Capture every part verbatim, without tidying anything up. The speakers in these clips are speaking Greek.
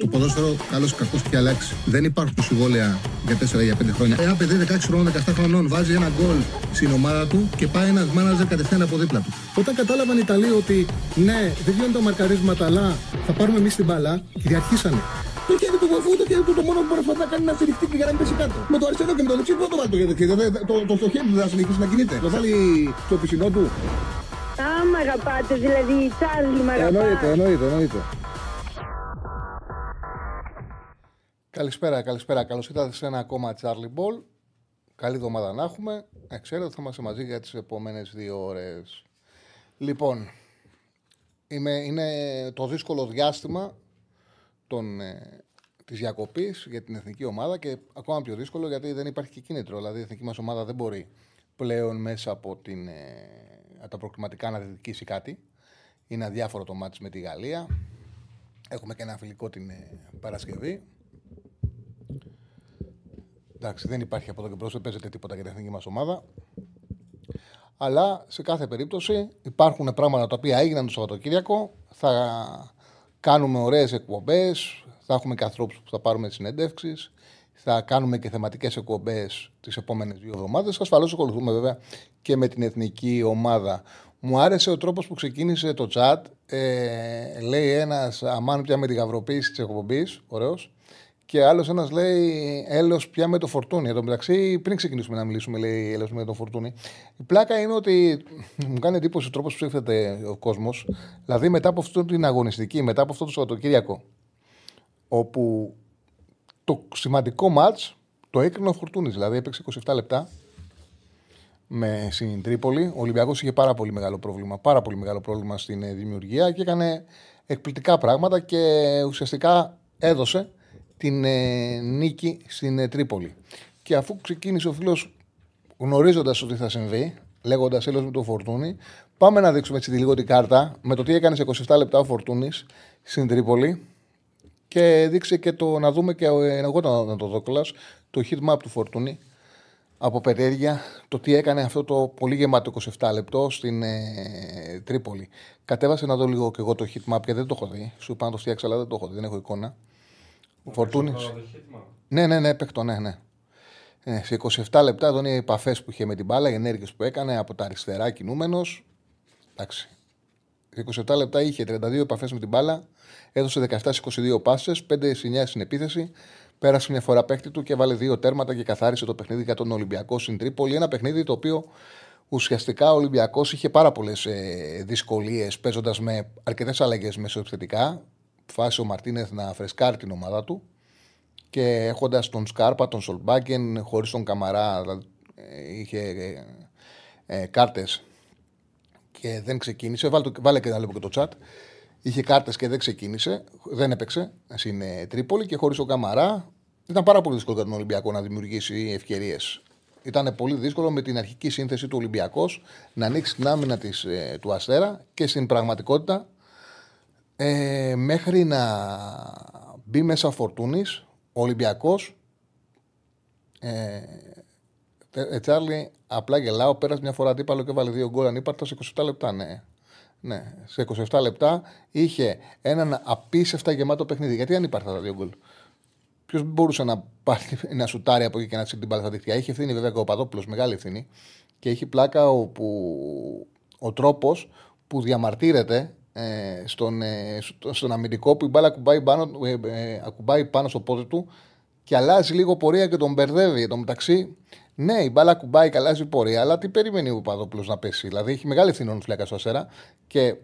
Το ποδόσφαιρο, καλός ή κακός, έχει αλλάξει. Δεν υπάρχουν συμβόλαια για τέσσερα με πέντε χρόνια. Ένα παιδί δεκαέξι δεκαεπτά χρονών βάζει ένα γκολ στην ομάδα του και πάει ένας μάνατζερ κατευθείαν από δίπλα του. Όταν κατάλαβαν οι Ιταλοί ότι ναι, δεν γίνονται μαρκαρίσματα, αλλά θα πάρουμε εμείς την μπάλα, κυριαρχήσανε. Το χέρι του βοηθού, το χέρι του, το μόνο που μπορεί να κάνει να στηριχτεί και για να μην πέσει κάτω. Με το αριστερό και με το δεξί, πού το βάλει το χέρι του. Το χέρι του δεν θα συνεχίσει να κινείται. Το βάλει στο πισινό του. Α, μ' αγαπάτε, δηλαδή, Τσάρλι, μ' αγαπάτε. Εννοείται, εννοείται, εννοείται. Καλησπέρα, καλησπέρα. Καλώς ήρθατε σε ένα ακόμα Charlie Ball. Καλή εβδομάδα να έχουμε. Ε, ξέρω, θα είμαστε μαζί για τις επόμενες δύο ώρες. Λοιπόν, είμαι, είναι το δύσκολο διάστημα των, ε, της διακοπής για την εθνική ομάδα και ακόμα πιο δύσκολο γιατί δεν υπάρχει και κίνητρο. Δηλαδή η εθνική μας ομάδα δεν μπορεί πλέον μέσα από την, ε, τα προκριματικά να διεκδικήσει κάτι. Είναι αδιάφορο το μάτς με τη Γαλλία. Έχουμε και ένα φιλικό την ε, Παρασκευή. Εντάξει, δεν υπάρχει από εδώ και μπρος, δεν παίζεται τίποτα για την εθνική μας ομάδα. Αλλά σε κάθε περίπτωση υπάρχουν πράγματα τα οποία έγιναν το Σαββατοκύριακο. Θα κάνουμε ωραίες εκπομπές, θα έχουμε και ανθρώπους που θα πάρουμε συνεντεύξεις, θα κάνουμε και θεματικές εκπομπές τις επόμενες δύο εβδομάδες. Ασφαλώς ακολουθούμε βέβαια και με την εθνική ομάδα. Μου άρεσε ο τρόπος που ξεκίνησε το chat. Ε, λέει ένας αμάν πια με τη γαυροποίηση της εκπομπής. Ωραίος. Και άλλος ένας λέει έλεος πια με το Φορτούνι. Εν τω μεταξύ, πριν ξεκινήσουμε να μιλήσουμε, λέει έλεος με το Φορτούνι. Η πλάκα είναι ότι μου κάνει εντύπωση ο τρόπος που ψήφεται ο κόσμος. Δηλαδή, μετά από αυτή την αγωνιστική, μετά από αυτό το Σαββατοκύριακο, όπου το σημαντικό μάτς το έκρινε ο Φορτούνης. Δηλαδή, έπαιξε είκοσι επτά λεπτά με στην Τρίπολη. Ο Ολυμπιακός είχε πάρα πολύ μεγάλο πρόβλημα, πάρα πολύ μεγάλο πρόβλημα στην δημιουργία και έκανε εκπληκτικά πράγματα και ουσιαστικά έδωσε την ε, νίκη στην ε, Τρίπολη. Και αφού ξεκίνησε ο φίλος γνωρίζοντας ότι θα συμβεί, λέγοντας έλεος με το Φορτούνι, πάμε να δείξουμε έτσι τη λίγο την κάρτα με το τι έκανε σε είκοσι επτά λεπτά ο Φορτούνης στην Τρίπολη και δείξε και το να δούμε και ε, εγώ να, να το δω κιόλας, το hit map του Φορτούνι από περιέργεια, το τι έκανε αυτό το πολύ γεμάτο είκοσι επτά λεπτό στην ε, Τρίπολη. Κατέβασε να δω λίγο και εγώ το hit map γιατί δεν το έχω δει. Σου είπα να το φτιάξα, αλλά δεν το έχω δει, δεν έχω εικόνα. Φορτούνης. Ναι, ναι, ναι, παίκτο, ναι, ναι. Ε, σε είκοσι επτά λεπτά εδώ είναι οι επαφές που είχε με την μπάλα, οι ενέργειες που έκανε από τα αριστερά κινούμενος. Εντάξει. Σε είκοσι επτά λεπτά είχε τριάντα δύο επαφές με την μπάλα, έδωσε δεκαεπτά είκοσι δύο πάσες, πέντε εννιά στην επίθεση, πέρασε μια φορά παίκτη του και βάλε δύο τέρματα και καθάρισε το παιχνίδι για τον Ολυμπιακό στην Τρίπολη. Ένα παιχνίδι το οποίο ουσιαστικά ο Ολυμπιακός είχε πάρα πολλές ε, δυσκολίες παίζοντας με αρκετές αλλαγές μεσοεπιθετικά. Φάση ο Μαρτίνεθ να φρεσκάρει την ομάδα του και έχοντας τον Σκάρπα, τον Σολμπάκεν, χωρίς τον Καμαρά, δηλαδή είχε ε, ε, κάρτες και δεν ξεκίνησε. Βάλε, βάλε και να λέω και το chat. Είχε κάρτες και δεν ξεκίνησε, δεν έπαιξε στην Τρίπολη και χωρίς τον Καμαρά ήταν πάρα πολύ δύσκολο για τον Ολυμπιακό να δημιουργήσει ευκαιρίες. Ήταν πολύ δύσκολο με την αρχική σύνθεση του Ολυμπιακός να ανοίξει την άμυνα της, ε, του Αστέρα και στην πραγματικότητα. Ε, μέχρι να μπει μέσα ο Φορτούνης, ο Ολυμπιακός, ε, ε, Τσάρλι, απλά γελάω, πέρασε μια φορά αντίπαλο και βάλε δύο γκολ ανύπαρτα σε είκοσι επτά λεπτά, ναι. Ναι, σε είκοσι επτά λεπτά είχε έναν απίστευτα γεμάτο παιχνίδι. Γιατί ανύπαρτα τα δύο γκολ. Ποιος μπορούσε να πάρει ένα σουτάρι από εκεί και να τσιμπήσει την μπάλα στα δίχτυα. Είχε ευθύνη βέβαια και ο Παπαδόπουλος, μεγάλη ευθύνη. Και έχει πλάκα όπου ο τρόπος που διαμαρτύρεται Στον, στον αμυντικό που η μπάλα ακουμπάει πάνω, ακουμπάει πάνω στο πόδι του και αλλάζει λίγο πορεία και τον μπερδεύει. Εν τω μεταξύ, ναι, η μπάλα ακουμπάει και αλλάζει πορεία, αλλά τι περιμένει ο Παπαδόπουλος να πέσει. Δηλαδή έχει μεγάλη ευθύνη ο φλέκα στο ασέρα και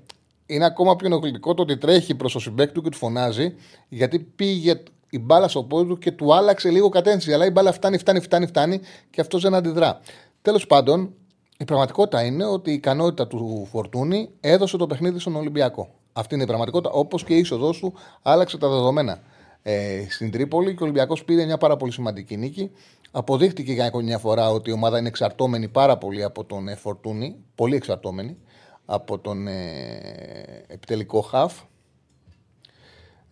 είναι ακόμα πιο ενοχλητικό το ότι τρέχει προς το συμπέκτη του και του φωνάζει γιατί πήγε η μπάλα στο πόδι του και του άλλαξε λίγο κατένση. Αλλά η μπάλα φτάνει, φτάνει, φτάνει, φτάνει και αυτό δεν αντιδρά. Τέλος πάντων. Η πραγματικότητα είναι ότι η ικανότητα του Φορτούνη έδωσε το παιχνίδι στον Ολυμπιακό. Αυτή είναι η πραγματικότητα, όπως και η είσοδός του άλλαξε τα δεδομένα ε, στην Τρίπολη και ο Ολυμπιακός πήρε μια πάρα πολύ σημαντική νίκη. Αποδείχτηκε για μια φορά ότι η ομάδα είναι εξαρτώμενη πάρα πολύ από τον ε, Φορτούνη, πολύ εξαρτώμενη από τον ε, επιτελικό χαφ.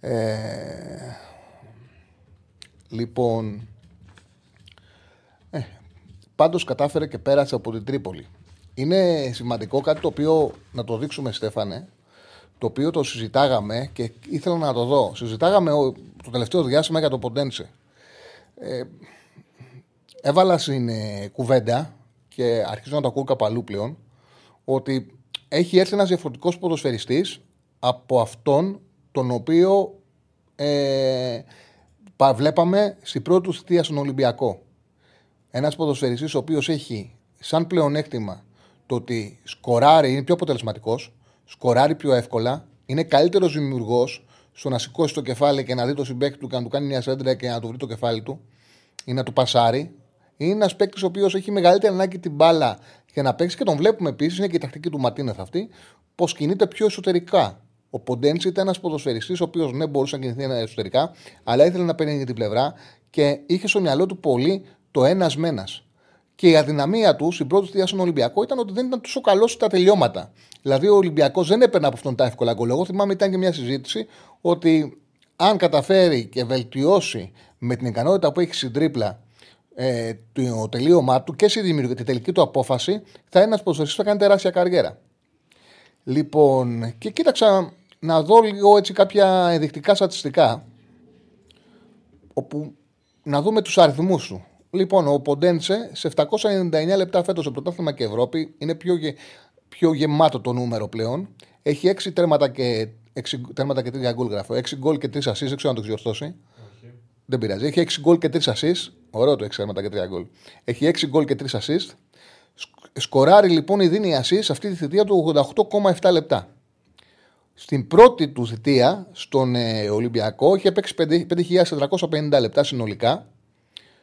Ε, λοιπόν... Ε, Πάντως κατάφερε και πέρασε από την Τρίπολη. Είναι σημαντικό κάτι το οποίο να το δείξουμε, Στέφανε, το οποίο το συζητάγαμε και ήθελα να το δω. Συζητάγαμε το τελευταίο διάστημα για το Ποντένσε. Ε, έβαλα στην ε, κουβέντα και αρχίζω να το ακούω καπαλού πλέον ότι έχει έρθει ένας διαφορετικός ποδοσφαιριστής από αυτόν τον οποίο ε, πα, βλέπαμε στην πρώτη του θητεία στον Ολυμπιακό. Ένας ποδοσφαιριστής ο οποίος έχει σαν πλεονέκτημα το ότι σκοράρει, είναι πιο αποτελεσματικός, σκοράρει πιο εύκολα, είναι καλύτερος δημιουργός στο να σηκώσει το κεφάλι και να δει το συμπαίκτη του και να του κάνει μια σέντρα και να του βρει το κεφάλι του ή να του πασάρει. Είναι ένας παίκτης ο οποίος έχει μεγαλύτερη ανάγκη την μπάλα για να παίξει και τον βλέπουμε επίσης, είναι και η τακτική του Ματίνεθ αυτή, πως κινείται πιο εσωτερικά. Ο Ποντέντσι ήταν ένας ποδοσφαιριστής ο οποίος ναι, μπορούσε να κινηθεί εσωτερικά, αλλά ήθελε να παίρνει την πλευρά και είχε στο μυαλό του πολύ το ένας με ένας. Και η αδυναμία του στην πρώτη θητεία στον Ολυμπιακό ήταν ότι δεν ήταν τόσο καλό στα τελειώματα. Δηλαδή ο Ολυμπιακός δεν έπαιρνε από αυτόν τα εύκολα γκολ. Εγώ θυμάμαι ήταν και μια συζήτηση ότι αν καταφέρει και βελτιώσει με την ικανότητα που έχει στην τρίπλα ε, το τελείωμά του και στη τη τελική του απόφαση, θα είναι ένας ποδοσφαιριστής που θα κάνει τεράστια καριέρα. Λοιπόν, και κοίταξα να δω λίγο έτσι κάποια ενδεικτικά στατιστικά, όπου να δούμε τους αριθμούς του. Λοιπόν, ο Ποντένσε σε επτακόσια ενενήντα εννέα λεπτά φέτος στο πρωτάθλημα και Ευρώπη είναι πιο, γε, πιο γεμάτο το νούμερο πλέον. Έχει έξι τέρματα και τρία γκολ γράφω. έξι γκολ και τρία ασίς, δεν ξέρω να το ξεδιορθώσει. Okay. Δεν πειράζει. Έχει έξι γκολ και τρία ασίς. Ωραίο το έξι τέρματα και τρία γκολ. Έχει έξι γκολ και τρία ασίς. Σκοράρει λοιπόν η δίνει ασίς αυτή τη θητεία του ογδόντα οκτώ κόμμα επτά λεπτά. Στην πρώτη του θητεία στον ε, Ολυμπιακό είχε παίξει πέντε χιλιάδες τετρακόσια πενήντα λεπτά συνολικά.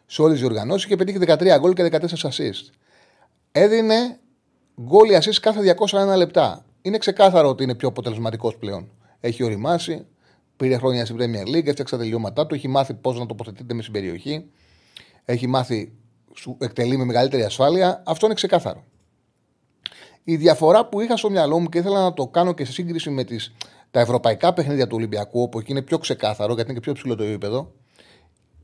Σε όλες τις διοργανώσεις είχε πετύχει δεκατρία γκολ και δεκατέσσερα ασίστ. Έδινε γκολ ή ασίστ κάθε διακόσια ένα λεπτά. Είναι ξεκάθαρο ότι είναι πιο αποτελεσματικός πλέον. Έχει οριμάσει, πήρε χρόνια στην Premier League, έφτιαξε τα τελειώματά του, έχει μάθει πώς να τοποθετείται με στην περιοχή, έχει μάθει, σου εκτελεί με μεγαλύτερη ασφάλεια. Αυτό είναι ξεκάθαρο. Η διαφορά που είχα στο μυαλό μου και ήθελα να το κάνω και σε σύγκριση με τις, τα ευρωπαϊκά παιχνίδια του Ολυμπιακού, όπου εκεί είναι πιο ξεκάθαρο γιατί είναι και πιο ψηλό το επίπεδο.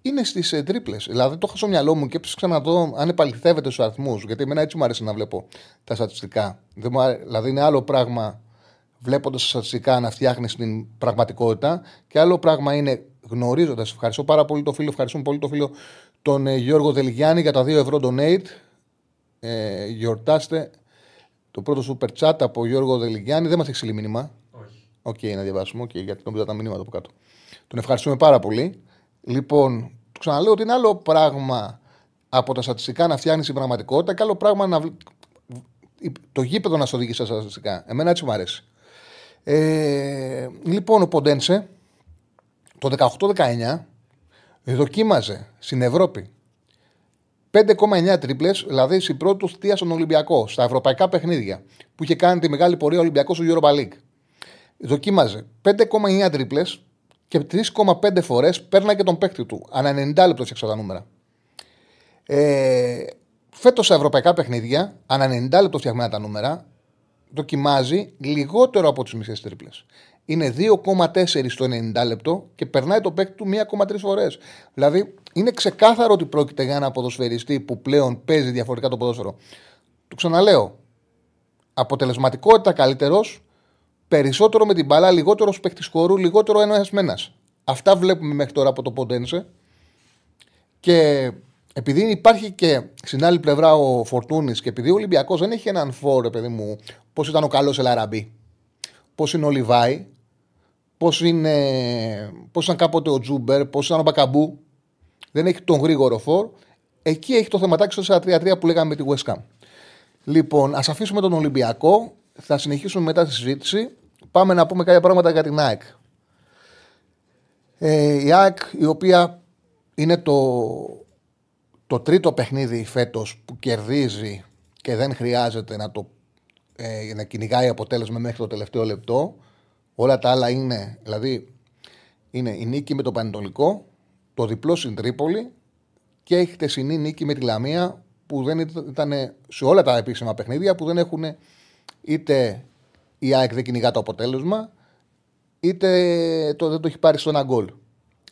Είναι στις ε, τρίπλες. Δηλαδή το είχα στο μυαλό μου και έψαξα να δω αν επαληθεύεται στους αριθμούς. Γιατί εμένα έτσι μου αρέσει να βλέπω τα στατιστικά. Δεν μου αρέ... Δηλαδή είναι άλλο πράγμα βλέποντας τα στατιστικά να φτιάχνεις την πραγματικότητα και άλλο πράγμα είναι γνωρίζοντας. Ευχαριστώ πάρα πολύ το φίλο, ευχαριστούμε πολύ το φίλο τον ε, Γιώργο Δελγιάννη για τα δύο ευρώ donate. Ε, γιορτάστε το πρώτο super chat από Γιώργο Δελγιάννη. Δεν μας έχει στείλει μήνυμα. Όχι. Οκ, okay, να διαβάσουμε. Okay, γιατί νομίζω τα μηνύματα από κάτω. Τον ευχαριστούμε πάρα πολύ. Λοιπόν, το ξαναλέω ότι είναι άλλο πράγμα από τα στατιστικά να φτιάχνεις την πραγματικότητα και άλλο πράγμα να... το γήπεδο να σου οδηγεί στα στατιστικά. Εμένα έτσι μου αρέσει. Ε, λοιπόν, ο Ποντένσε το δεκαοκτώ δεκαεννέα δοκίμαζε στην Ευρώπη πέντε κόμμα εννέα τρίπλες, δηλαδή στην πρώτη του θητεία στον Ολυμπιακό, στα ευρωπαϊκά παιχνίδια που είχε κάνει τη μεγάλη πορεία Ολυμπιακός στο Europa League. Δοκίμαζε πέντε κόμμα εννέα τρίπλες. Και τρεις κόμμα πέντε φορές παίρνει και τον παίκτη του. Ανά ενενήντα λεπτό έφτιαξα τα νούμερα. Ε, φέτος στα ευρωπαϊκά παιχνίδια, ανά ενενήντα λεπτό φτιαγμένα τα νούμερα, δοκιμάζει λιγότερο από τις μισές τρίπλες. Είναι δύο κόμμα τέσσερα στο ενενήντα λεπτό και περνάει τον παίκτη του μία κόμμα τρεις φορές. Δηλαδή είναι ξεκάθαρο ότι πρόκειται για ένα ποδοσφαιριστή που πλέον παίζει διαφορετικά το ποδόσφαιρο. Του ξαναλέω. Αποτελεσματικότητα καλύτερος. Περισσότερο με την μπάλα, λιγότερο παίκτη χώρου, λιγότερο ένας με ένας. Αυτά βλέπουμε μέχρι τώρα από το Ποντένσε. Και επειδή υπάρχει και στην άλλη πλευρά ο Φορτούνης και επειδή ο Ολυμπιακός δεν έχει έναν φόρ, παιδί μου, πώς ήταν ο καλός Ελαραμπή, πώς είναι ο Λιβάη, πώς είναι, πώς ήταν κάποτε ο Τζούμπερ, πώς ήταν ο Μπακαμπού, δεν έχει τον γρήγορο φόρ, εκεί έχει το θεματάκι στο τέσσερα τρία τρία που λέγαμε με τη West Ham. Λοιπόν, ας αφήσουμε τον Ολυμπιακό, θα συνεχίσουμε μετά τη συζήτηση. Πάμε να πούμε κάποια πράγματα για την ΑΕΚ. Ε, η ΑΕΚ, η οποία είναι το, το τρίτο παιχνίδι φέτος που κερδίζει και δεν χρειάζεται να, το, ε, να κυνηγάει αποτέλεσμα μέχρι το τελευταίο λεπτό. Όλα τα άλλα είναι, δηλαδή, είναι η νίκη με το Πανετολικό, το διπλό στην Τρίπολη και η χτεσινή νίκη με τη Λαμία που δεν ήταν σε όλα τα επίσημα παιχνίδια που δεν έχουν είτε... Η ΑΕΚ δεν κυνηγά το αποτέλεσμα, είτε το, δεν το έχει πάρει στο ένα γκολ.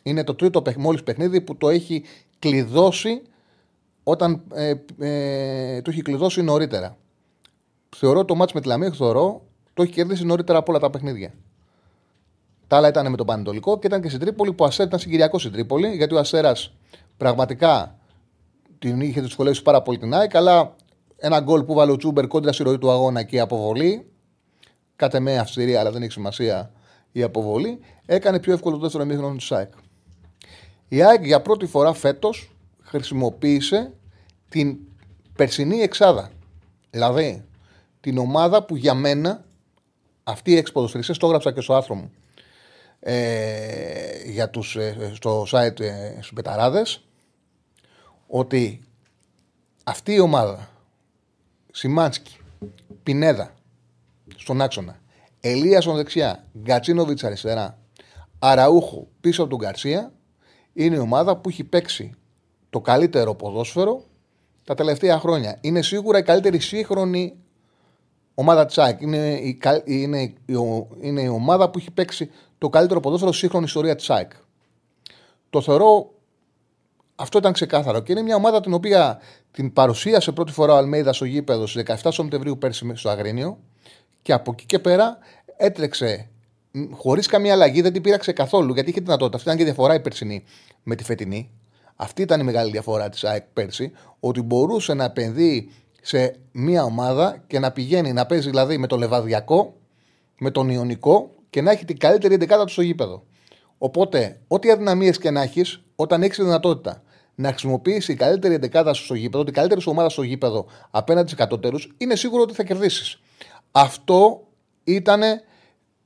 Είναι το τρίτο μόλις παιχνίδι που το έχει κλειδώσει όταν ε, ε, το έχει κλειδώσει νωρίτερα. Θεωρώ το μάτς με τη Λαμία, θεωρώ, το έχει κερδίσει νωρίτερα από όλα τα παιχνίδια. Τα άλλα ήταν με τον Πανετολικό και ήταν και στην Τρίπολη που ο Αστέρας ήταν συγκυριακό στην Τρίπολη, γιατί ο Αστέρας πραγματικά την είχε δυσκολεύσει πάρα πολύ την ΑΕΚ. Αλλά ένα γκολ που βάλε ο Τσούμπερ κόντρα στη ροή του αγώνα και η αποβολή, κάτε με αυστηρία, αλλά δεν έχει σημασία η αποβολή, έκανε πιο εύκολο το δεύτερο ημίχρονο της ΑΕΚ. Η ΑΕΚ για πρώτη φορά φέτος χρησιμοποίησε την περσινή εξάδα. Δηλαδή την ομάδα που για μένα, αυτοί οι εξποδοσφαιριστές, το έγραψα και στο άρθρο μου ε, για τους, ε, στο site ε, στους Πεταράδες, ότι αυτή η ομάδα, Σιμάνσκι, Πινέδα στον άξονα, Ελίασον δεξιά, Γκατσίνοβιτς αριστερά, Αραούχο πίσω από τον Γκαρσία, είναι η ομάδα που έχει παίξει το καλύτερο ποδόσφαιρο τα τελευταία χρόνια. Είναι σίγουρα η καλύτερη σύγχρονη ομάδα της ΑΕΚ. Είναι η, είναι, η, είναι η ομάδα που έχει παίξει το καλύτερο ποδόσφαιρο σύγχρονη ιστορία της ΑΕΚ. Το θεωρώ, αυτό ήταν ξεκάθαρο. Και είναι μια ομάδα την οποία την παρουσίασε πρώτη φορά ο Αλμέιδα στο γήπεδο στις δεκαεφτά Σεπτεμβρίου πέρσι στο Αγρίνιο. Και από εκεί και πέρα έτρεξε χωρίς καμία αλλαγή, δεν την πήραξε καθόλου, γιατί είχε δυνατότητα. Αυτή ήταν και η διαφορά η περσινή με τη φετινή. Αυτή ήταν η μεγάλη διαφορά της ΑΕΚ πέρσι, ότι μπορούσε να επενδύει σε μια ομάδα και να πηγαίνει να παίζει δηλαδή με τον Λεβαδιακό, με τον Ιωνικό και να έχει την καλύτερη εντεκάδα του στο γήπεδο. Οπότε, ό,τι αδυναμίες και να έχεις, όταν έχεις τη δυνατότητα να χρησιμοποιήσει η καλύτερη εντεκάδα στο γήπεδο, την καλύτερη σου ομάδα στο γήπεδο απέναντι στους κατώτερους, είναι σίγουρο ότι θα κερδίσεις. Αυτό ήταν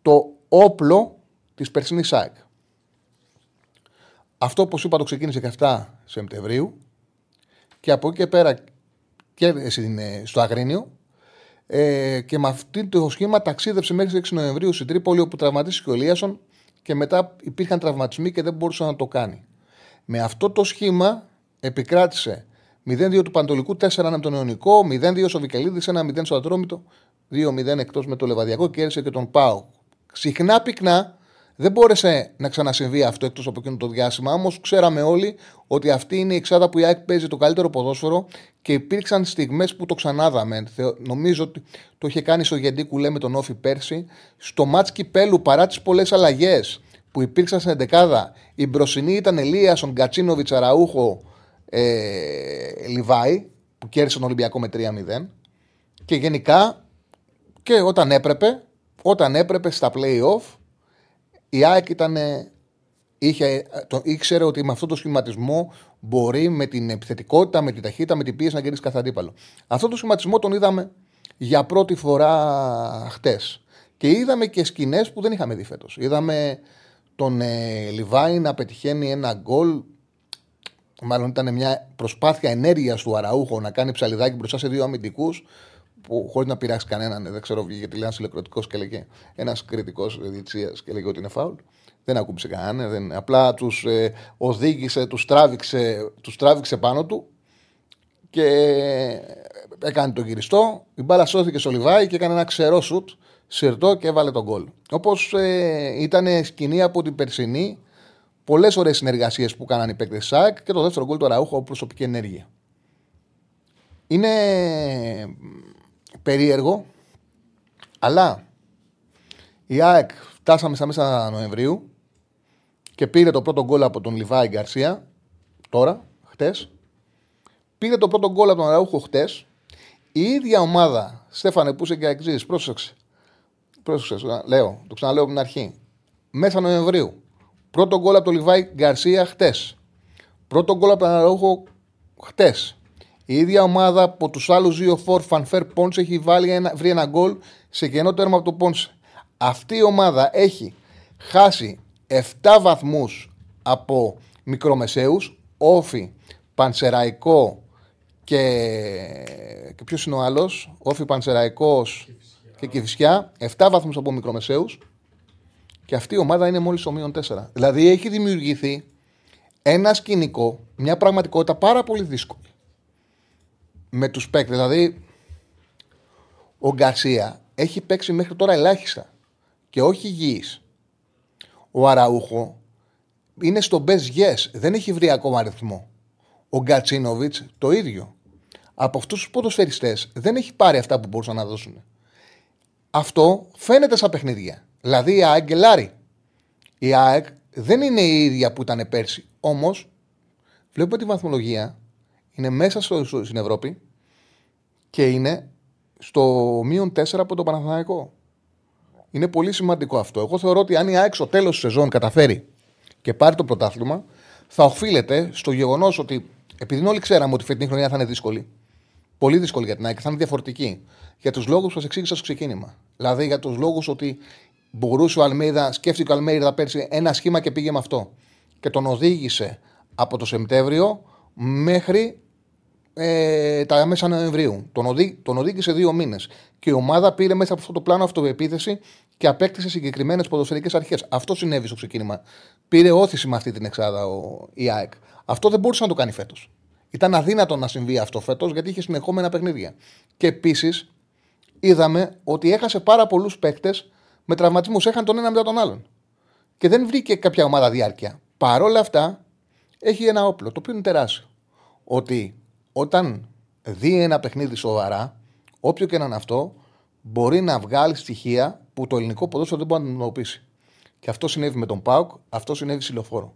το όπλο της περσινής ΑΕΚ. Αυτό, όπως είπα, το ξεκίνησε δεκαεφτά Σεπτεμβρίου και από εκεί και πέρα και στο Αγρίνιο, ε, και με αυτό το σχήμα ταξίδεψε μέχρι τις έξι Νοεμβρίου στην Τρίπολη, όπου τραυματίστηκε ο Ελίασον και μετά υπήρχαν τραυματισμοί και δεν μπορούσε να το κάνει. Με αυτό το σχήμα επικράτησε μηδέν δύο του Πανετολικού, τέσσερα ένα με τον Ιωνικό, μηδέν δύο στο Βικελίδη, ένα μηδέν στο Ατρόμητο, δύο μηδέν εκτός με το Λεβαδιακό, και έρθει και τον ΠΑΟΚ. Συχνά πυκνά δεν μπόρεσε να ξανασυμβεί αυτό εκτός από εκείνο το διάστημα, όμως ξέραμε όλοι ότι αυτή είναι η εξάδα που η ΑΕΚ παίζει το καλύτερο ποδόσφαιρο και υπήρξαν στιγμές που το ξανάδαμε. Νομίζω ότι το είχε κάνει στο Γεντή Κουλέ με τον Όφη πέρσι, στο μάτς κυπέλου, παρά τις πολλές αλλαγές που υπήρξαν στην εντεκάδα. Η μπροσινή ήταν Ελίασον, Γκατσίνοβιτς, Αραούχο, ε, Λιβάη, που κέρδισε τον Ολυμπιακό με τρία μηδέν. Και γενικά, και όταν έπρεπε, όταν έπρεπε στα play-off, η ΑΕΚ ήταν, είχε, το, ήξερε ότι με αυτό το σχηματισμό μπορεί με την επιθετικότητα, με την ταχύτητα, με την πίεση να κερδίσει κάθε αντίπαλο. Αυτό το σχηματισμό τον είδαμε για πρώτη φορά χτες. Και είδαμε και σκηνές που δεν είχαμε δει φέτος. Είδαμε τον ε, Λιβάη να πετυχαίνει ένα γκολ. Μάλλον ήταν μια προσπάθεια ενέργειας του Αραούχο να κάνει ψαλιδάκι μπροστά σε δύο αμυντικούς, που χωρίς να πειράξει κανέναν, δεν ξέρω, βγήκε τηλεόραση ένας τηλεκριτικός και λέγε, ένας κριτικός διετησίας και λέγε ότι είναι φάουλ. Δεν ακούμπησε κανέναν, δεν, απλά τους ε, οδήγησε, τους τράβηξε, τους τράβηξε πάνω του και έκανε τον γυριστό. Η μπάλα σώθηκε στο Λιβάη και έκανε ένα ξερό σουτ, σιρτό, και έβαλε τον γκολ. Όπως ε, ήταν σκηνή από την περσινή, πολλές ωραίες συνεργασίες που κάνανε οι παίκτες της ΑΕΚ και το δεύτερο γκολ του Αραούχο, προσωπική ενέργεια. Είναι περίεργο, αλλά η ΑΕΚ, φτάσαμε στα μέσα Νοεμβρίου και πήρε το πρώτο γκολ από τον Λιβάη Γκαρσία, τώρα, χτες. Πήρε το πρώτο γκολ από τον Αραούχο χτες. Η ίδια ομάδα, Στέφανε, που είσαι και εξής, πρόσεξε, πρόσεξε, λέω, το ξαναλέω από την αρχή. Μέσα Νοεμβρίου, πρώτο γκολ από τον Λιβάη Γκαρσία χτες. Πρώτο γκολ από τον Αραούχο χτες. Η ίδια ομάδα από τους άλλους δύο φορ, Φανφέρ, Πόντσε, έχει βάλει ένα, βρει ένα γκολ σε κενό τέρμα από το Πόντσε. Αυτή η ομάδα έχει χάσει εφτά βαθμούς από μικρομεσαίους, Όφι, Πανσεραϊκό και, και ποιος είναι ο άλλος, Όφι, Πανσεραϊκός και Κηφισιά, εφτά βαθμούς από μικρομεσαίους, και αυτή η ομάδα είναι μόλις στο μείον τέσσερα. Δηλαδή έχει δημιουργηθεί ένα σκηνικό, μια πραγματικότητα πάρα πολύ δύσκολη με τους παίκτες. Δηλαδή ο Γκαρσία έχει παίξει μέχρι τώρα ελάχιστα και όχι υγιής. Ο Αραούχο είναι στο best yes, δεν έχει βρει ακόμα αριθμό. Ο Γκατσίνοβιτς το ίδιο. Από αυτούς τους ποδοσφαιριστές δεν έχει πάρει αυτά που μπορούσαν να δώσουν. Αυτό φαίνεται στα παιχνίδια. Δηλαδή αγγελάρει. Η ΑΕΚ δεν είναι η ίδια που ήταν πέρσι. Όμως βλέπουμε ότι η βαθμολογία είναι μέσα στο, στο, στην Ευρώπη και είναι στο μείον τέσσερα από τον Παναθηναϊκό. Είναι πολύ σημαντικό αυτό. Εγώ θεωρώ ότι αν η ΑΕΚ στο τέλος της σεζόν καταφέρει και πάρει το πρωτάθλημα, θα οφείλεται στο γεγονός ότι, επειδή όλοι ξέραμε ότι η φετινή χρονιά θα είναι δύσκολη, πολύ δύσκολη για την ΑΕΚ, θα είναι διαφορετική. Για τους λόγους που σας εξήγησα στο ξεκίνημα. Δηλαδή για τους λόγους ότι μπορούσε ο Αλμέιδα, σκέφτηκε ο Αλμέιδα πέρσι ένα σχήμα και πήγε με αυτό. Και τον οδήγησε από το Σεπτέμβριο μέχρι ε, τα μέσα Νοεμβρίου. Τον, οδή, τον οδήγησε δύο μήνες. Και η ομάδα πήρε μέσα από αυτό το πλάνο αυτοεπίθεση και απέκτησε συγκεκριμένες ποδοσφαιρικές αρχές. Αυτό συνέβη στο ξεκίνημα. Πήρε όθηση με αυτή την εξάδα ο, η ΑΕΚ. Αυτό δεν μπορούσε να το κάνει φέτος. Ήταν αδύνατο να συμβεί αυτό φέτος γιατί είχε συνεχόμενα παιχνίδια. Και επίσης είδαμε ότι έχασε πάρα πολλούς παίκτες με τραυματισμούς. Έχαν τον ένα μετά τον άλλον. Και δεν βρήκε κάποια ομάδα διάρκεια. Παρ' όλα αυτά έχει ένα όπλο το οποίο είναι τεράστιο. Ότι όταν δει ένα παιχνίδι σοβαρά, όποιο και να είναι αυτό, μπορεί να βγάλει στοιχεία που το ελληνικό ποδόσφαιρο δεν μπορεί να αντιμετωπίσει. Και αυτό συνέβη με τον ΠΑΟΚ, αυτό συνέβη στη Λεωφόρο.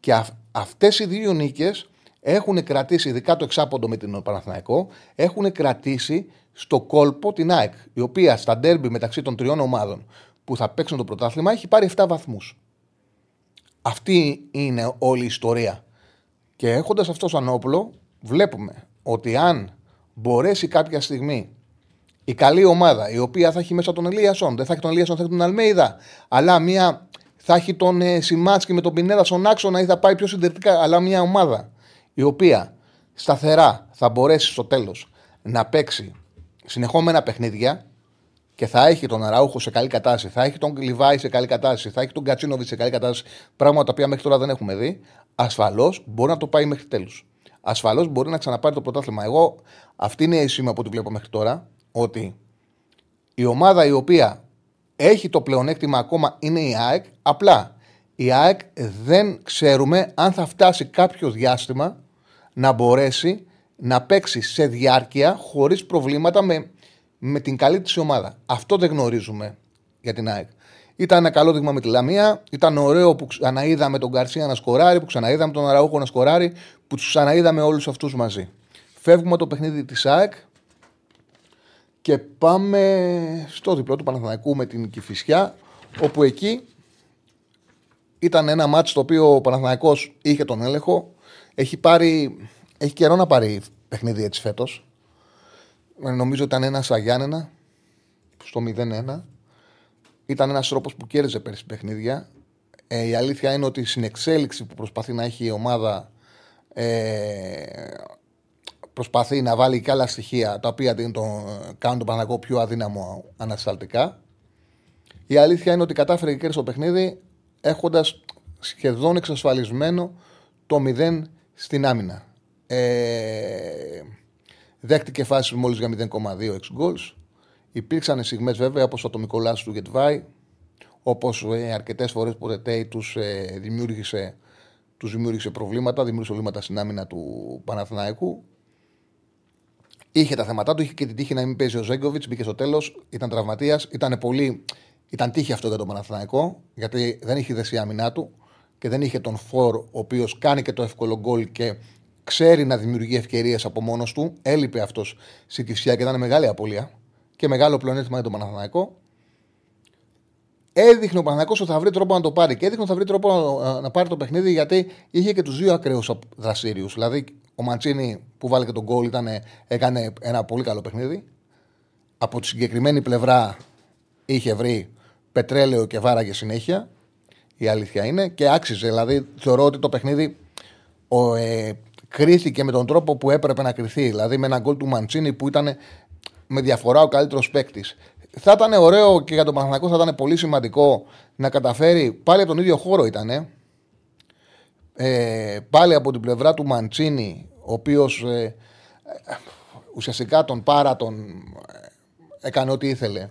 Και αυ- αυτές οι δύο νίκες έχουν κρατήσει, ειδικά το εξάποντο με την Παναθηναϊκό, έχουν κρατήσει στο κόλπο την ΑΕΚ, η οποία στα ντέρμπι μεταξύ των τριών ομάδων που θα παίξουν το πρωτάθλημα έχει πάρει επτά βαθμούς. Αυτή είναι όλη η ιστορία. Και έχοντας αυτό σαν όπλο, βλέπουμε ότι αν μπορέσει κάποια στιγμή η καλή ομάδα, η οποία θα έχει μέσα τον Ελίασον, δεν θα έχει τον Ελίασον, θα έχει τον Αλμέιδα, αλλά μια, θα έχει τον ε, Σιμάτσκι με τον Πινέδα στον άξονα ή θα πάει πιο συντηρητικά, αλλά μια ομάδα η οποία σταθερά θα μπορέσει στο τέλος να παίξει συνεχόμενα παιχνίδια και θα έχει τον Αραούχο σε καλή κατάσταση, θα έχει τον Λιβάη σε καλή κατάσταση, θα έχει τον Κατσίνοβιτ σε καλή κατάσταση, πράγματα τα οποία μέχρι τώρα δεν έχουμε δει, ασφαλώς μπορεί να το πάει μέχρι τέλους. Ασφαλώς μπορεί να ξαναπάρει το πρωτάθλημα. Εγώ αυτή είναι η σήμα που τη βλέπω μέχρι τώρα, ότι η ομάδα η οποία έχει το πλεονέκτημα ακόμα είναι η ΑΕΚ, απλά η ΑΕΚ δεν ξέρουμε αν θα φτάσει κάποιο διάστημα να μπορέσει να παίξει σε διάρκεια χωρίς προβλήματα με, με την καλή της ομάδα. Αυτό δεν γνωρίζουμε για την ΑΕΚ. Ήταν ένα καλό δείγμα με τη Λαμία, ήταν ωραίο που ξαναείδαμε τον Γκαρσία να σκοράρει, που ξαναείδαμε τον Αραούχο να σκοράρει, που τους ξαναείδαμε όλους αυτούς μαζί. Φεύγουμε το παιχνίδι της ΑΕΚ και πάμε στο διπλό του Παναθηναϊκού με την Κηφισιά, όπου εκεί ήταν ένα μάτς το οποίο ο Παναθηναϊκός είχε τον έλεγχο. Έχει, πάρει, έχει καιρό να πάρει παιχνίδι έτσι φέτος. Νομίζω ήταν ένα στα Γιάννενα, στο μηδέν ένα. Ήταν ένας τρόπος που κέρδιζε πέρυσι παιχνίδια. Ε, η αλήθεια είναι ότι η συνεξέλιξη που προσπαθεί να έχει η ομάδα ε, προσπαθεί να βάλει και άλλα στοιχεία τα οποία το, κάνουν τον Παναθηναϊκό πιο αδύναμο ανασταλτικά. Η αλήθεια είναι ότι κατάφερε και κέρδισε το παιχνίδι έχοντας σχεδόν εξασφαλισμένο το μηδέν στην άμυνα. Ε, δέχτηκε φάσεις μόλις για μηδέν κόμμα δύο εξ-goals. Υπήρξαν στιγμές βέβαια όπως το ατομικό λάθος του Γετβάη, όπως ε, αρκετές φορές που ο Ρετέι τους, ε, δημιούργησε, τους δημιούργησε προβλήματα, δημιούργησε προβλήματα στην άμυνα του Παναθηναϊκού. Είχε τα θέματα του, είχε και την τύχη να μην παίζει ο Ζέγκοβιτς, μπήκε στο τέλος, ήταν τραυματίας, ήταν πολύ... Ήταν τύχη αυτό για τον Παναθηναϊκό, γιατί δεν είχε δεσία αμυνά του και δεν είχε τον Φορ, ο οποίος κάνει και το εύκολο γκολ και ξέρει να δημιουργεί ευκαιρίες από μόνος του. Έλειπε αυτός στη Κηφισιά και ήταν μεγάλη απώλεια και μεγάλο πλεονέκτημα για τον Παναθηναϊκό. Έδειχνε ο Παναθηναϊκός ότι θα βρει τρόπο να το πάρει και έδειχνε ότι θα βρει τρόπο να πάρει το παιχνίδι, γιατί είχε και τους δύο ακραίους δραστήριους. Δηλαδή, ο Μαντσίνι που βάλε και τον γκολ ήταν, έκανε ένα πολύ καλό παιχνίδι. Από τη συγκεκριμένη πλευρά είχε βρει πετρέλαιο και βάραγε συνέχεια. Η αλήθεια είναι και άξιζε. Δηλαδή, θεωρώ ότι το παιχνίδι ο, ε, κρίθηκε με τον τρόπο που έπρεπε να κριθεί. Δηλαδή, με ένα γκολ του Μαντσίνι που ήταν με διαφορά ο καλύτερος παίκτης. Θα ήταν ωραίο και για τον Παναθηναϊκό, θα ήταν πολύ σημαντικό να καταφέρει. Πάλι από τον ίδιο χώρο ήταν. Ε, πάλι από την πλευρά του Μαντσίνι, ο οποίος ε, ε, ουσιαστικά τον πάρα τον ε, έκανε ό,τι ήθελε.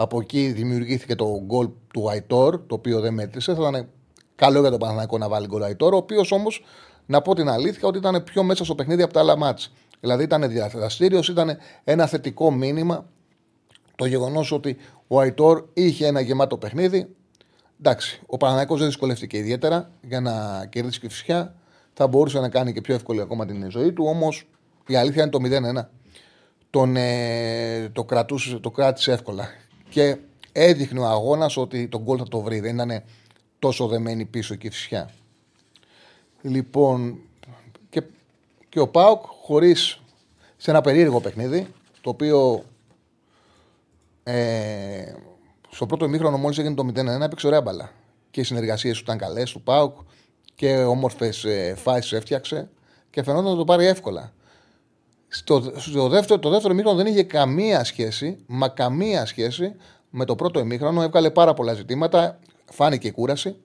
Από εκεί δημιουργήθηκε το γκολ του Αϊτόρ, το οποίο δεν μέτρησε. Θα ήταν καλό για τον Παναθηναϊκό να βάλει γκολ Αϊτόρ, ο οποίος όμως, να πω την αλήθεια, ότι ήταν πιο μέσα στο παιχνίδι από τα άλλα μάτς. Δηλαδή ήταν δραστήριος, ήταν ένα θετικό μήνυμα το γεγονός ότι ο Αϊτόρ είχε ένα γεμάτο παιχνίδι. εντάξει, ο Παναθηναϊκός δεν δυσκολεύτηκε ιδιαίτερα για να κερδίσει Κηφισιά. Θα μπορούσε να κάνει και πιο εύκολη ακόμα την ζωή του. Όμως η αλήθεια είναι το μηδέν ένα. Τον, ε, το, κρατούσε, το κράτησε εύκολα. Και έδειχνε ο αγώνας ότι τον γκολ θα το βρει. Δεν ήταν τόσο δεμένη πίσω η Κηφισιά. Λοιπόν, και, και ο ΠΑΟΚ χωρίς, σε ένα περίεργο παιχνίδι, το οποίο ε, στο πρώτο ημίχρονο μόλις έγινε το μηδέν ένα, έπαιξε ωραία μπαλά. Και οι συνεργασίες του ήταν καλές του ΠΑΟΚ και όμορφες ε, φάσεις έφτιαξε και φαινόταν να το πάρει εύκολα. Στο, στο δεύτερο, το δεύτερο ημίχρονο δεν είχε καμία σχέση, μα καμία σχέση με το πρώτο ημίχρονο. Έβγαλε πάρα πολλά ζητήματα, φάνηκε η κούραση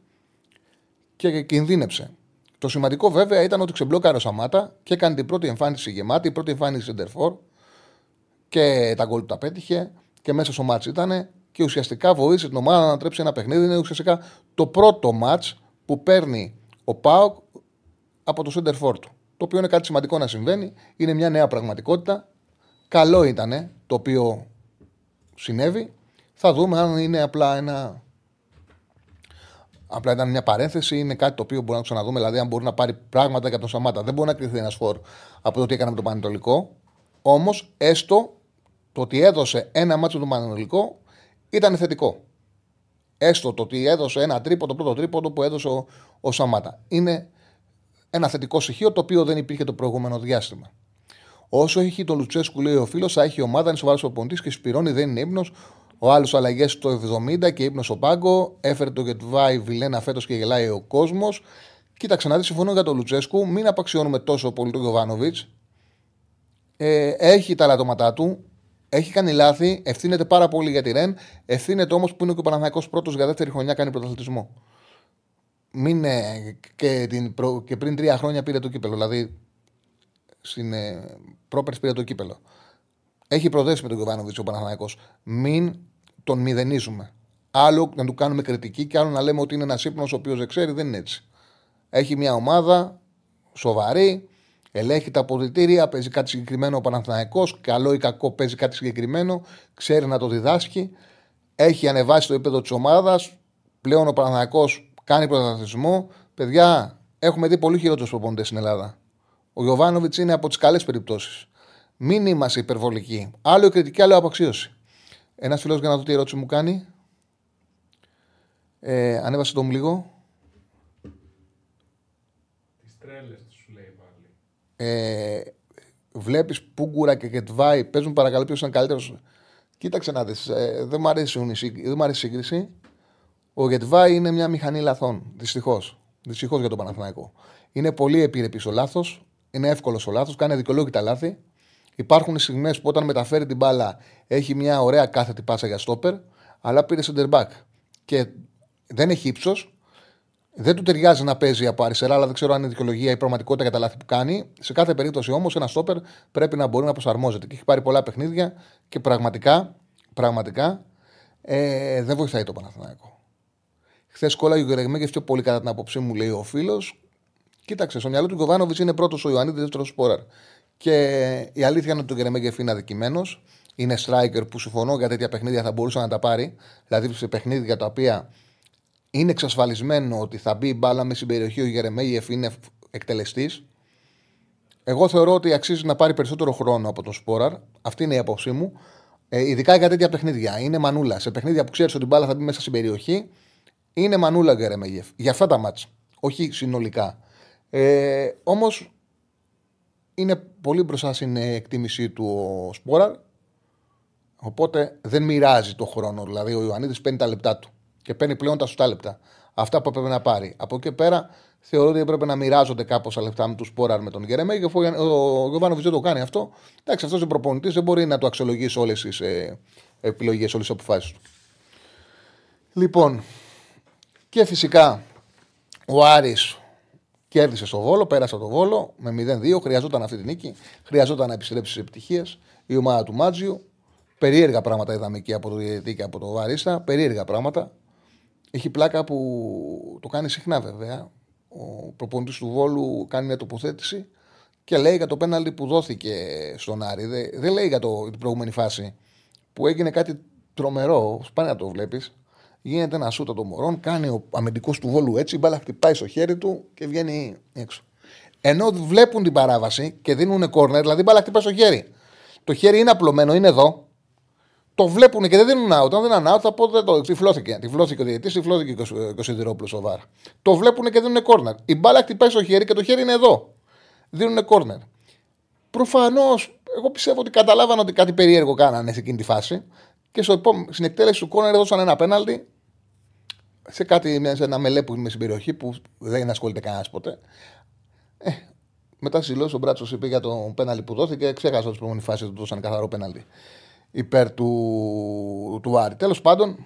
και κινδύνεψε. Το σημαντικό βέβαια ήταν ότι ξεμπλόκαρε ο Σάματτα και έκανε την πρώτη εμφάνιση γεμάτη, η πρώτη εμφάνιση σεντερφόρ και τα γκολ του τα πέτυχε και μέσα στο μάτς ήταν και ουσιαστικά βοήθησε την ομάδα να ανατρέψει ένα παιχνίδι. Είναι ουσιαστικά το πρώτο μάτς που παίρνει ο ΠΑΟΚ από το σεντερφόρ του. Το οποίο είναι κάτι σημαντικό να συμβαίνει, είναι μια νέα πραγματικότητα. Καλό ήταν το οποίο συνέβη. Θα δούμε αν είναι απλά ένα. Απλά ήταν μια παρένθεση, είναι κάτι το οποίο μπορεί να ξαναδούμε. Δηλαδή, αν μπορεί να πάρει πράγματα και από τον Σάματτα, δεν μπορεί να κρυφθεί ένα φόρ από το τι έκανε με τον Πανετολικό. Όμως, έστω το ότι έδωσε ένα μάτσο με τον Πανετολικό ήταν θετικό. Έστω το ότι έδωσε ένα τρίποντο, το πρώτο τρίποντο που έδωσε ο, ο Σάματτα. Είναι ένα θετικό στοιχείο το οποίο δεν υπήρχε το προηγούμενο διάστημα. Όσο έχει τον Λουτσέσκου, λέει ο φίλος, θα έχει ομάδα, είναι σοβαρός προπονητής και σπηρώνει, δεν είναι ύπνος. Ο άλλος αλλαγές στο εβδομήντα και ύπνος ο πάγκο. Έφερε το Γετβάη Βιλένα φέτος και γελάει ο κόσμος. Κοίταξε να δει, συμφωνώ για τον Λουτσέσκου. Μην απαξιώνουμε τόσο πολύ τον Γιωβάνοβιτς. Ε, έχει τα λατώματά του. Έχει κάνει λάθη. Ευθύνεται πάρα πολύ για τη Ρεν. Ευθύνεται όμως που είναι και ο Παναθηναϊκός πρώτος για δεύτερη χρονιά κάνει πρωταθλητισμό. Μην, ε, και, την προ... και πριν τρία χρόνια πήρε το κύπελο. Δηλαδή στην ε, πρόπερση πήρε το κύπελο. Έχει προδέσει με τον Γιωβάνοβιτς ο Παναθηναϊκός. Μην τον μηδενίζουμε. Άλλο να του κάνουμε κριτική και άλλο να λέμε ότι είναι ένας ύπνος ο οποίος δεν ξέρει, δεν είναι έτσι. Έχει μια ομάδα σοβαρή, ελέγχει τα αποδυτήρια, παίζει κάτι συγκεκριμένο ο Παναθηναϊκός, καλό ή κακό παίζει κάτι συγκεκριμένο, ξέρει να το διδάσκει, έχει ανεβάσει το επίπεδο της ομάδας, πλέον ο Παναθηναϊκός κάνει πρωταθλητισμό. Παιδιά, έχουμε δει πολύ χειρότερους προπονητές στην Ελλάδα. Ο Γιωβάνοβιτς είναι από τις καλές περιπτώσεις. Μην είμαστε υπερβολικοί. Άλλο η κριτική, άλλο η απαξίωση. Ένας φίλος για να δω τι ερώτηση μου κάνει. Ε, ανέβασε τον λίγο. Τις τρέλες του σου λέει πάλι. Ε, βλέπεις Πούγκουρα και Κετβάη. Πες μου παρακαλώ ποιος ήταν καλύτερος. Κοίταξε να δεις. Ε, δεν μου αρέσει η σύγκριση. Ο Κετβάη είναι μια μηχανή λαθών. Δυστυχώς. Δυστυχώς για τον Παναθηναϊκό. Είναι πολύ επιρρεπής ο λάθος. Είναι εύκολος ο λάθος. Κάνει δικαιολόγητα λάθη. Υπάρχουν στιγμές που όταν μεταφέρει την μπάλα έχει μια ωραία κάθετη πάσα για στόπερ, αλλά πήρε center back και δεν έχει ύψος. Δεν του ταιριάζει να παίζει από αριστερά, αλλά δεν ξέρω αν είναι δικαιολογία ή πραγματικότητα για τα λάθη που κάνει. Σε κάθε περίπτωση όμως, ένα στόπερ πρέπει να μπορεί να προσαρμόζεται. Και έχει πάρει πολλά παιχνίδια και πραγματικά, πραγματικά ε, δεν βοηθάει το Παναθηναϊκό. Χθες κόλλαγε ο Γερεμέγεφ πιο πολύ, κατά την άποψή μου, λέει ο φίλος. Κοίταξε, στο μυαλό του Γιωβάνοβιτς είναι πρώτος ο Ιωαννίδης, δεύτερος σπόραρ. Και η αλήθεια είναι ότι τον Γκερεμέγεφ είναι αδικημένος. Είναι striker που συμφωνώ για τέτοια παιχνίδια θα μπορούσε να τα πάρει. Δηλαδή σε παιχνίδια τα οποία είναι εξασφαλισμένο ότι θα μπει μπάλα με στην περιοχή, ο Γκερεμέγεφ είναι εκτελεστής. Εγώ θεωρώ ότι αξίζει να πάρει περισσότερο χρόνο από τον Σπόραρ. Αυτή είναι η άποψή μου. Ε, ειδικά για τέτοια παιχνίδια. Είναι μανούλα. Σε παιχνίδια που ξέρεις ότι μπάλα θα μπει μέσα στην περιοχή, είναι μανούλα ο Γκερεμέγεφ. Για αυτά τα μάτς. Όχι συνολικά. Ε, όμως. Είναι πολύ μπροστά στην εκτίμησή του ο Σπόραρ. Οπότε δεν μοιράζει το χρόνο. Δηλαδή ο Ιωαννίδης παίρνει τα λεπτά του και παίρνει πλέον τα σωστά λεπτά. Αυτά που έπρεπε να πάρει. Από εκεί πέρα θεωρώ ότι έπρεπε να μοιράζονται κάπως τα λεπτά με του Σπόραρ με τον Γκερεμέγεφ και ο Γιωβάνοβιτς δεν το κάνει αυτό. Εντάξει, αυτός είναι προπονητής, δεν μπορεί να το αξιολογήσει όλες τις ε, επιλογές, όλες τις αποφάσεις του. Λοιπόν, και φυσικά ο Άρης. Κέρδισε στο Βόλο, πέρασε το Βόλο με μηδέν δύο. Χρειαζόταν αυτή τη νίκη. Χρειαζόταν να επιστρέψει στις επιτυχίες η ομάδα του Μάτζιου. Περίεργα πράγματα είδαμε και από το διαιτητή και από το Βαρίστα. Περίεργα πράγματα. Έχει πλάκα που το κάνει συχνά βέβαια. Ο προπονητής του Βόλου κάνει μια τοποθέτηση και λέει για το πέναλτι που δόθηκε στον Άρη. Δεν λέει για το, την προηγούμενη φάση που έγινε κάτι τρομερό. Σπάνια το βλέπεις. γίνεται ένα σούτα των μωρών, κάνει ο αμυντικός του Βόλου έτσι, η μπάλα χτυπάει στο χέρι του και βγαίνει έξω. Ενώ βλέπουν την παράβαση και δίνουν κόρνερ, δηλαδή η μπάλα χτυπάει στο χέρι. Το χέρι είναι απλωμένο, είναι εδώ. Το βλέπουν και δεν δίνουν out. Αν δεν είναι out, θα πω δεν το. Τυφλώθηκε. Τυφλώθηκε ο διαιτητής, τυφλώθηκε ο Σιδηρόπουλος ο βαρ. Το βλέπουν και δίνουν κόρνερ. Η μπάλα χτυπάει στο χέρι και το χέρι είναι εδώ. Δίνουν κόρνερ. Προφανώς, εγώ πιστεύω ότι καταλάβανε ότι κάτι περίεργο κάνανε σε εκείνη τη φάση και στο επόμενο, στην εκτέλεση του κόρνερ έδωσαν ένα πέναλτι σε, κάτι, σε ένα μελέ που είναι στην περιοχή που δεν ασχολείται κανένας ποτέ. Ε, μετά συλλόγησε ο Μπράτσος, είπε για το πέναλτι που δόθηκε, ξέχασα την προηγούμενη φάση του δώσαν καθαρό πέναλτι υπέρ του, του Άρη. Τέλος πάντων,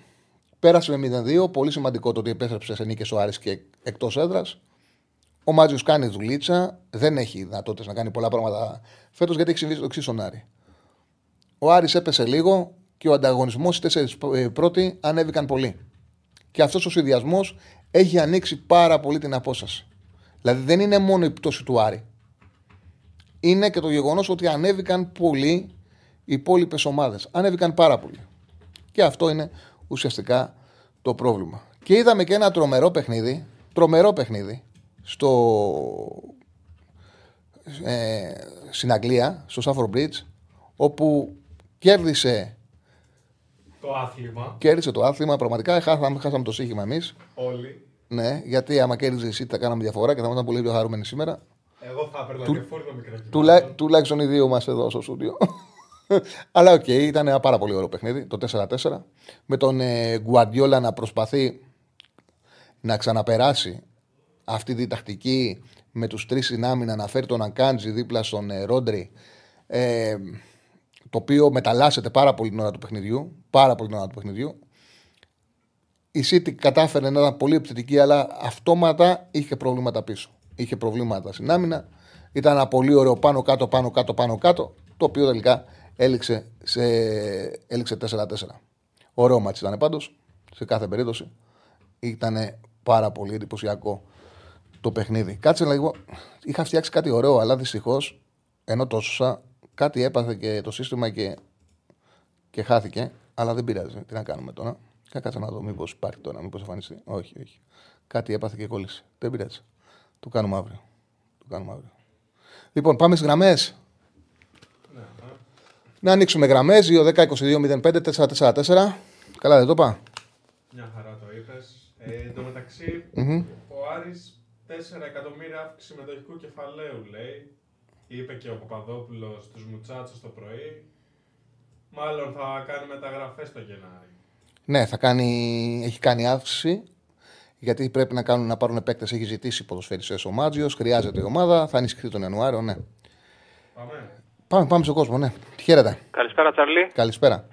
πέρασε με μηδέν δύο. Πολύ σημαντικό το ότι επέστρεψε σε νίκες ο Άρης και εκτός έδρας. Ο Μάτζιος κάνει δουλίτσα, δεν έχει δυνατότητες να κάνει πολλά πράγματα φέτος γιατί έχει συμβεί το εξής στον Άρη. Ο Άρης έπεσε λίγο και ο ανταγωνισμός, οι τέσσερις πρώτοι ανέβηκαν πολύ. Και αυτός ο συνδυασμός έχει ανοίξει πάρα πολύ την απόσταση. Δηλαδή δεν είναι μόνο η πτώση του Άρη. Είναι και το γεγονός ότι ανέβηκαν πολύ οι υπόλοιπες ομάδες. Ανέβηκαν πάρα πολύ. Και αυτό είναι ουσιαστικά το πρόβλημα. Και είδαμε και ένα τρομερό παιχνίδι, τρομερό παιχνίδι. Στο, ε, στην Αγγλία, στο Σάφορντ Μπριτζ, όπου κέρδισε το άθλημα. Κέρδισε το άθλημα, πραγματικά χάσαμε, χάσαμε το σύγχυμα εμείς. Όλοι. Ναι, γιατί άμα κέρδιζε εσύ θα κάναμε διαφορά και θα ήμασταν πολύ πιο χαρούμενοι σήμερα. Εγώ θα έπαιρνα και φόρτο μικρά κοιμάτα. Τουλάχιστον οι δύο μας εδώ στο στούντιο. Αλλά οκ, okay, ήταν ένα πάρα πολύ ωραίο παιχνίδι, το τέσσερα τέσσερα. Με τον ε, Γκουαρδιόλα να προσπαθεί να ξαναπεράσει αυτή τη τακτική με τους τρεις συνάμυνα να φέρει τον Αγκάντζη δίπλα στον ε, Ρόντρι, ε, το οποίο μεταλλάσσεται πάρα πολύ την ώρα του παιχνιδιού. Πάρα πολύ την ώρα του παιχνιδιού. Η City κατάφερε να ήταν πολύ επιθετική, αλλά αυτόματα είχε προβλήματα πίσω. Είχε προβλήματα στην άμυνα. Ήταν ένα πολύ ωραίο πάνω-κάτω, πάνω-κάτω, πάνω-κάτω, το οποίο τελικά έληξε, σε, έληξε τέσσερα τέσσερα. Ωραίο μάτς ήταν πάντως, σε κάθε περίπτωση. Ήταν πάρα πολύ εντυπωσιακό το παιχνίδι. Κάτσε να λίγο. Είχα φτιάξει κάτι ωραίο, αλλά δυστυχώς ενώ το σούσα, κάτι έπαθε και το σύστημα και, και χάθηκε. Αλλά δεν πειράζει. Τι να κάνουμε τώρα. Κάτσε να δω, μήπως υπάρχει τώρα, μήπως εμφανιστεί. Όχι, όχι. Κάτι έπαθε και κόλλησε. Δεν πειράζει. Το κάνουμε αύριο. Το κάνουμε αύριο. Λοιπόν, πάμε στις γραμμές. Ναι. Να ανοίξουμε γραμμές. δύο δέκα είκοσι δύο μηδέν πέντε τέσσερα τέσσερα τέσσερα. Καλά, δεν το είπα. Μια χαρά το είπες. Ε, εν τω μεταξύ, mm-hmm. ο Άρης. τέσσερα εκατομμύρια αύξηση μετοχικού κεφαλαίου, λέει. Είπε και ο Παπαδόπουλος στους Μουτσάτσους το πρωί. Μάλλον θα κάνει μεταγραφές το Γενάρη. Ναι, θα κάνει, έχει κάνει αύξηση. Γιατί πρέπει να, κάνουν, να πάρουν επέκταση. Έχει ζητήσει ποδοσφαιριστές ο Μάτζιος. Χρειάζεται η ομάδα. Θα ανησυχθεί τον Ιανουάριο, ναι. Πάμε. Πάμε, πάμε στον κόσμο, ναι. Χαίρετε. Καλησπέρα, Τσαρλί. Καλησπέρα.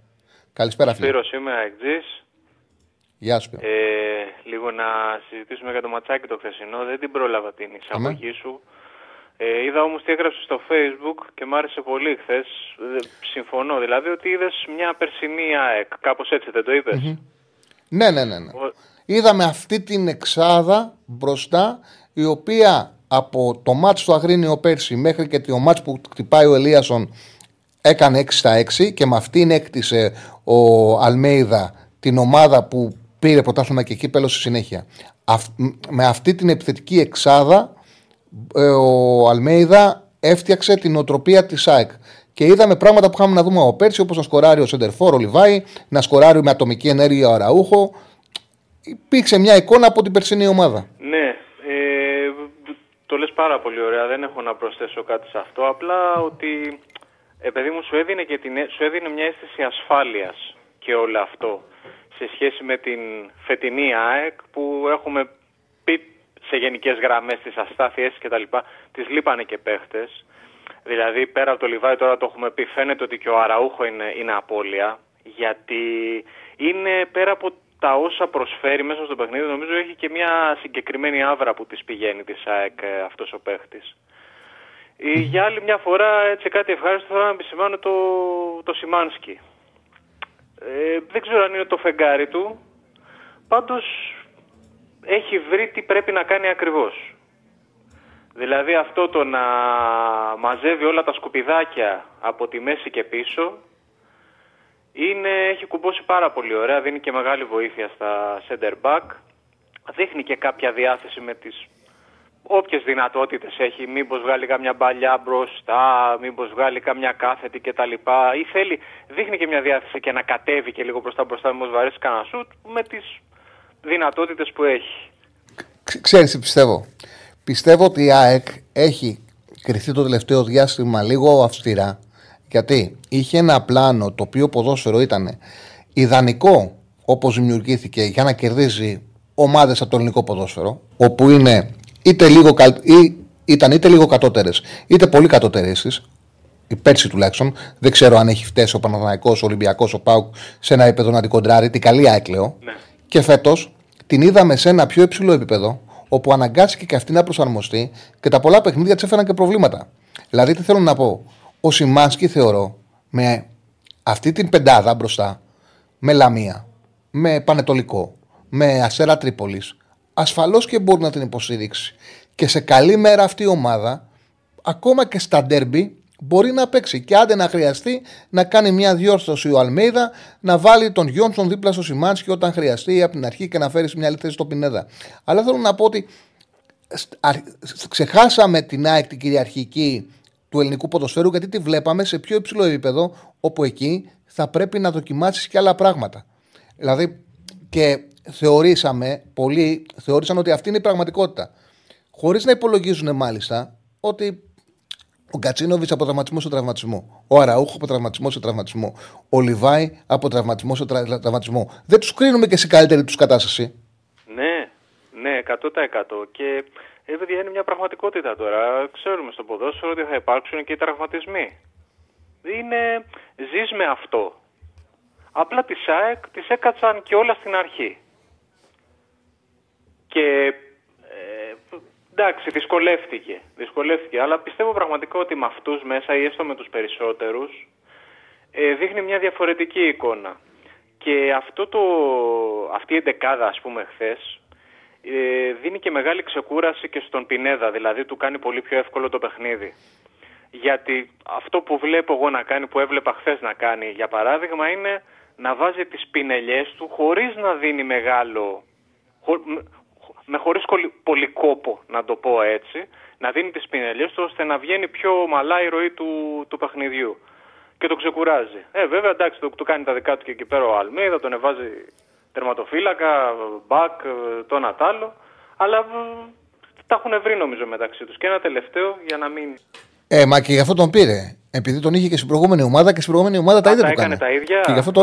Καλησπέρα, φίλε. Σπύρος είμαι, Εκτζής. Γεια σου. Ε, λίγο να συζητήσουμε για το ματσάκι το χθεσινό. Δεν την πρόλαβα την εισαγωγή σου. Ε, είδα όμως τι έγραψε στο Facebook και μ' άρεσε πολύ χθες. Συμφωνώ δηλαδή ότι είδες μια περσινή ΑΕΚ. Κάπως έτσι δεν το είπες. Mm-hmm. Ναι, ναι, ναι. ναι. Ο... Είδαμε αυτή την εξάδα μπροστά η οποία από το μάτς στο Αγρίνιο πέρσι μέχρι και το μάτς που χτυπάει ο Ελίασον έκανε έξι στα έξι και με αυτήν έκτισε ο Αλμέιδα την ομάδα που πήρε πρωτάθλημα και κύπελλο στη συνέχεια. Αυ- με αυτή την επιθετική εξάδα ε, ο Αλμέιδα έφτιαξε την οτροπία της ΑΕΚ. Και είδαμε πράγματα που είχαμε να δούμε από πέρσι, όπως να σκοράρει ο Σεντερφόρ, ο Λιβάη, να σκοράρει με ατομική ενέργεια ο Αραούχο. Υπήρξε μια εικόνα από την περσινή ομάδα. Ναι, ε, το λες πάρα πολύ ωραία. Δεν έχω να προσθέσω κάτι σε αυτό. Απλά ότι επειδή μου σου έδινε, και την, σου έδινε μια αίσθηση ασφάλειας και όλο αυτό. Σε σχέση με την φετινή ΑΕΚ που έχουμε πει σε γενικές γραμμές τις αστάθειες και τα λοιπά, τις λείπανε και παίχτες. Δηλαδή πέρα από το Λιβάη τώρα το έχουμε πει, φαίνεται ότι και ο Αραούχο είναι, είναι απώλεια, γιατί είναι πέρα από τα όσα προσφέρει μέσα στο παιχνίδι, νομίζω έχει και μια συγκεκριμένη άβρα που της πηγαίνει της ΑΕΚ αυτός ο παίχτης. Ή, για άλλη μια φορά έτσι κάτι ευχάριστο θέλω να επισημάνω το, το Σιμάνσκι. Ε, δεν ξέρω αν είναι το φεγγάρι του, πάντως έχει βρει τι πρέπει να κάνει ακριβώς. Δηλαδή αυτό το να μαζεύει όλα τα σκουπιδάκια από τη μέση και πίσω Είναι, έχει κουμπώσει πάρα πολύ ωραία, δίνει και μεγάλη βοήθεια στα center back. Δείχνει και κάποια διάθεση με τις όποιες δυνατότητες έχει. Μήπως βγάλει καμιά μπαλιά μπροστά, μήπως βγάλει καμιά κάθετη κτλ. Ή θέλει, δείχνει και μια διάθεση και να κατέβει και λίγο μπροστά μπροστά, μήπως βαρέσει κανένα σουτ με τις δυνατότητες που έχει. Ξέρεις, πιστεύω. Πιστεύω ότι η ΑΕΚ έχει κριθεί το τελευταίο διάστημα λίγο αυστηρά. Γιατί είχε ένα πλάνο το οποίο ποδόσφαιρο ήταν ιδανικό όπως δημιουργήθηκε για να κερδίζει ομάδες από το ελληνικό ποδόσφαιρο, όπου είναι είτε λίγο καλ... ή... ήταν είτε λίγο κατώτερες είτε πολύ κατώτερες, η πέρσι τουλάχιστον. Δεν ξέρω αν έχει φτάσει ο Παναθηναϊκός, ο Ολυμπιακός, ο ΠΑΟΚ σε ένα επίπεδο να την κοντράρει, την καλή άκλαιο. Ναι. Και φέτος την είδαμε σε ένα πιο υψηλό επίπεδο, όπου αναγκάστηκε και αυτή να προσαρμοστεί και τα πολλά παιχνίδια της έφεραν και προβλήματα. Δηλαδή, τι θέλω να πω. Ο Σιμάνσκι θεωρώ με αυτή την πεντάδα μπροστά, με Λαμία, με Πανετολικό, με Αστέρα Τρίπολης, ασφαλώς και μπορεί να την υποστηρίξει. Και σε καλή μέρα αυτή η ομάδα, ακόμα και στα ντέρμπι, μπορεί να παίξει. Και άντε να χρειαστεί να κάνει μια διόρθωση ο Αλμέιδα, να βάλει τον Γιόνσον δίπλα στο Σιμάνσκι όταν χρειαστεί από την αρχή και να φέρει μια άλλη θέση στο Πινέδα. Αλλά θέλω να πω ότι ξεχάσαμε την ΑΕΚ την κυριαρχική του ελληνικού ποδοσφαίρου, γιατί τη βλέπαμε σε πιο υψηλό επίπεδο, όπου εκεί θα πρέπει να δοκιμάσεις και άλλα πράγματα. Δηλαδή, και θεωρήσαμε, πολλοί θεωρήσαν ότι αυτή είναι η πραγματικότητα. Χωρίς να υπολογίζουν μάλιστα ότι ο Γκατσίνοβιτς από τραυματισμό σε τραυματισμό, ο Αραούχο από τραυματισμό σε τραυματισμό, ο Λιβάη από τραυματισμό σε τρα... τραυματισμό. Δεν τους κρίνουμε και σε καλύτερη τους κατάσταση. Ναι, ναι, εκατό τοις εκατό. Και Ε, παιδιά, είναι μια πραγματικότητα τώρα. Ξέρουμε στο ποδόσφαιρο ότι θα υπάρξουν και οι τραυματισμοί. Είναι... Ζεις με αυτό. Απλά τις ΑΕΚ τις έκατσαν και όλα στην αρχή. Και... Ε, εντάξει, δυσκολεύτηκε. Δυσκολεύτηκε. Αλλά πιστεύω πραγματικά ότι με αυτούς μέσα, ή έστω με τους περισσότερους, ε, δείχνει μια διαφορετική εικόνα. Και αυτό το... αυτή η εντεκάδα, ας πούμε, χθες, δίνει και μεγάλη ξεκούραση και στον Πινέδα, δηλαδή του κάνει πολύ πιο εύκολο το παιχνίδι. Γιατί αυτό που βλέπω εγώ να κάνει, που έβλεπα χθες να κάνει για παράδειγμα, είναι να βάζει τις πινελιές του χωρίς να δίνει μεγάλο, χω, με χωρίς πολύ κόπο να το πω έτσι, να δίνει τις πινελιές του ώστε να βγαίνει πιο ομαλά η ροή του, του παιχνιδιού και το ξεκουράζει. Ε βέβαια εντάξει, το, το κάνει τα δικά του και εκεί πέρα ο Αλμίδα, τον εβάζει τερματοφύλακα, μπακ, το ένα τ' άλλο. Αλλά τα έχουν βρει νομίζω μεταξύ τους. Και ένα τελευταίο για να μην... Ε, μα και γι' αυτό τον πήρε. Επειδή τον είχε και στην προηγούμενη ομάδα και στην προηγούμενη ομάδα Α, τα ίδια του έκανε. Τα ίδια. Και γι' αυτό το...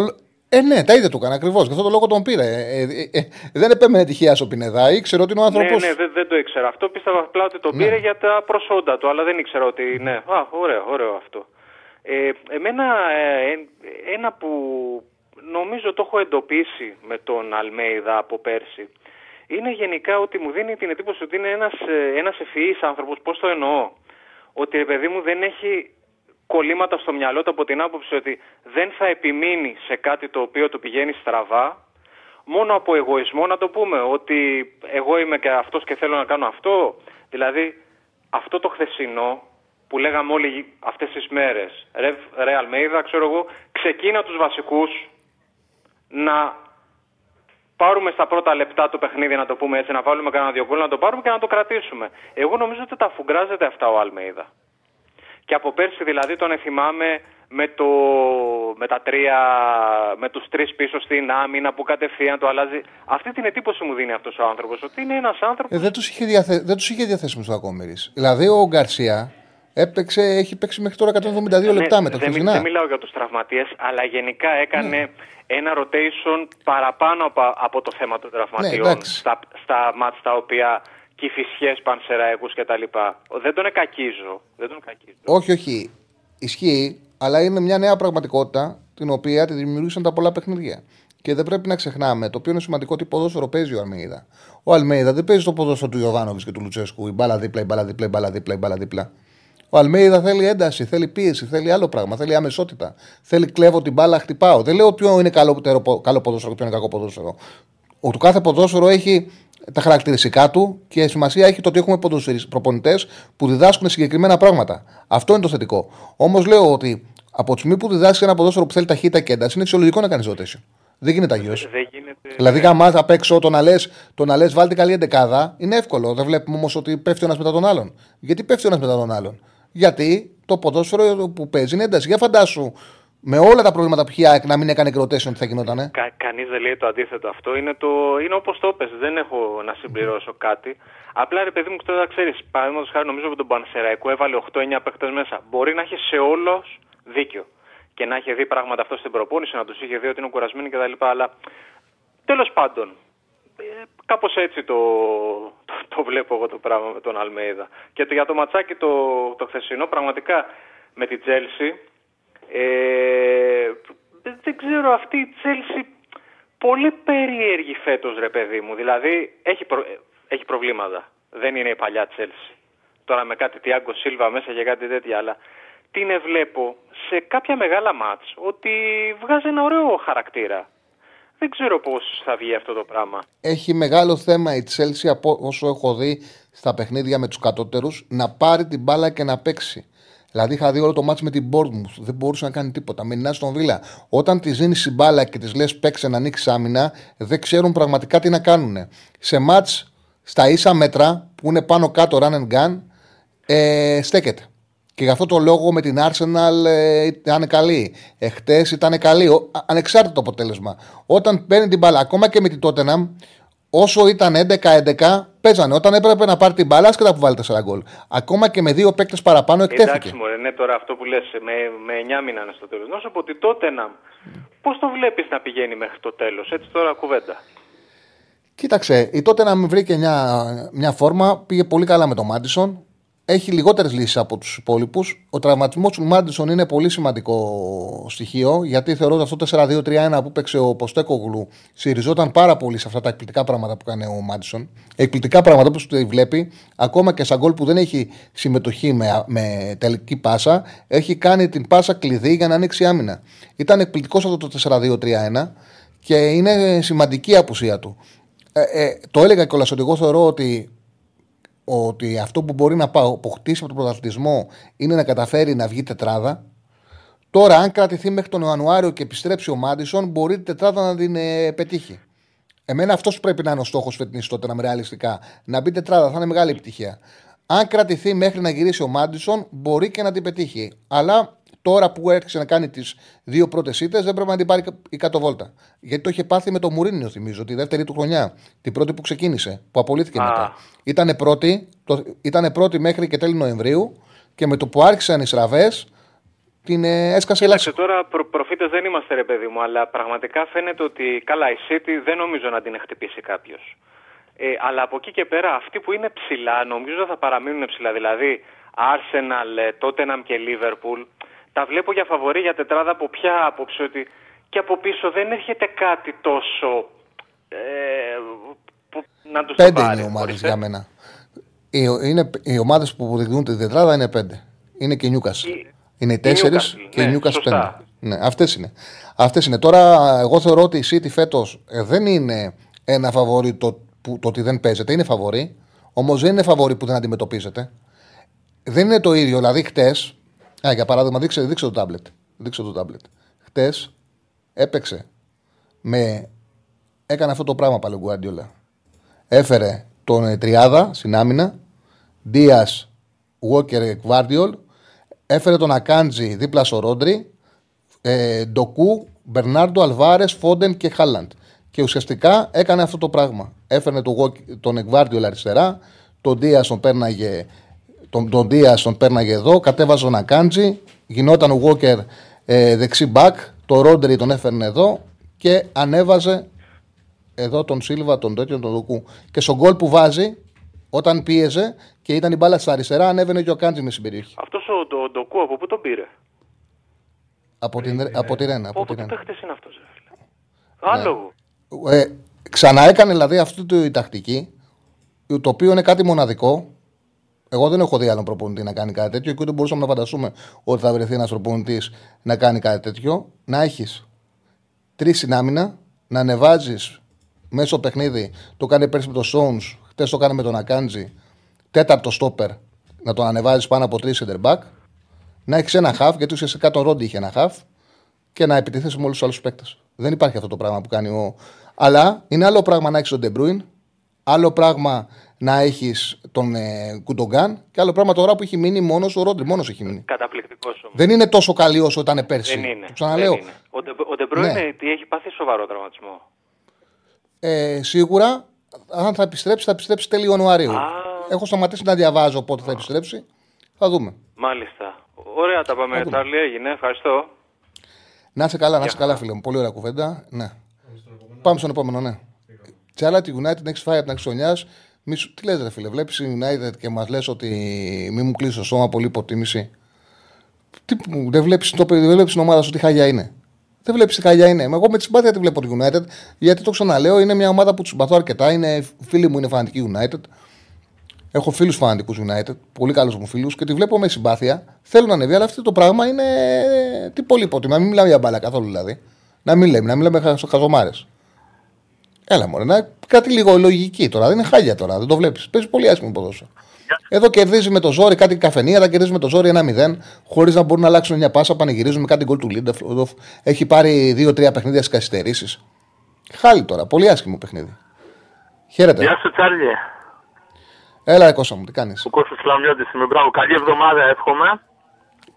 Ε, ναι, τα ίδια του έκανε ακριβώς. Γι' αυτό το λόγο τον πήρε. Ε, ε, ε, δεν επέμενε τυχαία στο Πινεδά. Ήξερε ότι είναι ο άνθρωπος. Ναι, ναι, δεν, δεν το ήξερα. Αυτό πίστευα απλά ότι τον ναι. πήρε για τα προσόντα του. Αλλά δεν ήξερα ότι. Ναι. Α, ωραίο, ωραίο αυτό. Ε, εμένα ε, ένα που. Νομίζω το έχω εντοπίσει με τον Αλμέιδα από πέρσι. Είναι γενικά ότι μου δίνει την εντύπωση ότι είναι ένας, ένας ευφυής άνθρωπος. Πώς το εννοώ? Ότι ρε παιδί μου δεν έχει κολλήματα στο μυαλό του, από την άποψη ότι δεν θα επιμείνει σε κάτι το οποίο του πηγαίνει στραβά. Μόνο από εγωισμό, να το πούμε, ότι εγώ είμαι και αυτός και θέλω να κάνω αυτό. Δηλαδή αυτό το χθεσινό που λέγαμε όλοι αυτές τις μέρες, Ρε, ρε Αλμέιδα, ξέρω εγώ, ξεκίνα τους βασικούς, να πάρουμε στα πρώτα λεπτά το παιχνίδι, να το πούμε έτσι, να βάλουμε κανένα δυο γκολ, να το πάρουμε και να το κρατήσουμε. Εγώ νομίζω ότι τα αφουγκράζεται αυτά ο Αλμέιδα. Και από πέρσι δηλαδή τον θυμάμαι με, το, με, τα τρία, με τους τρεις πίσω στην άμυνα που κατευθείαν το αλλάζει. Αυτή την εντύπωση μου δίνει αυτός ο άνθρωπος, ότι είναι ένας άνθρωπος... Ε, δεν τους είχε, διαθε... είχε διαθέσιμους στο Ακόμηρης. Δηλαδή ο Γκαρσία... Έπαιξε, έχει παίξει μέχρι τώρα εκατόν εβδομήντα δύο λεπτά μετά. Δεν δε μιλάω για τους τραυματίες, αλλά γενικά έκανε ναι. ένα rotation παραπάνω από το θέμα των τραυματιών, ναι, στα, στα μάτς τα οποία Κηφισιές, Πανσεραϊκούς κτλ. Δεν τον εκακίζω. Δεν τον εκακίζω. Όχι, όχι. Ισχύει, αλλά είναι μια νέα πραγματικότητα την οποία τη δημιουργήσαν τα πολλά παιχνίδια. Και δεν πρέπει να ξεχνάμε το οποίο είναι σημαντικό, ότι ποδόσφαιρο παίζει ο Αλμέιδα. Ο Αλμέιδα δεν παίζει το ποδόσφαιρο του Γιωβάνοβιτς και του Λουτσέσκου. Η μπάλα δίπλα, η μπάλα δίπλα, η μπάλα δίπλα. Η μπάλα δίπλα. Ο Αλμέιδα θέλει ένταση, θέλει πίεση, θέλει άλλο πράγμα, θέλει αμεσότητα. Θέλει κλέβω την μπάλα, χτυπάω. Δεν λέω ποιο είναι καλό, καλό ποδόσφαιρο και ποιο είναι κακό ποδόσφαιρο. Ο του κάθε ποδόσφαιρο έχει τα χαρακτηριστικά του και σημασία έχει το ότι έχουμε προπονητές που διδάσκουν συγκεκριμένα πράγματα. Αυτό είναι το θετικό. Όμως λέω ότι Από τη στιγμή που διδάσκει ένα ποδόσφαιρο που θέλει ταχύτητα και ένταση, είναι φυσιολογικό να κάνει rotation. Δεν γίνεται αγιώ. Γίνεται... Δηλαδή, γαμάζα απ' έξω το να λες, λες βάλτε καλή εντεκάδα, είναι εύκολο. Δεν βλέπουμε όμως ότι πέφτει ο ένας μετά τον άλλον. Γιατί πέφτει ο ένας μετά τον άλλον? Γιατί το ποδόσφαιρο που παίζει είναι ένταση. Για φαντάσου με όλα τα προβλήματα που είχε να μην έκανε rotation, τι θα γινότανε. Κα, Κανείς δεν λέει το αντίθετο αυτό. Είναι, είναι όπως το πες. Δεν έχω να συμπληρώσω κάτι. Απλά ρε παιδί μου, τώρα ξέρει, παραδείγματος χάρη, νομίζω ότι τον Πανσεραϊκό έβαλε οκτώ εννιά παίκτες μέσα. Μπορεί να έχει σε όλο δίκιο. Και να είχε δει πράγματα αυτό στην προπόνηση, να του είχε δει ότι είναι κουρασμένοι κτλ. Αλλά τέλος πάντων, κάπως έτσι το, το, το βλέπω εγώ το πράγμα με τον Αλμέιδα. Και το, για το ματσάκι το, το χθεσινό, πραγματικά με την Τσέλσι, ε, δεν ξέρω, αυτή η Τσέλσι πολύ περίεργη φέτος, ρε παιδί μου. Δηλαδή έχει, προ, έχει προβλήματα. Δεν είναι η παλιά Τσέλσι. Τώρα με κάτι Τιάγκο Σίλβα μέσα και κάτι τέτοια, αλλά την βλέπω σε κάποια μεγάλα μάτς ότι βγάζει ένα ωραίο χαρακτήρα. Δεν ξέρω πώς θα βγει αυτό το πράγμα. Έχει μεγάλο θέμα η Chelsea, από όσο έχω δει στα παιχνίδια με τους κατώτερους, να πάρει την μπάλα και να παίξει. Δηλαδή είχα δει όλο το μάτς με την Bournemouth, δεν μπορούσε να κάνει τίποτα. Με την Aston Villa, όταν τη δίνει η μπάλα και τη λες παίξε να ανοίξει άμυνα, δεν ξέρουν πραγματικά τι να κάνουν. Σε μάτς στα ίσα μέτρα που είναι πάνω κάτω run and gun, ε, στέκεται. Και γι' αυτό το λόγο με την Arsenal ε, ήταν καλή. Εχθές ήταν καλή, ο, α, ανεξάρτητο αποτέλεσμα. Όταν παίρνει την μπάλα, ακόμα και με την Tottenham, όσο ήταν έντεκα έντεκα, παίζανε. Όταν έπρεπε να πάρει την μπάλα, άσχετα που βάλει τέσσερα γκολ. Ακόμα και με δύο παίκτες παραπάνω, εκτέθηκε. Εντάξει, μωρέ, ναι, τώρα αυτό που λες, με, με εννιά μήνανε στο τέλος. Να σου πω ότι Tottenham, πώς το βλέπεις να πηγαίνει μέχρι το τέλος, έτσι τώρα κουβέντα. Κοίταξε, η Tottenham βρήκε μια, μια φόρμα, πήγε πολύ καλά με τον Madison. Έχει λιγότερες λύσεις από τους υπόλοιπους. Ο τραυματισμός του Μάντισον είναι πολύ σημαντικό στοιχείο, γιατί θεωρώ ότι αυτό το τέσσερα δύο τρία ένα που παίξε ο Ποστέκογλου στηριζόταν πάρα πολύ σε αυτά τα εκπληκτικά πράγματα που κάνει ο Μάντισον. Εκπληκτικά πράγματα όπως το βλέπει, ακόμα και σαν γκολ που δεν έχει συμμετοχή με, με τελική πάσα, έχει κάνει την πάσα κλειδί για να ανοίξει άμυνα. Ήταν εκπληκτικός αυτό το τέσσερα δύο τρία ένα και είναι σημαντική η απουσία του. Ε, ε, το έλεγα κιόλας ότι εγώ θεωρώ ότι. ότι αυτό που μπορεί να αποκτήσει από τον πρωταθλητισμό είναι να καταφέρει να βγει τετράδα. Τώρα, αν κρατηθεί μέχρι τον Ιανουάριο και επιστρέψει ο Μάντισον, μπορεί την τετράδα να την ε, πετύχει. Εμένα αυτός πρέπει να είναι ο στόχος φετινής τότε, να είμαι ρεαλιστικά. Να μπει τετράδα, θα είναι μεγάλη επιτυχία. Αν κρατηθεί μέχρι να γυρίσει ο Μάντισον, μπορεί και να την πετύχει. Αλλά τώρα που έρχεσαι να κάνει τις δύο πρώτες ήττες, δεν πρέπει να την πάρει η κατοβόλτα. Γιατί το είχε πάθει με το Μουρίνιο, θυμίζω, τη δεύτερη του χρονιά. Την πρώτη που ξεκίνησε, που απολύθηκε ah. μετά. Ήτανε πρώτη, το, ήτανε πρώτη μέχρι και τέλη Νοεμβρίου και με το που άρχισαν οι στραβές, την ε, έσκασε ελάχιστα. Τώρα προ, προφήτες δεν είμαστε, ρε παιδί μου, αλλά πραγματικά φαίνεται ότι καλά, η Σίτι δεν νομίζω να την χτυπήσει κάποιο. Ε, αλλά από εκεί και πέρα, αυτοί που είναι ψηλά, νομίζω θα παραμείνουν ψηλά. Δηλαδή, Arsenal, Tottenham και Liverpool. Τα βλέπω για φαβορί για τετράδα από ποια άποψη, ότι και από πίσω δεν έρχεται κάτι τόσο ε, που να τους πέντε το πάρει. Πέντε είναι οι ομάδες για μένα. Οι, είναι, οι ομάδες που διεκδικούν τη τετράδα είναι πέντε. Είναι και η Νιούκας. Είναι οι τέσσερις και η Νιούκας πέντε. Ναι, αυτές είναι. Αυτές είναι. Τώρα εγώ θεωρώ ότι η City φέτος ε, δεν είναι ένα φαβορί το, που, το ότι δεν παίζεται. Είναι φαβορί, όμως δεν είναι φαβορί που δεν αντιμετωπίζεται. Δεν είναι το ίδιο, δηλαδή χτες. Α, για παράδειγμα, δείξε, δείξε το τάμπλετ. Δείξε το τάμπλετ. Χτες έπαιξε με... Έκανε αυτό το πράγμα πάλι ο Γκουαρδιόλα. Έφερε τον ε, Τριάδα στην άμυνα. Ντίας, Walker, Guardiol. Έφερε τον Ακάντζη δίπλα στο Ρόντρι. Ε, Ντοκού, Μπερνάρντο, Αλβάρες, Φόντεν και Χάλαντ. Και ουσιαστικά έκανε αυτό το πράγμα. Έφερε το, τον Guardiol αριστερά. Τον Ντίας τον πέρναγε... Τον, τον Δίας τον πέρναγε εδώ, κατέβαζε τον Ακάντζη, γινόταν ο Walker ε, δεξί μπακ, το Ρόντρι τον έφερνε εδώ και ανέβαζε εδώ τον Σίλβα, τον τέτοιο, τον Δουκού. Και στον γκολ που βάζει, όταν πίεζε και ήταν η μπάλα στα αριστερά, ανέβαινε και ο Ακάντζη με στην περιοχή. Αυτός ο Ντοκού από πού τον πήρε? Από την Ρένα. Από πού παίχτες είναι αυτός? Άλογο. Ξαναέκανε δηλαδή αυτή η τακτική, το οποίο είναι κάτι μοναδικό. Εγώ δεν έχω δει άλλον προπονητή να κάνει κάτι τέτοιο και ούτε μπορούσαμε να φανταστούμε ότι θα βρεθεί ένας προπονητής να κάνει κάτι τέτοιο. Να έχεις τρεις συνάμυνα, να ανεβάζεις μέσω παιχνίδι. Το κάνει πέρσι με τον Σόουνς, χτες το κάνει με τον Ακάντζη. Τέταρτο στόπερ, να τον ανεβάζεις πάνω από τρεις center back. Να έχει ένα χαφ, γιατί ουσιαστικά τον Ρόντρι είχε ένα χαφ, και να επιτίθεσαι με όλου του άλλου παίκτε. Δεν υπάρχει αυτό το πράγμα που κάνει ο. Αλλά είναι άλλο πράγμα να έχει τον Ντεμπρούιν, άλλο πράγμα να έχει τον ε, Κουντογκάν και άλλο πράγμα τώρα που έχει μείνει μόνο ο Ρόντρι. Μόνο έχει μείνει. Καταπληκτικό όμω. Δεν είναι τόσο καλή όσο ήταν πέρσι. Δεν είναι. Ξαναλέω. Δεν είναι. Ο, Ντε, ο Ντεμπρούιν ναι. έχει πάθει σοβαρό τραυματισμό. Ε, σίγουρα, αν θα επιστρέψει, θα επιστρέψει τέλη Ιανουαρίου. Α... Έχω σταματήσει να διαβάζω πότε θα επιστρέψει. Θα δούμε. Μάλιστα. Ωραία τα πάμε. Τσάρλι, έγινε. Ευχαριστώ. Να είσαι καλά, να είσαι καλά, φίλε μου. Πολύ ωραία κουβέντα. Ναι. Πάμε στον επόμενο, ναι. Τσάλα, τη United έχει φάει από την αξιονιά. Σου... Τι λες, ρε φίλε, βλέπεις η United και μας λες ότι μη μου κλείσει το σώμα, πολύ υποτίμηση. Τι... Δεν βλέπεις το... την ομάδα σου τι χαγιά είναι. Δεν βλέπεις τι χαγιά είναι. Εγώ με τη συμπάθεια τη βλέπω την United, γιατί το ξαναλέω, είναι μια ομάδα που τη συμπαθώ αρκετά. Είναι... Φίλοι μου είναι φανατικοί United. Έχω φίλους φανατικούς United, πολύ καλούς μου φίλους και τη βλέπω με συμπάθεια. Θέλω να ανέβει, αλλά αυτό το πράγμα είναι. Τι πολύ υποτίμηση. Να μην μιλάμε για μπάλα καθόλου δηλαδή. Να μην λέμε, να μιλάμε χα... χαζομάρες. Έλα μωρέ, να... κάτι λίγο λογική τώρα. Δεν είναι χάλια τώρα, δεν το βλέπεις. Παίζει πολύ άσχημο ποδόσφαιρο. Εδώ κερδίζει με το ζόρι κάτι καφενεία, θα κερδίζει με το ζόρι ένα μηδέν, χωρίς να μπορούν να αλλάξουν μια πάσα. Πανηγυρίζουν με κάτι γκολ του Λίντεφλοφ. Έχει πάρει δύο τρία παιχνίδια στις καθυστερήσεις. Χάλι τώρα, πολύ άσχημο παιχνίδι. Χαίρετε. Γεια σου, Τσάρλι. Έλα, Κώστα μου, τι κάνεις. Ο Κώστας Λαμιώτης είμαι, μπράβο. Καλή εβδομάδα, εύχομαι.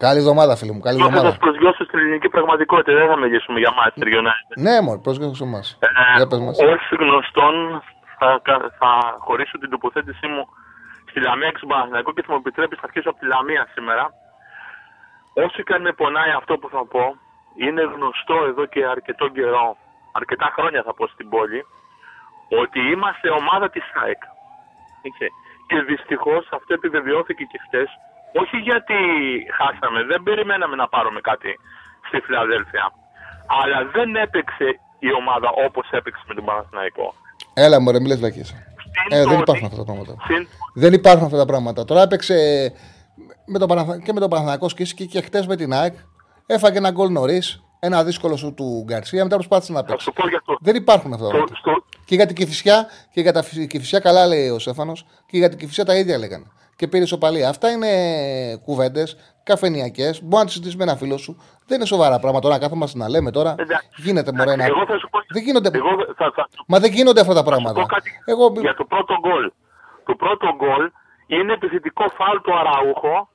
Καλή εβδομάδα, φίλε μου. Καλή εβδομάδα. Θα σας προσγειώσω στην ελληνική πραγματικότητα, δεν θα μιλήσουμε για Manchester United. Ναι, μωρέ, προσγειώσω μας. Όσοι γνωστών, θα, θα χωρίσω την τοποθέτησή μου στη Λαμία εξ Παναθηναϊκού και θα μου επιτρέπεις να αρχίσω από τη Λαμία σήμερα. Όσοι και αν με πονάει αυτό που θα πω, είναι γνωστό εδώ και αρκετό καιρό, αρκετά χρόνια θα πω στην πόλη, ότι είμαστε ομάδα της ΑΕΚ. Και δυστυχώς αυτό επιβεβαιώθηκε και χτες. Όχι γιατί χάσαμε, δεν περιμέναμε να πάρουμε κάτι στη Φιλαδέλφια. Αλλά δεν έπαιξε η ομάδα όπως έπαιξε με τον Παναθηναϊκό. Έλα μωρέ, μη λες βλακίες. Ε, δεν υπάρχουν αυτά τα πράγματα. Συν... Δεν υπάρχουν αυτά τα πράγματα. Τώρα έπαιξε με τον Παναθα... και με τον Παναθηναϊκό σκίσκι και χτες με την ΑΕΚ. Έφαγε ένα γκολ νωρίς, ένα δύσκολο σου του Γκαρσία, μετά προσπάθησε να παίξει. Δεν υπάρχουν αυτά τα πράγματα. Στο... Και για την Κηφισιά, και για τα Κηφισιά, καλά λέει ο Στέφανος, και για την Κηφισιά τα ίδια λέγανε. Και πήρε σοπαλία. Αυτά είναι κουβέντες, καφενειακές. Μπορεί να τις συζητήσεις με ένα φίλο σου. Δεν είναι σοβαρά πράγματα. Τώρα κάθομαστε να λέμε τώρα. Εντάξει. Γίνεται μωρέ ένα. Εγώ θα σου πω... δεν γίνονται... Εγώ θα, θα... Μα δεν γίνονται αυτά τα πράγματα. Θα κάτι... Εγώ... Για το πρώτο γκολ. Το πρώτο γκολ είναι επιθετικό φάουλ του Αραούχο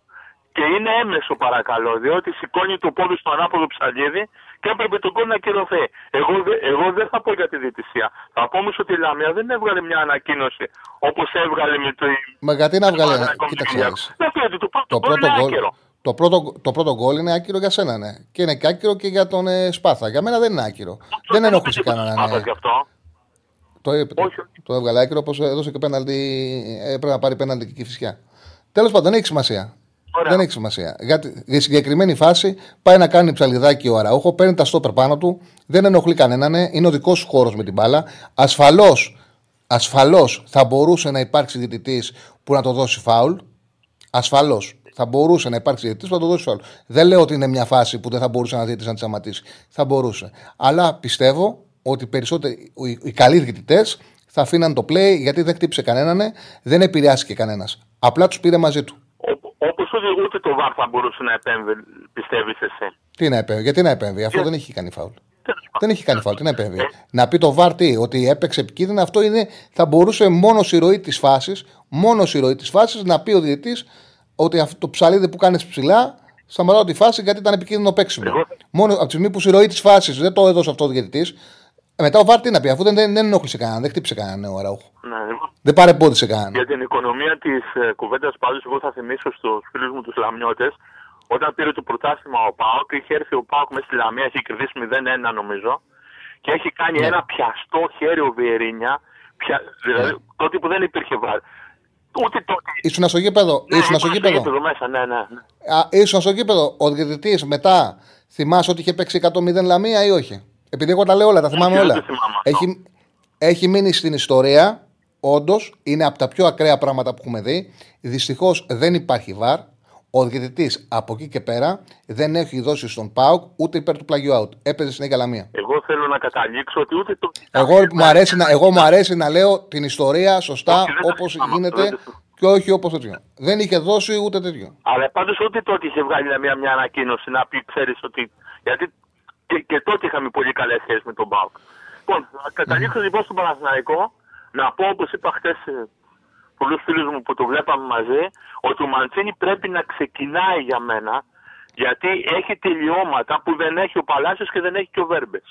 και είναι έμεσο παρακαλώ. Διότι σηκώνει το πόδι στο ανάποδο ψαλίδι και έπρεπε τον γκολ να κυρωθεί. Εγώ, δε... Εγώ δεν θα πω για τη διαιτησία. Θα πω όμως ότι η Λαμία δεν έβγαλε μια ανακοίνωση όπως έβγαλε με το. Μα γιατί να βγάλει ένα. Κοίταξε. Το πρώτο γκολ είναι άκυρο για σένα, ναι. Και είναι και άκυρο και για τον ε, Σπάθα. Για μένα δεν είναι άκυρο. Δεν ενοχλούσε κανέναν. Ναι. Το, το έβγαλε άκυρο όπως έδωσε και πέναλτι. Πρέπει να πάρει πέναλτι και Κηφισιά. Τέλος πάντων, δεν έχει σημασία. Ωραία. Δεν έχει σημασία. Γιατί στη συγκεκριμένη φάση πάει να κάνει ψαλιδάκι ο Αραούχο, παίρνει τα στόπερ πάνω του, δεν ενοχλεί κανέναν, ναι. Είναι ο δικός σου χώρος με την μπάλα. Ασφαλώς, ασφαλώς θα μπορούσε να υπάρξει διαιτητής που να το δώσει φάουλ. Ασφαλώς θα μπορούσε να υπάρξει διαιτητής που να το δώσει φάουλ. Δεν λέω ότι είναι μια φάση που δεν θα μπορούσε να διαιτητής να τη σταματήσει. Θα μπορούσε. Αλλά πιστεύω ότι περισσότεροι, οι καλοί διαιτητές θα αφήναν το play γιατί δεν χτύπησε κανέναν, ναι. Δεν επηρεάστηκε κανένας. Απλά τους πήρε μαζί του. Όπως ούτε το βαρ θα μπορούσε να επέμβει, πιστεύεις εσύ. Τι να επέμβει, γιατί να επέμβει, αυτό δεν έχει κάνει φάουλ. Δεν έχει κάνει φάουλ, τι να επέμβει. Να πει το βαρ τι, ότι έπαιξε επικίνδυνα, αυτό είναι, θα μπορούσε μόνο η ροή της φάσης, μόνο η ροή της φάσης να πει ο διαιτητής ότι αυτό το ψαλίδι που κάνεις ψηλά, σταματάω τη φάση γιατί ήταν επικίνδυνο παίξιμο. Μόνο από τη στιγμή που η ροή της φάσης δεν το έδωσε αυτό ο διαιτητής, μετά ο βαρ τι να πει, αφού δεν, δεν ενόχλησε κανέναν, δεν χτύπησε κανέναν ο Αραούχο. Δεν παρεμπόδισε κανέναν. Για την οικονομία της ε, κουβέντας, πάντως, εγώ θα θυμίσω στους φίλους μου τους Λαμιώτες, όταν πήρε το πρωτάθλημα ο ΠΑΟΚ, είχε έρθει ο ΠΑΟΚ μέσα στη Λαμία, είχε κερδίσει μηδέν ένα νομίζω, και έχει κάνει ναι. ένα πιαστό χέρι ο Βιερίνια, πια... ναι. δηλαδή τότε που δεν υπήρχε βαρ. Ούτε τότε. Ήσουν στο γήπεδο. Ναι, ήσουν στο γήπεδο. Ναι, ναι. Ήσουν στο γήπεδο. Ο διαιτητής μετά θυμάσαι ότι είχε παίξει εκατό μηδέν Λαμία ή όχι. Επειδή εγώ τα λέω όλα, τα θυμάμαι όλα. Θυμάμαι. Έχει, έχει μείνει στην ιστορία. Όντως, είναι από τα πιο ακραία πράγματα που έχουμε δει. Δυστυχώς δεν υπάρχει βαρ. Ο διαιτητής από εκεί και πέρα δεν έχει δώσει στον ΠΑΟΚ ούτε υπέρ του πλαγιού out. Έπαιζε συνέχεια Λαμία. Εγώ θέλω να καταλήξω ότι ούτε το. Εγώ μου αρέσει, να, εγώ μου αρέσει να λέω την ιστορία σωστά όπως γίνεται Και όχι όπως τέτοιο. Δεν είχε δώσει ούτε τέτοιο. Αλλά πάντως ούτε τότε είχε βγάλει μια, μια ανακοίνωση να πει, ξέρεις ότι. Γιατί και, και τότε είχαμε πολύ καλές σχέσεις με τον ΠΑΟΚ. Λοιπόν, καταλήξω λοιπόν στον Παναθηναϊκό να πω, όπως είπα χτες πολλούς φίλους μου που το βλέπαμε μαζί, ότι ο Μαντσίνι πρέπει να ξεκινάει για μένα, γιατί έχει τελειώματα που δεν έχει ο Παλάσιος και δεν έχει και ο Βέρμπες.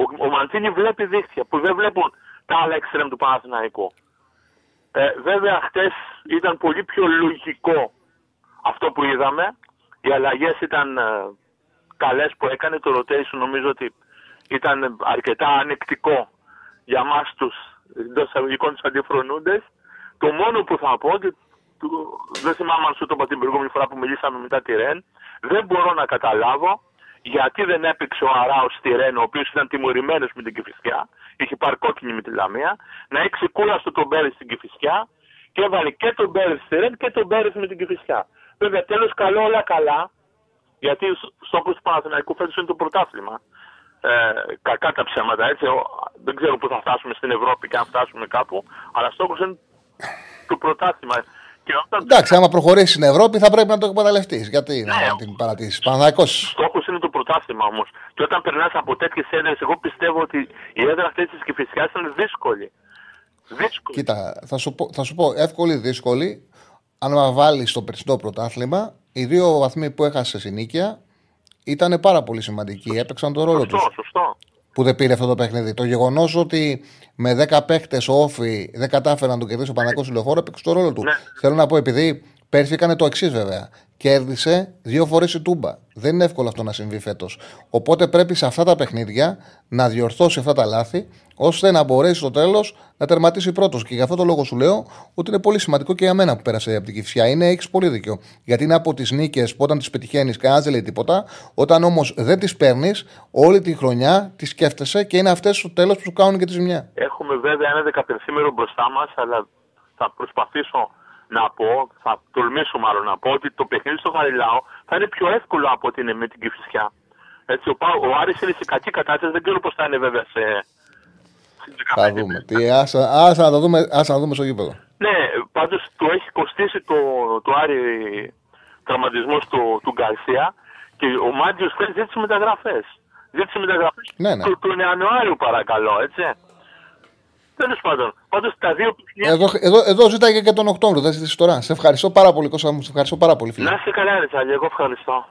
Ο, ο Μαντσίνι βλέπει δίχτυα που δεν βλέπουν τα άλλα εξτρέμ του Παναθηναϊκού. Ε, βέβαια, χτες ήταν πολύ πιο λογικό αυτό που είδαμε. Οι αλλαγές ήταν ε, καλές που έκανε. Το rotation νομίζω ότι ήταν αρκετά ανεκτικό για μας τους εντός αγωγικών τους αντιφρονούντες. Το μόνο που θα πω, και του, δεν θυμάμαι αν σου το είπα την προηγούμενη φορά που μιλήσαμε μετά τη Ρεν, δεν μπορώ να καταλάβω γιατί δεν έπαιξε ο Αράου στη Ρεν, ο οποίος ήταν τιμωρημένος με την Κηφισιά, είχε πάρει κόκκινη με τη Λαμία, να έχει ξεκούραστο τον Πέρες στην Κηφισιά και έβαλε και τον Πέρες στη Ρεν και τον Πέρες με την Κηφισιά. Βέβαια, τέλος καλό, όλα καλά, γιατί στόχος του Παναθηναϊκού φέτος είναι το πρωτάθλημα. Ε, κακά τα ψέματα, έτσι. Δεν ξέρω που θα φτάσουμε στην Ευρώπη και αν φτάσουμε κάπου, αλλά στόχος είναι το πρωτάθλημα. Όταν... Εντάξει, άμα προχωρήσει στην Ευρώπη θα πρέπει να το εκμεταλλευτείς. Γιατί ναι, να την παρατήσεις. Παναθηναϊκός. Στόχος είναι το πρωτάθλημα όμως. Και όταν περνάς από τέτοιες έδρες, εγώ πιστεύω ότι η έδρα αυτής της Κηφισιάς ήταν δύσκολη. δύσκολη. Κοίτα, θα σου, πω, θα σου πω εύκολη, δύσκολη. Αν βάλεις το περσινό πρωτάθλημα, οι δύο βαθμοί που έχασες η νίκαια ήταν πάρα πολύ σημαντικοί. Έπαιξαν τον ρόλο τους. Σωστό. Που δεν πήρε αυτό το παιχνίδι. Το γεγονός ότι με δέκα παίχτες όφι δεν κατάφεραν να τον κερδίσει ο Παναθηναϊκός λεωφόρο έπαιξε το ρόλο του. Ναι. Θέλω να πω, επειδή πέρσι έκανε το εξής βέβαια. Κέρδισε δύο φορές η Τούμπα. Δεν είναι εύκολο αυτό να συμβεί φέτος. Οπότε πρέπει σε αυτά τα παιχνίδια να διορθώσει αυτά τα λάθη, ώστε να μπορέσει στο τέλος να τερματίσει πρώτος. Και γι' αυτό το λόγο σου λέω ότι είναι πολύ σημαντικό και για μένα που πέρασε από την Κηφισιά. Είναι, έχεις πολύ δίκιο. Γιατί είναι από τις νίκες που όταν τις πετυχαίνεις, κανένας δεν λέει τίποτα. Όταν όμως δεν τις παίρνεις, όλη τη χρονιά τις σκέφτεσαι και είναι αυτές στο τέλος που σου κάνουν και τη ζημιά. Έχουμε βέβαια ένα δεκαπενθήμερο μπροστά μας, αλλά θα προσπαθήσω. Να πω, θα τολμήσω μάλλον να πω ότι το παιχνίδι στο Γαλιλαίο θα είναι πιο εύκολο από ότι είναι με την Κηφισιά. Έτσι, ο, ο Άρης είναι σε κακή κατάσταση, δεν ξέρω πώς θα είναι βέβαια σε. Θα δούμε. Τι, ας, ας, να το δούμε, ας να το δούμε στο γήπεδο. Ναι, πάντως το έχει κοστίσει το, το Άρη τραυματισμός του, του Γκαρσία και ο Μάντιος θέλει ζήτησε μεταγραφές. Ζήτησε μεταγραφές ναι, ναι. Του, τον Ιανουάριο παρακαλώ, έτσι. Τέλος πάντων, πάντως τα δύο παιχνίδια. Εδώ, εδώ, εδώ ζήταγε και τον Οκτώβριο, δεν ζήτησε τώρα. Σε ευχαριστώ πάρα πολύ, Κώστα μου. Σε ευχαριστώ πάρα πολύ, φίλε. Να είσαι καλά, Ριτσάλη, εγώ ευχαριστώ.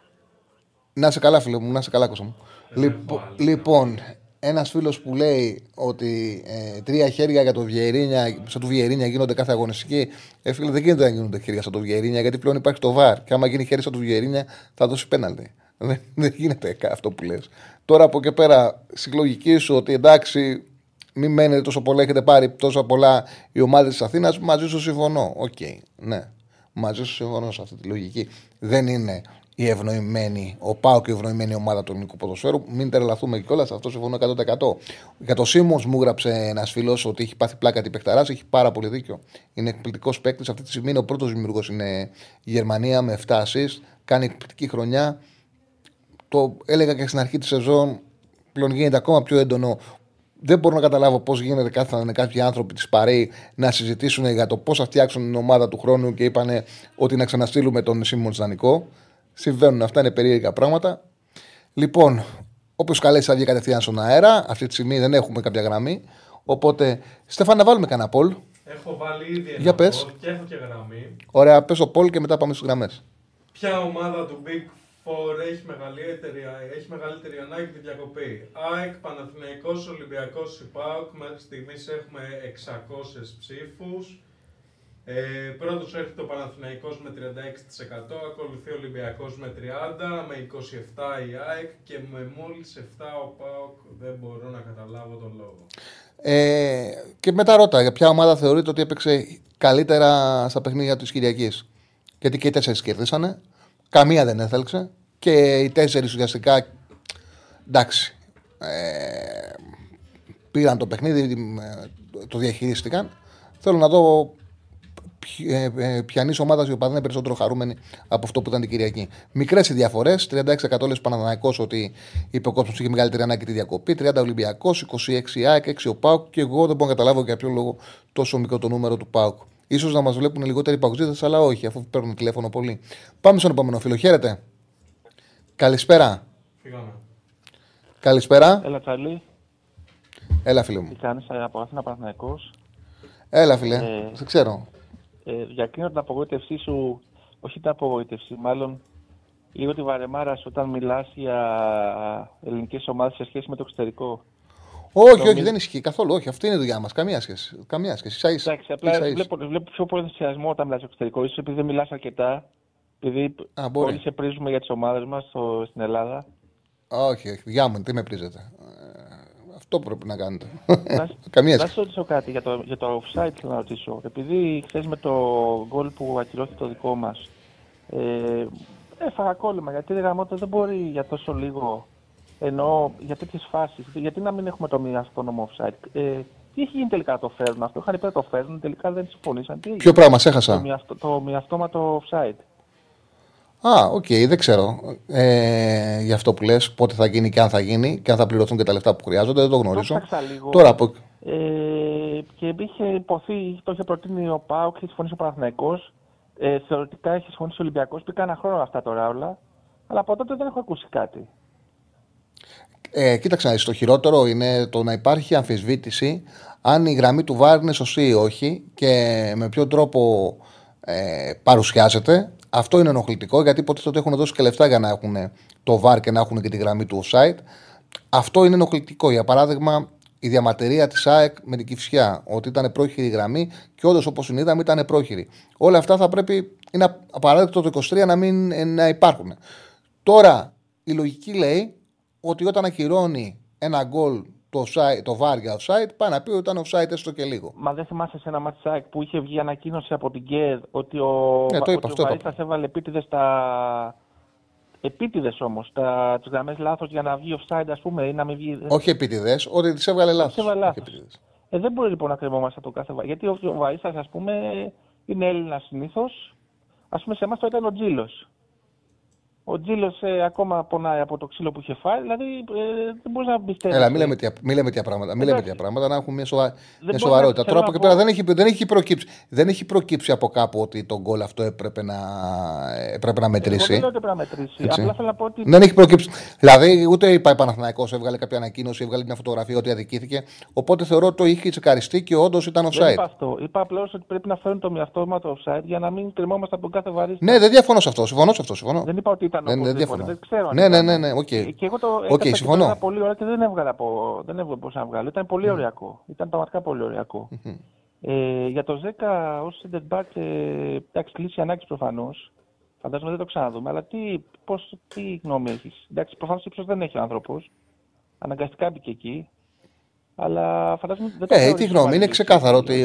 Να είσαι καλά, φίλε μου, να είσαι καλά, Κώστα μου. Ε, λοιπόν, λοιπόν ένας φίλος που λέει ότι ε, τρία χέρια για το Βιερίνια, σαν του Βιερίνια γίνονται κάθε αγωνιστική. Ε, φίλε, δεν γίνεται να γίνονται χέρια σαν το Βιερίνια, γιατί πλέον υπάρχει το βαρ. Και άμα γίνει χέρι σαν του Βιερίνια, θα δώσει πέναλτι. Δεν, δεν γίνεται αυτό που λες. Τώρα από εκεί πέρα, συλλογική σου ότι εντάξει. Μην μένετε τόσο πολλά, έχετε πάρει τόσο πολλά οι ομάδες της Αθήνας. Μαζί σου συμφωνώ. Οκ, okay, ναι. Μαζί σου συμφωνώ σε αυτή τη λογική. Δεν είναι η ευνοημένη, ο ΠΑΟΚ η ευνοημένη ομάδα του ελληνικού ποδοσφαίρου. Μην τρελαθούμε κιόλας, αυτό συμφωνώ εκατό τοις εκατό. Για το Σίμος μου γράψε ένας φίλος ότι έχει πάθει πλάκα την παιχταράς. Έχει πάρα πολύ δίκιο. Είναι εκπληκτικός παίκτης. Αυτή τη στιγμή είναι ο πρώτος δημιουργός. Είναι η Γερμανία με εφτά ασίστ. Κάνει εκπληκτική χρονιά. Το έλεγα και στην αρχή τη σεζόν. Πλέον γίνεται ακόμα πιο έντονο. Δεν μπορώ να καταλάβω πώς γίνεται κάθε, κάποιοι άνθρωποι της Παρέη να συζητήσουν για το πώς θα φτιάξουν την ομάδα του χρόνου και είπανε ότι να ξαναστείλουμε τον Σίμον Ζανικό. Συμβαίνουν αυτά, είναι περίεργα πράγματα. Λοιπόν, όποιος καλέσει θα βγει κατευθείαν στον αέρα. Αυτή τη στιγμή δεν έχουμε κάποια γραμμή. Οπότε, Στέφανα, να βάλουμε κανένα poll. Έχω βάλει ήδη ένα poll και έχω και γραμμή. Ωραία, πες το poll και μετά πάμε στις γραμμές. Ποια ομάδα του Big Έχει μεγαλύτερη, έχει μεγαλύτερη ανάγκη τη διακοπή. ΑΕΚ, Παναθηναϊκός, Ολυμπιακός, ΠΑΟΚ. Μέχρι στιγμής έχουμε εξακόσιους ψήφους. Ε, πρώτος έρχεται το Παναθηναϊκός με τριάντα έξι τοις εκατό, ακολουθεί ο Ολυμπιακός με τριάντα τοις εκατό, με είκοσι επτά τοις εκατό η ΑΕΚ και με μόλις επτά τοις εκατό ο ΠΑΟΚ. Δεν μπορώ να καταλάβω τον λόγο. Ε, και μετά ρώτα, για ποια ομάδα θεωρείτε ότι έπαιξε καλύτερα στα παιχνίδια της Κυριακής? Γιατί και οι τέσσερις κερδίσανε. Καμία δεν έθελξε και οι τέσσερις ουσιαστικά εντάξει ε, πήραν το παιχνίδι, το διαχειρίστηκαν. Θέλω να δω ποιανής ομάδας η οποία είναι περισσότερο χαρούμενη από αυτό που ήταν την Κυριακή. Μικρές οι διαφορές, τριάντα έξι τοις εκατό λες Παναθηναϊκός ότι είπε ο κόσμος είχε μεγαλύτερη ανάγκη τη διακοπή, τριάντα τοις εκατό Ολυμπιακός, είκοσι έξι τοις εκατό ΑΕΚ, έξι τοις εκατό ο ΠΑΟΚ και εγώ δεν μπορώ να καταλάβω για ποιο λόγο τόσο μικρό το νούμερο του ΠΑΟΚ. Ίσως να μας βλέπουν λιγότεροι παγκοσμίδες, αλλά όχι, αφού παίρνουν τηλέφωνο πολύ. Πάμε στον επόμενο φίλο. Χαίρετε. Καλησπέρα. Φύγαμε. Καλησπέρα. Έλα, Τσαλή. Έλα, φίλε μου. Τι κάνεις από Αθήνα, Παναθηναϊκός? Έλα, φίλε. Ε, σε ξέρω. Ε, διακρίνω την απογοήτευσή σου, όχι την απογοήτευση, μάλλον λίγο τη βαρεμάρα σου όταν μιλάς για ελληνικές ομάδες σε σχέση με το εξωτερικό. Όχι, όχι, μη... δεν ισχύει καθόλου. Όχι, αυτή είναι η δουλειά μας. Καμία σχέση. Καμία σχέση. Εντάξει, απλά βλέπω, βλέπω πιο πολύ ενθουσιασμό όταν μιλάς στο εξωτερικό. Ίσως επειδή δεν μιλάς αρκετά, επειδή Α, όλοι σε πρίζουμε για τις ομάδες μας στο, στην Ελλάδα. Όχι, όχι, γεια μου, τι με πρίζετε. Ε, αυτό πρέπει να κάνετε. Καμία σχέση. Να σου ρωτήσω κάτι για το, για το offside, θέλω να ρωτήσω. Επειδή χθες με το γκολ που ακυρώθηκε το δικό μας, ε, έφαγα κόλλημα γιατί η γραμμότητα δεν μπορεί για τόσο λίγο. Ενώ για τέτοιες φάσεις, γιατί να μην έχουμε το μη αυτόνομο offside. Ε, τι έχει γίνει τελικά να το φέρουν αυτό? Είχαν υπέρ το φέρουν, τελικά δεν συμφωνήσαν. Τι Ποιο πράγμα, σε έχασα. Το μη αυτόματο offside. Α, οκ, okay, δεν ξέρω ε, για αυτό που λες, πότε θα γίνει και αν θα γίνει και αν θα πληρωθούν και τα λεφτά που χρειάζονται, δεν το γνωρίζω. Το ψάξα λίγο. Τώρα, από... ε, και είχε υποθεί, το είχε προτείνει ο ΠΑΟΚ, είχε συμφωνήσει ο Παναθηναϊκός. Ε, θεωρητικά είχε συμφωνήσει ο Ολυμπιακός. Πήγα ένα χρόνο αυτά τώρα όλα. Αλλά από τότε δεν έχω ακούσει κάτι. Ε, κοίταξε, το χειρότερο είναι το να υπάρχει αμφισβήτηση αν η γραμμή του βάρ είναι σωστή ή όχι και με ποιο τρόπο ε, παρουσιάζεται. Αυτό είναι ενοχλητικό γιατί ποτέ τότε έχουν δώσει και λεφτά για να έχουν το βάρ και να έχουν και τη γραμμή του offside. Αυτό είναι ενοχλητικό. Για παράδειγμα, η διαμαρτυρία της ΑΕΚ με την Κηφισιά, ότι ήταν πρόχειρη η γραμμή και όντως όπως είδαμε ήταν πρόχειρη. Όλα αυτά θα πρέπει, είναι απαράδεκτο το είκοσι τρία να μην ε, να υπάρχουν. Τώρα η λογική λέει ότι όταν ακυρώνει ένα γκολ το, το βάρ για offside, πάει να πει ότι ήταν offside έστω και λίγο. Μα δεν θυμάσαι σε ένα ματσάκ που είχε βγει ανακοίνωση από την ΚΕΔ ότι ο, ε, ο Βαρίστας έβαλε επίτηδες τα. Επίτηδες όμως, τα... τις γραμμές λάθος για να βγει offside, ας πούμε, ή να μην βγει. Όχι επίτηδες, ότι τις έβγαλε λάθος. Ε, δεν μπορεί λοιπόν να κρεμόμαστε από κάθε βάρ. Γιατί ο Βαρίστας, ας πούμε, είναι Έλληνας συνήθως. Ας πούμε, σε εμάς το ήταν ο Τζίλος. Ο Τζίλος ε, ακόμα πονάει από το ξύλο που είχε φάει, δηλαδή ε, δεν μπορεί να πιστεύει. Έλα, μη λέμε τια, μη λέμε τια πράγματα, μη λέμε τια πράγματα, να έχουμε μια, σοβα, μια σοβαρότητα. Τώρα από εκεί πέρα δεν έχει, δεν, έχει προκύψει, δεν έχει προκύψει από κάπου ότι τον γκολ αυτό έπρεπε να, έπρεπε να μετρήσει. Εγώ δεν λέω ότι πρέπει να μετρήσει. Έτσι. Απλά θέλω να πω ότι. Δεν έχει προκύψει. Δηλαδή, ούτε είπα Παναθηναϊκός, έβγαλε κάποια ανακοίνωση, έβγαλε μια φωτογραφία ότι αδικήθηκε. Οπότε θεωρώ ότι το είχε τσεκαριστεί και όντως ήταν offside. Δεν είπα αυτό. Είπα απλώς ότι πρέπει να φέρουν το μη αυτόματο offside για να μην κρυμόμαστε από κάθε βαρύτητα. Ναι, δεν διαφωνώ σε αυτό. Συμφωνώ σε αυτό. Δεν είπα ότι ήταν. Δεν, δεν διαφωνώ. Δεν ξέρω. Ναι, ναι, ναι, ναι. Okay. Και εγώ το okay, έκανα πολύ ωραία και δεν έβγαλα από... Δεν έβγαλα βγάλω. Ήταν πολύ mm. ωριακό. Ήταν πραγματικά πολύ ωριακό. Mm-hmm. Ε, για το δέκα ως center back, εντάξει, κλείσει ανάγκη προφανώς. Φαντάζομαι δεν το ξαναδούμε. Αλλά τι, πώς, τι γνώμη έχεις? Εντάξει, προφανώς ύψος δεν έχει ο άνθρωπος. Αναγκαστικά μπήκε εκεί. Αλλά φαντάζομαι δεν το hey, τι γνώμη. Είναι ξεκάθαρο, ότι...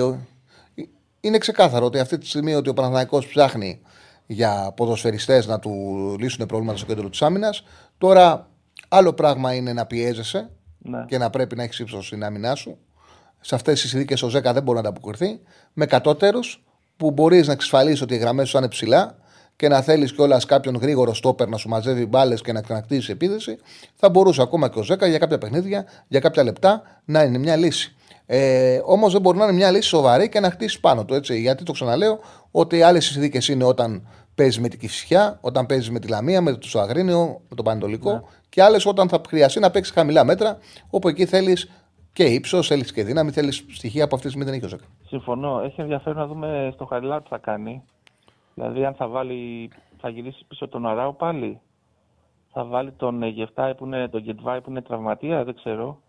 είναι ξεκάθαρο ότι αυτή τη στιγμή ότι ο Παναθηναϊκός ψάχνει για ποδοσφαιριστές να του λύσουν προβλήματα στο κέντρο της άμυνας. Τώρα, άλλο πράγμα είναι να πιέζεσαι ναι. και να πρέπει να έχεις ύψος στην άμυνά σου. Σε αυτές τις συνθήκες ο Ζέκα δεν μπορεί να ανταποκριθεί. Με κατώτερους που μπορείς να εξασφαλίσεις ότι οι γραμμές σου είναι ψηλά και να θέλεις κιόλας κάποιον γρήγορο στόπερ να σου μαζεύει μπάλες και να ξανακτήσεις επίθεση, θα μπορούσε ακόμα και ο Ζέκα για κάποια παιχνίδια, για κάποια λεπτά να είναι μια λύση. Ε, όμως δεν μπορεί να είναι μια λύση σοβαρή και να χτίσει πάνω του. Έτσι. Γιατί το ξαναλέω ότι άλλες συνθήκες είναι όταν παίζει με την Κηφισιά, όταν παίζει με τη Λαμία, με το Αγρίνιο, με το Πανετολικό ναι. και άλλες όταν θα χρειαστεί να παίξει χαμηλά μέτρα, όπου εκεί θέλεις και ύψος, θέλεις και δύναμη, θέλεις στοιχεία από αυτή τη στιγμή δεν έχει ο Ζέκα. Συμφωνώ. Έχει ενδιαφέρον να δούμε στο Χαριλάου τι θα κάνει. Δηλαδή, αν θα, βάλει, θα γυρίσει πίσω τον Αράου πάλι, θα βάλει τον Γεφτάι που είναι, τον Γετβάι που είναι τραυματία, δεν ξέρω.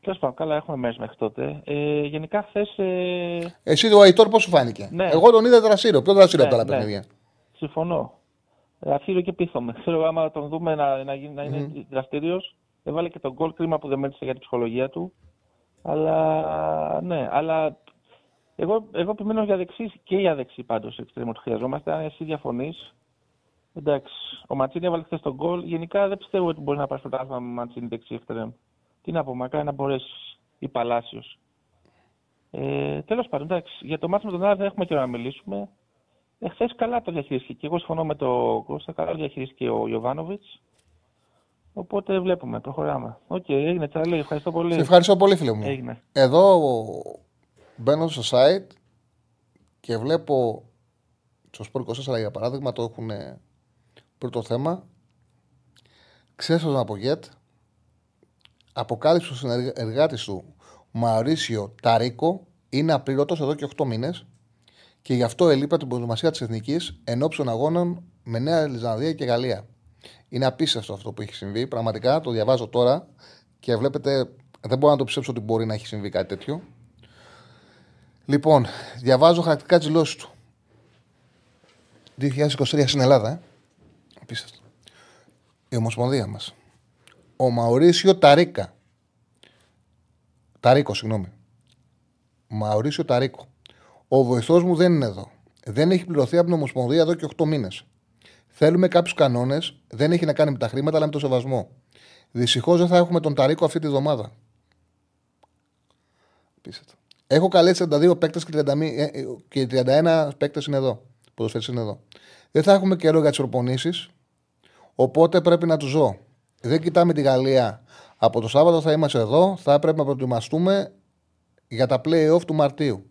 Τέλος πάντων, καλά, έχουμε μέρες μέχρι τότε. Ε, γενικά, χθες. Ε... Εσύ ο Αϊτόρ πώς σου φάνηκε? Ναι. Εγώ τον είδα δρασίρο. Ποιο δρασίρο ναι, από τα άλλα ναι. παιχνίδια. Συμφωνώ. Αρχίζω και πείθομαι. Ξέρω, άμα τον δούμε να, να, να είναι mm-hmm. δραστήριος. Έβαλε και τον γκολ, κρίμα που δεν μέτρησε για την ψυχολογία του. Αλλά. Ναι, αλλά. Εγώ, εγώ επιμένω για δεξί και για δεξί πάντως. Εξτρέμου του χρειαζόμαστε. Αν εσύ διαφωνείς. Εντάξει. Ο Μαντσίνι έβαλε χθες τον γκολ. Γενικά δεν πιστεύω ότι μπορεί να πάρει φωτογράφημα με Μαντσίνι δεξί εξτρέμ. Τι να πω, μακάρι να μπορέσει η Παλάσιος. Ε, Τέλος πάντων, εντάξει, για το μάτι με τον Άρη δεν έχουμε καιρό να μιλήσουμε. Εχθές καλά το διαχειρίστηκε και εγώ συμφωνώ με τον Κώστα, καλά το διαχειρίστηκε ο Γιωβάνοβιτς. Οπότε βλέπουμε, προχωράμε. Οκ, okay, έγινε Τσάρλι, ευχαριστώ πολύ. Σε ευχαριστώ πολύ, φίλε μου. Έγινε. Εδώ μπαίνω στο site Και βλέπω στο Σπορ είκοσι τέσσερα για παράδειγμα, το έχουν πρώτο θέμα. Ξέσπασε από Πογιέτ, αποκάλυψε ο συνεργάτης του Μαουρίτσιο Ταρίκο, είναι απληρωτός εδώ και οκτώ μήνες και γι' αυτό ελείπει την προετοιμασία της Εθνικής εν ώψη αγώνων με Νέα Ζηλανδία και Γαλλία. Είναι απίστευτο αυτό που έχει συμβεί. Πραγματικά το διαβάζω τώρα και βλέπετε, δεν μπορώ να το πιστέψω ότι μπορεί να έχει συμβεί κάτι τέτοιο. Λοιπόν, διαβάζω χαρακτικά τις δηλώσεις του. είκοσι είκοσι τρία στην Ελλάδα, ε. Απίστευτο. Η Ομοσπονδία μας. Ο Μαουρίτσιο Ταρίκα. Ταρίκο, συγγνώμη. Μαουρίτσιο Ταρίκο. Ο βοηθός μου δεν είναι εδώ. Δεν έχει πληρωθεί από την Ομοσπονδία εδώ και οκτώ μήνες. Θέλουμε κάποιους κανόνες. Δεν έχει να κάνει με τα χρήματα, αλλά με το σεβασμό. Δυστυχώς δεν θα έχουμε τον Ταρίκο αυτή τη βδομάδα. Απίστευτο. Έχω καλέσει τριάντα δύο παίκτες και τριάντα ένα παίκτες είναι εδώ. Ποδοσφαιριστές είναι εδώ. Δεν θα έχουμε καιρό για τις προπονήσεις. Οπότε πρέπει να τους ζω. Δεν κοιτάμε τη Γαλλία. Από το Σάββατο θα είμαστε εδώ. Θα πρέπει να προετοιμαστούμε για τα play-off του Μαρτίου.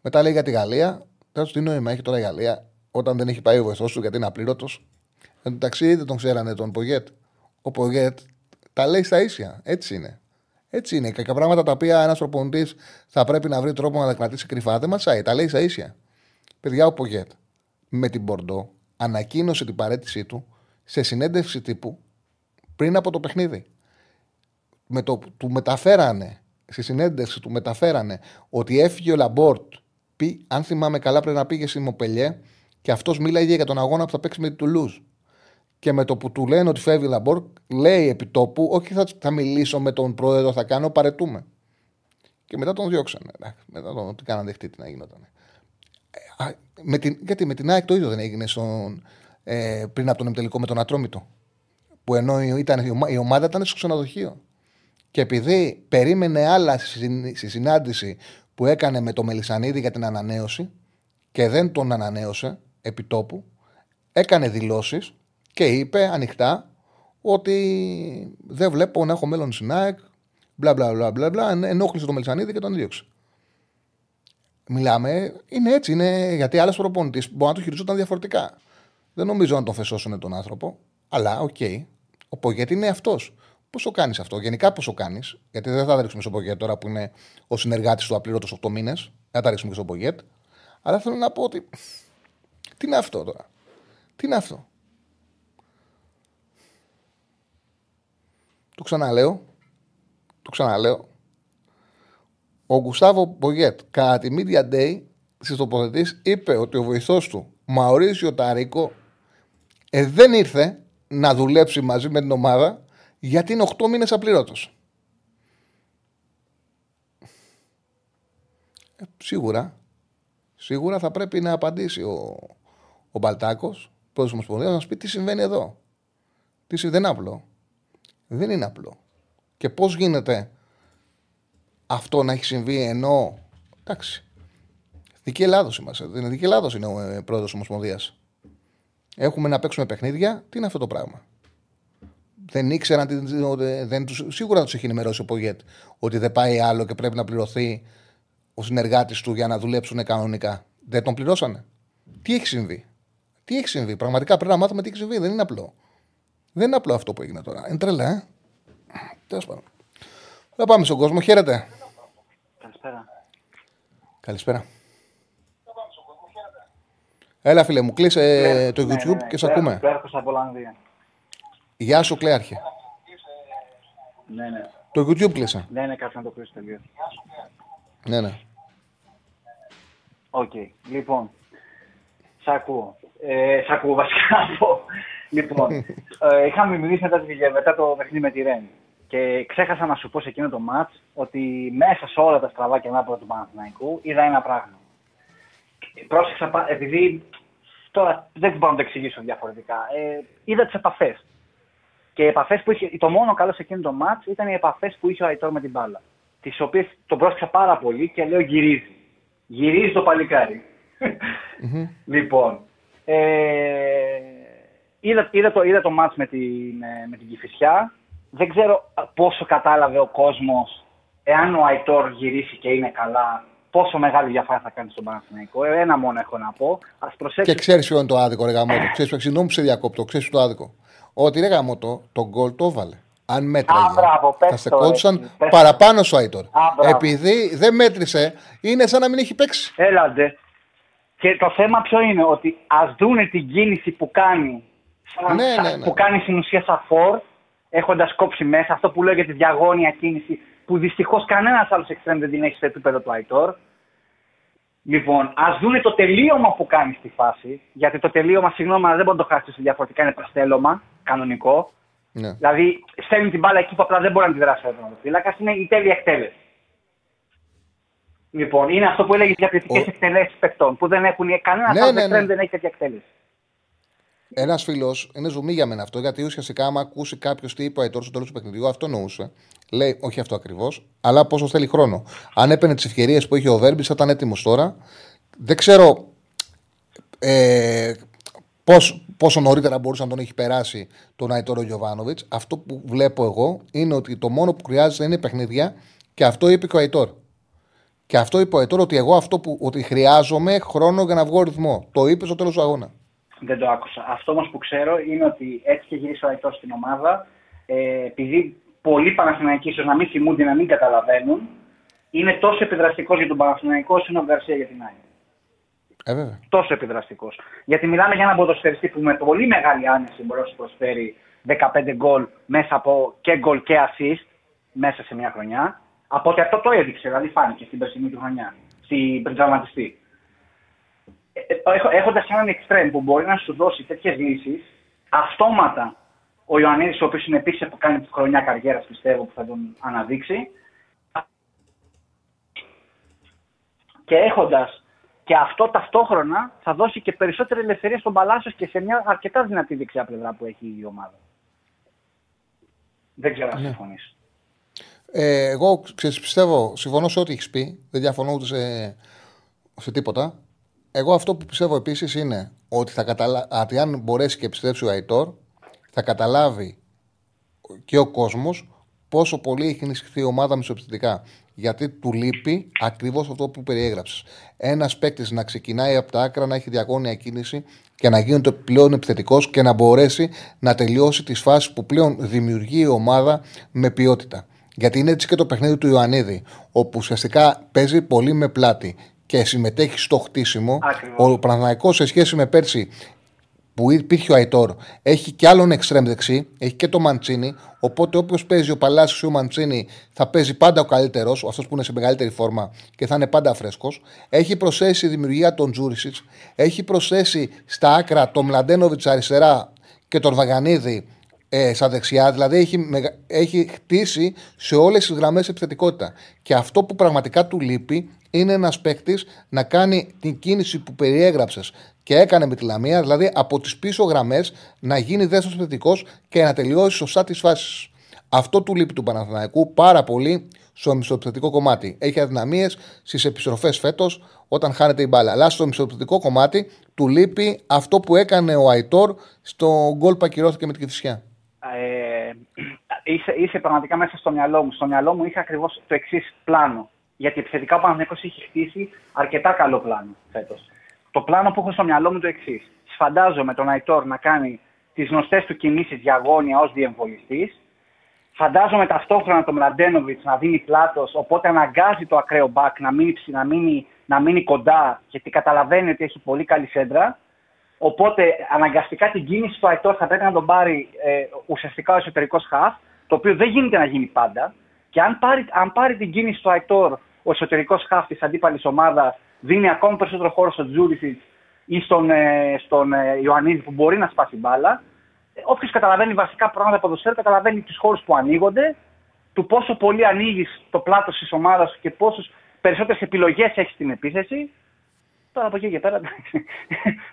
Μετά λέει για τη Γαλλία. Τέλος, τι νόημα έχει τώρα η Γαλλία όταν δεν έχει πάει ο βοηθός του γιατί είναι απλήρωτος. Εντάξει, δεν τον ξέρανε τον Πογιέτ. Ο Πογιέτ τα λέει στα ίσια. Έτσι είναι. Έτσι είναι. Κακά πράγματα τα οποία ένας προπονητής θα πρέπει να βρει τρόπο να τα κρατήσει κρυφά. Δεν ματσάει. Τα λέει στα ίσια. Παιδιά, ο Πογιέτ με την Μπορντό ανακοίνωσε την παραίτησή του σε συνέντευξη τύπου πριν από το παιχνίδι. Με το, του μεταφέρανε, στη συνέντευξη του μεταφέρανε ότι έφυγε ο Λαμπόρτ. Πει, αν θυμάμαι καλά, πρέπει να πήγε στη Μοπελιέ και αυτός μίλαγε για τον αγώνα που θα παίξει με την Τουλούζ. Και με το που του λένε ότι φεύγει ο Λαμπόρτ, λέει επί τόπου, όχι θα, θα μιλήσω με τον πρόεδρο, θα κάνω, παρετούμε. Και μετά τον διώξανε. Μετά τον τι κάνανε, τι να γινόταν. Με την, γιατί με την ΑΕΚ το ίδιο δεν έγινε στον, ε, πριν από τον εμιτελικό με τον Ατρόμητο, που ενώ ήταν, η, ομάδα, η ομάδα ήταν στο ξενοδοχείο και επειδή περίμενε άλλα στη συνάντηση που έκανε με το Μελισανίδη για την ανανέωση και δεν τον ανανέωσε επί τόπου, έκανε δηλώσεις και είπε ανοιχτά ότι δεν βλέπω να έχω μέλλον στην ΑΕΚ, μπλα μπλα μπλα μπλα μπλα, ενόχλησε το Μελισανίδη και τον δίωξε. Μιλάμε, είναι έτσι, είναι, γιατί άλλος προπονητής μπορεί να το χειριζόταν διαφορετικά. Δεν νομίζω να τον φεσώσουν τον άνθρωπο, αλλά οκ. Okay. Ο Πογιέτ είναι αυτός. Πώς το κάνεις αυτό, γενικά πώς το κάνεις, γιατί δεν θα τα ρίξουμε στον Πογιέτ τώρα που είναι ο συνεργάτης του απλήρωτος οκτώ μήνες, θα τα ρίξουμε και στον Πογιέτ. Αλλά θέλω να πω ότι. Τι είναι αυτό τώρα, τι είναι αυτό. Το ξαναλέω, το ξαναλέω. Ο Γκουστάβο Πογιέτ, κατά τη Media Day, στις τοποθετήσεις, είπε ότι ο βοηθός του, Μαουρίτσιο Ταρίκο, ε, δεν ήρθε να δουλέψει μαζί με την ομάδα γιατί είναι οκτώ μήνες απλήρωτος. Ε, σίγουρα, σίγουρα θα πρέπει να απαντήσει ο, ο Μπαλτάκος, πρόεδρος της Ομοσπονδίας, να μας πει τι συμβαίνει εδώ. Τι συμβαίνει, δεν είναι απλό. Δεν είναι απλό. Και πώς γίνεται αυτό να έχει συμβεί ενώ. Εντάξει. Δική Ελλάδος είμαστε. Δική Ελλάδος είναι ο πρόεδρος της Ομοσπονδίας. Έχουμε να παίξουμε παιχνίδια. Τι είναι αυτό το πράγμα. Δεν ήξεραν. Δεν, σίγουρα τους έχει ενημερώσει ο Πογιέτ ότι δεν πάει άλλο και πρέπει να πληρωθεί ο συνεργάτης του για να δουλέψουν κανονικά. Δεν τον πληρώσανε. Τι έχει συμβεί. Τι έχει συμβεί. Πραγματικά πρέπει να μάθουμε τι έχει συμβεί. Δεν είναι απλό. Δεν είναι απλό αυτό που έγινε τώρα. Είναι τρελά, ε. Τέλος πάντων. Θα πάμε στον κόσμο. Χαίρετε. Καλησπέρα. Καλησπέρα. Έλα, φίλε μου, κλείσε ναι, το YouTube ναι, ναι, και σε ακούμε. Κλέαρχος από Ολλανδία. Γεια σου, Κλέαρχε. Ναι, ναι. Το YouTube κλείσα. Ναι, ναι, κάτσε να το κλείσω τελείως. Ναι, ναι. Οκ. Okay. Λοιπόν, σ' ακούω. Ε, σ' ακούω βασικά από. Λοιπόν, ε, είχαμε μιλήσει μετά, μετά το παιχνίδι με τη Ρεν. Και ξέχασα να σου πω σε εκείνο το μάτς ότι μέσα σε όλα τα στραβά και ανάποδα του Παναθηναϊκού είδα ένα πράγμα. Πρόσεξα, επειδή τώρα δεν μπορώ να το εξηγήσω διαφορετικά, ε, είδα τις επαφές. Και οι επαφές που είχε, το μόνο καλό σε εκείνο το μάτς ήταν οι επαφές που είχε ο Αϊτόρ με την μπάλα. Τις οποίες τον πρόσεξα πάρα πολύ και λέω γυρίζει. Γυρίζει το παλικάρι. Mm-hmm. Λοιπόν, ε, είδα, είδα το, είδα το μάτς με την, με την Κηφισιά. Δεν ξέρω πόσο κατάλαβε ο κόσμος εάν ο Αϊτόρ γυρίσει και είναι καλά πόσο μεγάλη διαφορά θα κάνει στον Παναθηναϊκό. Ένα μόνο έχω να πω. Ας προσέξουμε... Και ξέρεις ποιο είναι το άδικο, ρε γαμώτο. Ξέρεις, συγγνώμη που σε διακόπτω, ξέρεις το άδικο. Ότι ρε γαμώτο, τον γκολ το έβαλε. Αν μέτραγε, α, μπράβο, θα στεκόντουσαν παραπάνω στο Αϊτόρ. Επειδή δεν μέτρησε, είναι σαν να μην έχει παίξει. Έλαντε. Και το θέμα ποιο είναι, ότι ας δούνε την κίνηση που κάνει, σαν, ναι, σαν, ναι, ναι. που κάνει στην ουσία σαν φορ, έχοντας κόψει μέσα, αυτό που λέγεται διαγώνια κίνηση, που δυστυχώς κανένας άλλος εξτρέμ δεν την έχει στο επίπεδο του Αϊτόρ. Λοιπόν, ας δούνε το τελείωμα που κάνει στη φάση, γιατί το τελείωμα, συγγνώμη, δεν μπορεί να το χάσει διαφορετικά, είναι παστέλωμα, κανονικό. Ναι. Δηλαδή, στέλνει την μπάλα εκεί που απλά δεν μπορεί να τη δράσει ο τερματοφύλακας, είναι η τέλεια εκτέλεση. Λοιπόν, είναι αυτό που έλεγε για ποιοτικές ο... εκτελέσεις παιχτών, που δεν έχουν κανένα ναι, ναι, ναι. δεν έχει τέτοια εκτέλεση. Ένας φίλος, είναι ζουμί για μένα αυτό, γιατί ουσιαστικά, άμα ακούσει κάποιος τι είπε ο Αϊτόρ στο τέλος του παιχνιδιού, αυτό νοούσε. Λέει, όχι αυτό ακριβώς, αλλά πόσο θέλει χρόνο. Αν έπαιρνε τις ευκαιρίες που είχε ο Βέρμπης, θα ήταν έτοιμος τώρα. Δεν ξέρω ε, πώς. Πόσο νωρίτερα μπορούσε να τον έχει περάσει τον Αϊτόρ ο Γιωβάνοβιτς. Αυτό που βλέπω εγώ είναι ότι το μόνο που χρειάζεται είναι παιχνίδια και αυτό είπε και ο Αϊτόρ. Και αυτό είπε ο Αϊτόρ ότι εγώ αυτό που ότι χρειάζομαι χρόνο για να βγω ρυθμό. Το είπε στο τέλος του αγώνα. Δεν το άκουσα. Αυτό όμως που ξέρω είναι ότι έτσι και γύρισε ο Αϊτόρ στην ομάδα, ε, επειδή πολλοί Παναθηναϊκοί ίσως να μην θυμούνται, να μην καταλαβαίνουν, είναι τόσο επιδραστικός για τον Παναθηναϊκό όσο είναι ο Γκαρσία για την ΑΕΚ. Ε, τόσο επιδραστικός. Γιατί μιλάμε για έναν ποδοσφαιριστή που με πολύ μεγάλη άνεση μπορεί να σου προσφέρει δεκαπέντε γκολ μέσα από και γκολ και assist μέσα σε μια χρονιά. Από ότι αυτό το έδειξε, δηλαδή φάνηκε στην περσινή του χρονιά, στην πεντζαματιστή. Έχοντας έναν εξτρέμ που μπορεί να σου δώσει τέτοιες λύσεις, αυτόματα ο Ιωαννίδης, ο οποίος είναι επίσης που κάνει τη χρονιά καριέρας, πιστεύω που θα τον αναδείξει. Και έχοντας. Και αυτό ταυτόχρονα θα δώσει και περισσότερη ελευθερία στον Παλάσσος και σε μια αρκετά δυνατή δεξιά πλευρά που έχει η ομάδα. Δεν ξέρω αν ναι. συμφωνείς. Ε, εγώ ξέρεις, πιστεύω, συμφωνώ σε ό,τι έχεις πει, δεν διαφωνώ ούτε σε, σε τίποτα. Εγώ αυτό που πιστεύω επίσης είναι ότι, θα καταλα... ότι αν μπορέσει και επιστρέψει ο Αϊτόρ, θα καταλάβει και ο κόσμος πόσο πολύ έχει ενισχυθεί η ομάδα μισοπιστικά. Γιατί του λείπει ακριβώς αυτό που περιέγραψες. Ένας παίκτης να ξεκινάει από τα άκρα, να έχει διαγώνια κίνηση και να γίνεται πλέον επιθετικός και να μπορέσει να τελειώσει τις φάσεις που πλέον δημιουργεί η ομάδα με ποιότητα. Γιατί είναι έτσι και το παιχνίδι του Ιωαννίδη, όπου ουσιαστικά παίζει πολύ με πλάτη και συμμετέχει στο χτίσιμο. Ακριβώς. Ο Παναθηναϊκός σε σχέση με πέρσι που υπήρχε ο Αϊτόρ, έχει και άλλον εξτρέμ δεξί, έχει και το Μαντσίνι. Οπότε όποιος παίζει ο Παλάσιος ή ο Μαντσίνι θα παίζει πάντα ο καλύτερος, αυτός που είναι σε μεγαλύτερη φόρμα και θα είναι πάντα φρέσκος. Έχει προσθέσει η δημιουργία των Τζούρισιτς, έχει προσθέσει στα άκρα τον Μλαντένοβιτς αριστερά και τον Βαγανίδη ε, στα δεξιά. Δηλαδή έχει, μεγα... έχει χτίσει σε όλες τις γραμμές επιθετικότητα. Και αυτό που πραγματικά του λείπει είναι ένας παίκτης να κάνει την κίνηση που περιέγραψες και έκανε με τη Λαμία, δηλαδή από τις πίσω γραμμές να γίνει δεύτερος επιθετικός και να τελειώσει σωστά τις φάσεις. Αυτό του λείπει του Παναθηναϊκού πάρα πολύ στο μισοεπιθετικό κομμάτι. Έχει αδυναμίες στις επιστροφές φέτος όταν χάνεται η μπάλα. Αλλά στο μισοεπιθετικό κομμάτι του λείπει αυτό που έκανε ο Αϊτόρ στο γκολ που ακυρώθηκε με την Κηφισιά. Ε, είσαι, είσαι πραγματικά μέσα στο μυαλό μου. Στο μυαλό μου είχα ακριβώς το εξής πλάνο. Γιατί επιθετικά ο Παναθηναϊκός έχει χτίσει αρκετά καλό πλάνο φέτος. Το πλάνο που έχω στο μυαλό μου είναι το εξής. Φαντάζομαι τον Αϊτόρ να κάνει τις γνωστές του κινήσεις διαγώνια ως διεμβολιστής. Φαντάζομαι ταυτόχρονα τον Μλαντένοβιτς να δίνει πλάτος, οπότε αναγκάζει το ακραίο μπακ να μείνει, να μείνει, να μείνει κοντά, γιατί καταλαβαίνει ότι έχει πολύ καλή σέντρα. Οπότε αναγκαστικά την κίνηση του Αϊτόρ θα πρέπει να τον πάρει ε, ουσιαστικά ο εσωτερικός χαφ, το οποίο δεν γίνεται να γίνει πάντα. Και αν πάρει, αν πάρει την κίνηση του Αϊτόρ, ο εσωτερικός χαφ της αντίπαλης ομάδας δίνει ακόμη περισσότερο χώρο στον Τζούρισιτς ή στον, ε, στον ε, Ιωαννίδη που μπορεί να σπάσει μπάλα. Όποιος καταλαβαίνει βασικά πράγματα ποδοσφαίρου, καταλαβαίνει τους χώρους που ανοίγονται, του πόσο πολύ ανοίγεις το πλάτος της ομάδας και πόσες περισσότερες επιλογές έχεις στην επίθεση. Τώρα από εκεί και πέρα,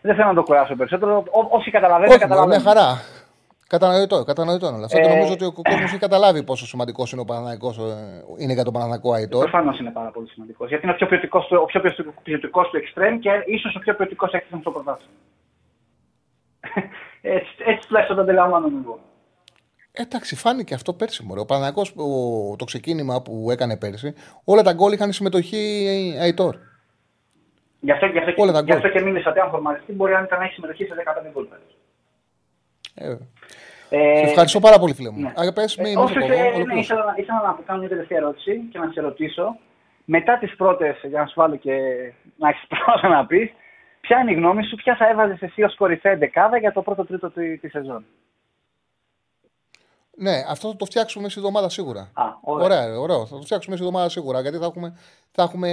δεν θέλω να το κουράσω περισσότερο. Ό, όσοι καταλαβαίνουν, καταλαβαίνουν. Χαρά. Κατανοητό, κατανοητό όλα αυτά. Ε... Νομίζω ότι ο κόσμος έχει καταλάβει πόσο σημαντικός είναι ο Παναθηναϊκός, είναι για τον Παναθηναϊκό Αϊτόρ. Προφανώς είναι πάρα πολύ σημαντικός. Γιατί είναι ο πιο ποιοτικός του, του εξτρέμ και ίσως ο πιο ποιοτικός έξτρεμ στο πρωτάθλημα. Έτσι τουλάχιστον το αντιλαμβάνομαι εγώ. Εντάξει, φάνηκε αυτό πέρσι. Μωρέ. Ο Παναθηναϊκός, το ξεκίνημα που έκανε πέρσι, όλα τα γκολ είχαν συμμετοχή Αϊτόρ. Γι' αυτό, γι αυτό, όλα γι αυτό και μίλησα ότι αν φορμαριστεί μπορεί αν ήταν να έχει συμμετοχή σε δεκαπέντε γκολ. Ε, ε, σε ευχαριστώ πάρα πολύ, φίλε μου. Ναι. Αγαπές, ε, όσο σε, ναι, ήθελα, ήθελα να κάνω μια τελευταία ερώτηση και να σε ρωτήσω. Μετά τις πρώτες, για να σου βάλω και να έχεις πράγματα να πεις, ποια είναι η γνώμη σου, ποια θα έβαζες εσύ ως κορυφαία εντεκάδα για το πρώτο τρίτο τη, τη σεζόν. Ναι, αυτό θα το φτιάξουμε μέσα στη εβδομάδα σίγουρα. Α, ωραία. Ωραία, ωραία. Θα το φτιάξουμε μέσα στη εβδομάδα σίγουρα, γιατί θα έχουμε, θα έχουμε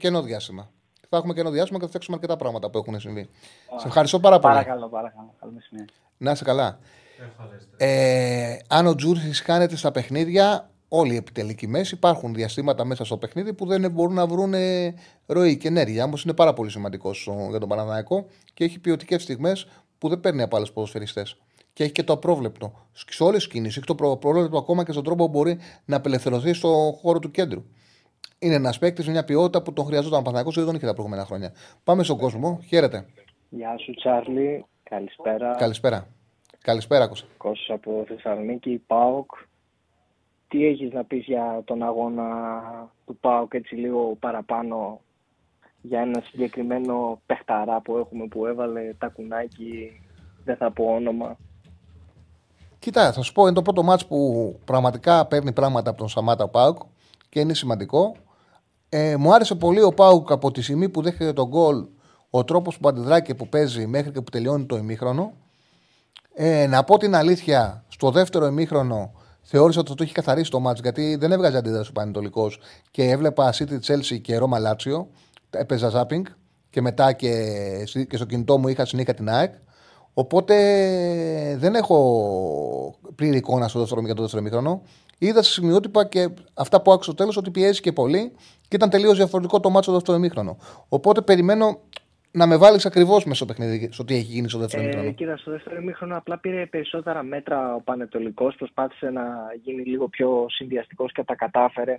κενό διάστημα. Θα έχουμε κενό διάστημα και θα φτιάξουμε αρκετά πράγματα που έχουν συμβεί. Ωραία. Σε ευχαριστώ πάρα πολύ. Παρακαλώ, παρακαλώ. Να είσαι καλά. Ε, αν ο Τζούρις κάνετε στα παιχνίδια, όλοι οι επιτελικοί μέση υπάρχουν διαστήματα μέσα στο παιχνίδι που δεν μπορούν να βρουν ροή και ενέργεια. Όμως είναι πάρα πολύ σημαντικό για τον Παναθηναϊκό και έχει ποιοτικές στιγμές που δεν παίρνει από άλλους ποδοσφαιριστές. Και έχει και το απρόβλεπτο. Σε όλες τις κινήσεις έχει το απρόβλεπτο ακόμα και στον τρόπο που μπορεί να απελευθερωθεί στον χώρο του κέντρου. Είναι ένας παίκτης, μια ποιότητα που τον χρειαζόταν ο Παναθηναϊκός και δεν τον είχε τα προηγούμενα χρόνια. Πάμε στον κόσμο. Χαίρετε. Γεια σου, Τσάρλι. Καλησπέρα. Καλησπέρα. Καλησπέρα, Κώστα. Κώστα από Θεσσαλονίκη, ΠΑΟΚ. Τι έχεις να πεις για τον αγώνα του ΠΑΟΚ έτσι λίγο παραπάνω, για ένα συγκεκριμένο παιχταρά που έχουμε που έβαλε τα κουνάκι, δεν θα πω όνομα. Κοίτα, θα σου πω, είναι το πρώτο μάτς που πραγματικά παίρνει πράγματα από τον Σάματτα ΠΑΟΚ και είναι σημαντικό. Ε, μου άρεσε πολύ ο ΠΑΟΚ από τη στιγμή που δέχεται τον γκολ, ο τρόπος που αντιδράει και που παίζει μέχρι και που τελειώνει το ημίχρονο. Ε, να πω την αλήθεια, στο δεύτερο ημίχρονο θεώρησα ότι το είχε καθαρίσει το μάτς, γιατί δεν έβγαζε αντίδραση ο Πανετολικός και έβλεπα City Chelsea και Ρώμα Λάτσιο. Έπαιζα ζάπινγκ και μετά και, και στο κινητό μου είχα συνέχεια την ΑΕΚ. Οπότε δεν έχω πλήρη εικόνα στο δεύτερο, για το δεύτερο ημίχρονο. Είδα σε σημειότυπα και αυτά που άκουσα στο τέλος ότι πιέζει και πολύ και ήταν τελείως διαφορετικό το μάτς στο δεύτερο ημίχρονο. Οπότε περιμένω να με βάλεις ακριβώς μέσα στο παιχνίδι, στο τι έχει γίνει στο δεύτερο ημίχρονο. Ε, κοίτα, στο δεύτερο ημίχρονο απλά πήρε περισσότερα μέτρα ο Πανετολικός, προσπάθησε να γίνει λίγο πιο συνδυαστικός και τα κατάφερε.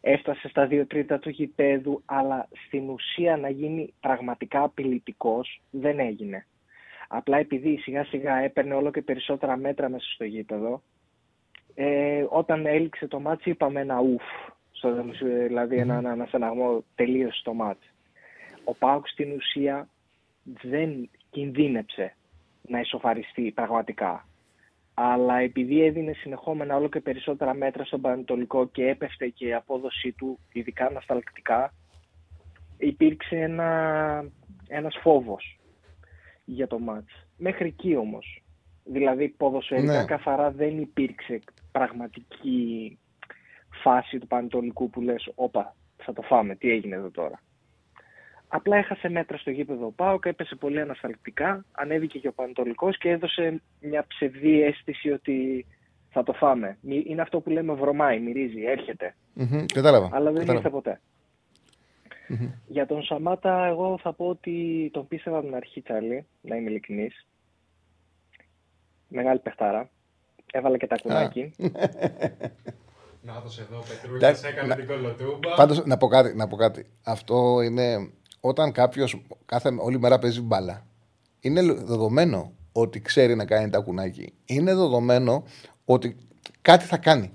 Έφτασε στα δύο τρίτα του γηπέδου, αλλά στην ουσία να γίνει πραγματικά απειλητικός δεν έγινε. Απλά επειδή σιγά σιγά έπαιρνε όλο και περισσότερα μέτρα μέσα στο γήπεδο, ε, όταν έληξε το μάτς είπαμε ένα ουφ, στο, δηλαδή ένα αναστεναγμό, τελείωσε το μάτς. Ο ΠΑΟΚ στην ουσία δεν κινδύνεψε να ισοφαριστεί πραγματικά. Αλλά επειδή έδινε συνεχόμενα όλο και περισσότερα μέτρα στον Πανετολικό και έπεφτε και η απόδοσή του, ειδικά ανασταλκτικά, υπήρξε ένα, ένας φόβος για το μάτς. Μέχρι εκεί όμως. Δηλαδή ποδοσφαιρικά ναι. Καθαρά δεν υπήρξε πραγματική φάση του Πανετολικού που λες «Όπα, θα το φάμε, τι έγινε εδώ τώρα». Απλά έχασε μέτρα στο γήπεδο ΠΑΟΚ, έπεσε πολύ ανασταλκτικά, ανέβηκε και ο Πανετολικός και έδωσε μια ψευδή αίσθηση ότι θα το φάμε. Είναι αυτό που λέμε βρωμάει, μυρίζει, έρχεται. Mm-hmm, κατάλαβα. Αλλά δεν ήρθε ποτέ. Mm-hmm. Για τον Σάματτα, εγώ θα πω ότι τον πίστευα από την αρχή, Τσάλη, να είμαι ειλικρινής. Μεγάλη παιχτάρα. Έβαλε και τα κουνάκι. Να δώσε εδώ, Πετρούλης, έκανε την κολοτούμπα. Πάντως, να πω κάτι, να πω κάτι. Αυτό είναι... Όταν κάποιος κάθε όλη μέρα παίζει μπάλα, είναι δεδομένο ότι ξέρει να κάνει τα κουνάκι. Είναι δεδομένο ότι κάτι θα κάνει.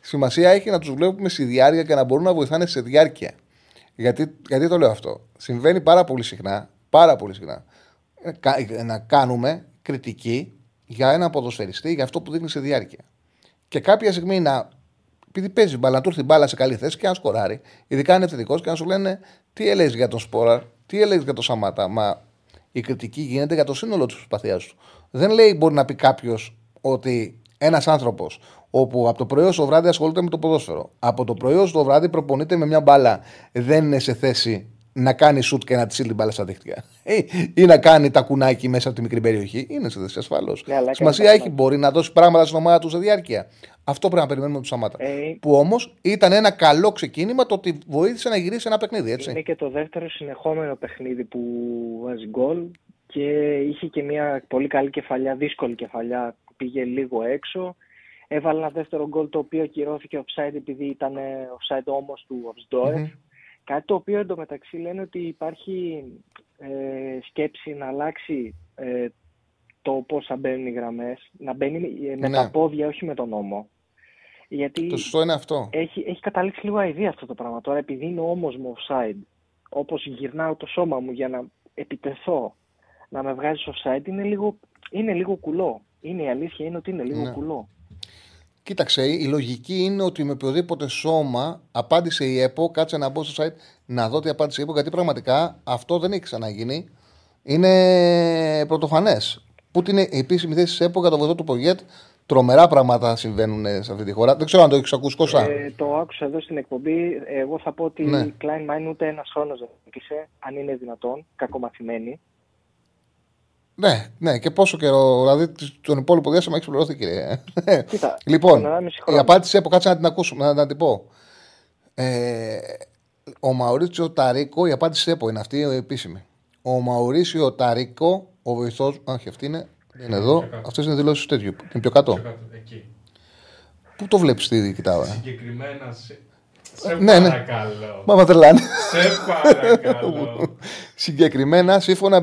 Σημασία έχει να τους βλέπουμε στη διάρκεια και να μπορούν να βοηθάνε σε διάρκεια. Γιατί, γιατί το λέω αυτό. Συμβαίνει πάρα πολύ συχνά, πάρα πολύ συχνά, να κάνουμε κριτική για ένα ποδοσφαιριστή, για αυτό που δείχνει σε διάρκεια. Και κάποια στιγμή να... Επειδή παίζει μπάλα, να του έρθει μπάλα σε καλή θέση και να σκοράρει, ειδικά αν είναι ευθετικός, και να σου λένε τι έλεγες για τον Σπόρα, τι έλεγες για τον Σάματτα. Μα η κριτική γίνεται για το σύνολο της προσπαθίας του. Δεν λέει, μπορεί να πει κάποιος ότι ένας άνθρωπος όπου από το πρωί ως το βράδυ ασχολείται με το ποδόσφαιρο, από το πρωί ως το βράδυ προπονείται με μια μπάλα, δεν είναι σε θέση να κάνει σουτ και να τη στείλει την μπάλα στα δίχτυα. Ή να κάνει τα κουνάκι μέσα από τη μικρή περιοχή. Είναι σε θέση ασφαλώς. Yeah, σημασία έχει, μπορεί να δώσει πράγματα στην ομάδα του σε διάρκεια. Αυτό πρέπει να περιμένουμε από του Σάματτα. Hey. Που όμως ήταν ένα καλό ξεκίνημα, το ότι βοήθησε να γυρίσει ένα παιχνίδι. Έτσι. Είναι και το δεύτερο συνεχόμενο παιχνίδι που βάζει γκολ και είχε και μια πολύ καλή κεφαλιά, δύσκολη κεφαλιά που πήγε λίγο έξω. Έβαλε ένα δεύτερο γκολ το οποίο ακυρώθηκε offside επειδή ήταν offside όμως του Οφσντόεφ. Mm-hmm. Κάτι το οποίο εντωμεταξύ λένε ότι υπάρχει ε, σκέψη να αλλάξει ε, το πώς θα μπαίνουν οι γραμμές, να μπαίνει με ναι. τα πόδια, όχι με τον νόμο. Γιατί το σωστό είναι αυτό. Έχει, έχει καταλήξει λίγο αηδία αυτό το πράγμα. Τώρα, επειδή είναι όμως μου offside, όπως γυρνάω το σώμα μου για να επιτεθώ, να με βγάζει offside, είναι λίγο, είναι λίγο κουλό. Είναι η αλήθεια, είναι ότι είναι λίγο ναι. κουλό. Κοίταξε, η λογική είναι ότι με οποιοδήποτε σώμα απάντησε η ΕΠΟ, κάτσε να μπω στο site να δω τι απάντησε η ΕΠΟ, γιατί πραγματικά αυτό δεν έχει ξαναγίνει. Είναι πρωτοφανές. Πού είναι η επίσημη θέση της ΕΠΟ κατά το βοηθό του Πογιέτ. Τρομερά πράγματα συμβαίνουν σε αυτή τη χώρα. Δεν ξέρω αν το έχεις ακούσει, Κώστα. Ε, το άκουσα εδώ στην εκπομπή. Εγώ θα πω ότι ναι. η Klein Mine ούτε ένας χρόνος δεν νίκησε, αν είναι δυνατόν, κακομαθημένη. Ναι, ναι, και πόσο καιρό, δηλαδή τον υπόλοιπο διάστημα έχει πληρωθεί, κύριε. Κοίτα, λοιπόν, η απάντηση από κάτσε να την ακούσουμε, να, να την πω. Ε, ο Μαουρίτσιο Ταρίκο, η απάντηση ΕΠΟ είναι αυτή η επίσημη. Ο Μαουρίτσιο Ταρίκο, ο βοηθός. Όχι, αυτή είναι. Δεν είναι εδώ. Αυτές είναι δηλώσεις του τέτοιου. Είναι πιο κάτω. Πιο κάτω εκεί. Πού το βλέπεις, τι κοιτάω. Συγκεκριμένα. Σε, σε ναι, παρακαλώ. Ναι. Μα πατρελάνε. Σε παρακαλώ. Συγκεκριμένα, σύμφωνα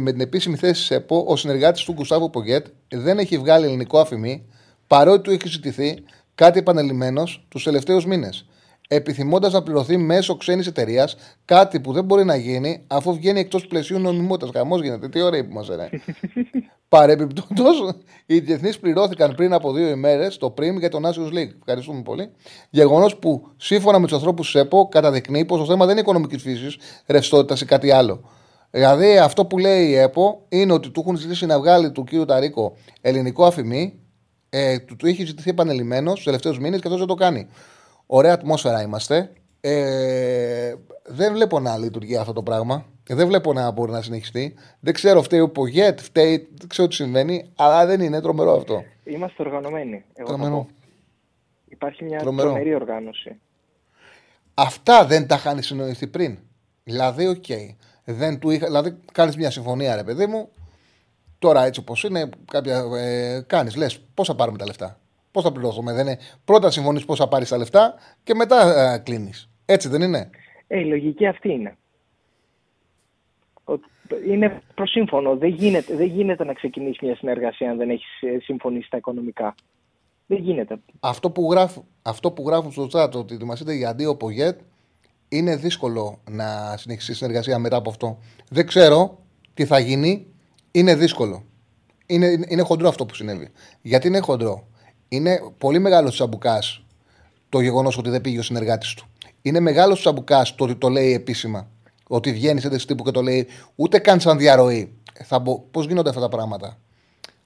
με την επίσημη θέση της ΕΠΟ, ο συνεργάτης του Γκουστάβου Πογιέτ δεν έχει βγάλει ελληνικό αφημί, παρότι του έχει ζητηθεί κάτι επανελειμμένος τους τελευταίους μήνες, επιθυμώντας να πληρωθεί μέσω ξένης εταιρείας, κάτι που δεν μπορεί να γίνει αφού βγαίνει εκτός πλαισίου νομιμότητας. Χαμός γίνεται. Τι ωραία που μας λένε. Παρεμπιπτόντως, οι διεθνείς πληρώθηκαν πριν από δύο ημέρες το πριμ για τον Nations League. Ευχαριστούμε πολύ. Γεγονός που σύμφωνα με τους ανθρώπους της ΕΠΟ καταδεικνύει πως το θέμα δεν είναι οικονομικής φύσης, ρευστότητας ή κάτι άλλο. Δηλαδή, αυτό που λέει η ΕΠΟ είναι ότι του έχουν ζητήσει να βγάλει του κύριου Ταρίκο ελληνικό αφημί, ε, του, του είχε ζητηθεί επανελειμμένος στους τελευταίους μήνες και αυτός δεν το κάνει. Ωραία ατμόσφαιρα είμαστε. Ε, δεν βλέπω να λειτουργεί αυτό το πράγμα. Δεν βλέπω να μπορεί να συνεχιστεί. Δεν ξέρω, φταίει ο Πογιέτ, φταίει, δεν ξέρω τι συμβαίνει, αλλά δεν είναι τρομερό αυτό. Είμαστε οργανωμένοι. Εγώ τρομερό. Υπάρχει μια τρομερό. τρομερή οργάνωση. Αυτά δεν τα είχαν συνοηθεί πριν. Δηλαδή, οκ. Okay. Δεν του είχα, δηλαδή, κάνεις μια συμφωνία, ρε παιδί μου. Τώρα, έτσι όπως είναι, ε, κάνεις, λες, πώς θα πάρουμε τα λεφτά. Πώς θα πληρώσουμε, δεν είναι. Πρώτα συμφωνείς πώς θα πάρεις τα λεφτά και μετά ε, κλείνεις. Έτσι δεν είναι. Ε, η λογική αυτή είναι. Είναι προσύμφωνο. Δεν γίνεται, δεν γίνεται να ξεκινήσει μια συνεργασία αν δεν έχεις συμφωνήσει τα οικονομικά. Δεν γίνεται. Αυτό που, γράφ, αυτό που γράφουν στο chat, ότι ετοιμαστείτε για αντίο Πογιέτ, είναι δύσκολο να συνεχίσει συνεργασία μετά από αυτό. Δεν ξέρω τι θα γίνει. Είναι δύσκολο. Είναι, είναι χοντρό αυτό που συνέβη. Γιατί είναι χοντρό. Είναι πολύ μεγάλο τσαμπουκάς το γεγονός ότι δεν πήγε ο συνεργάτης του. Είναι μεγάλο τσαμπουκάς το ότι το λέει επίσημα. Ότι βγαίνει σε τέτοιου τύπου και το λέει, ούτε καν σαν διαρροή. Μπο... Πώς γίνονται αυτά τα πράγματα.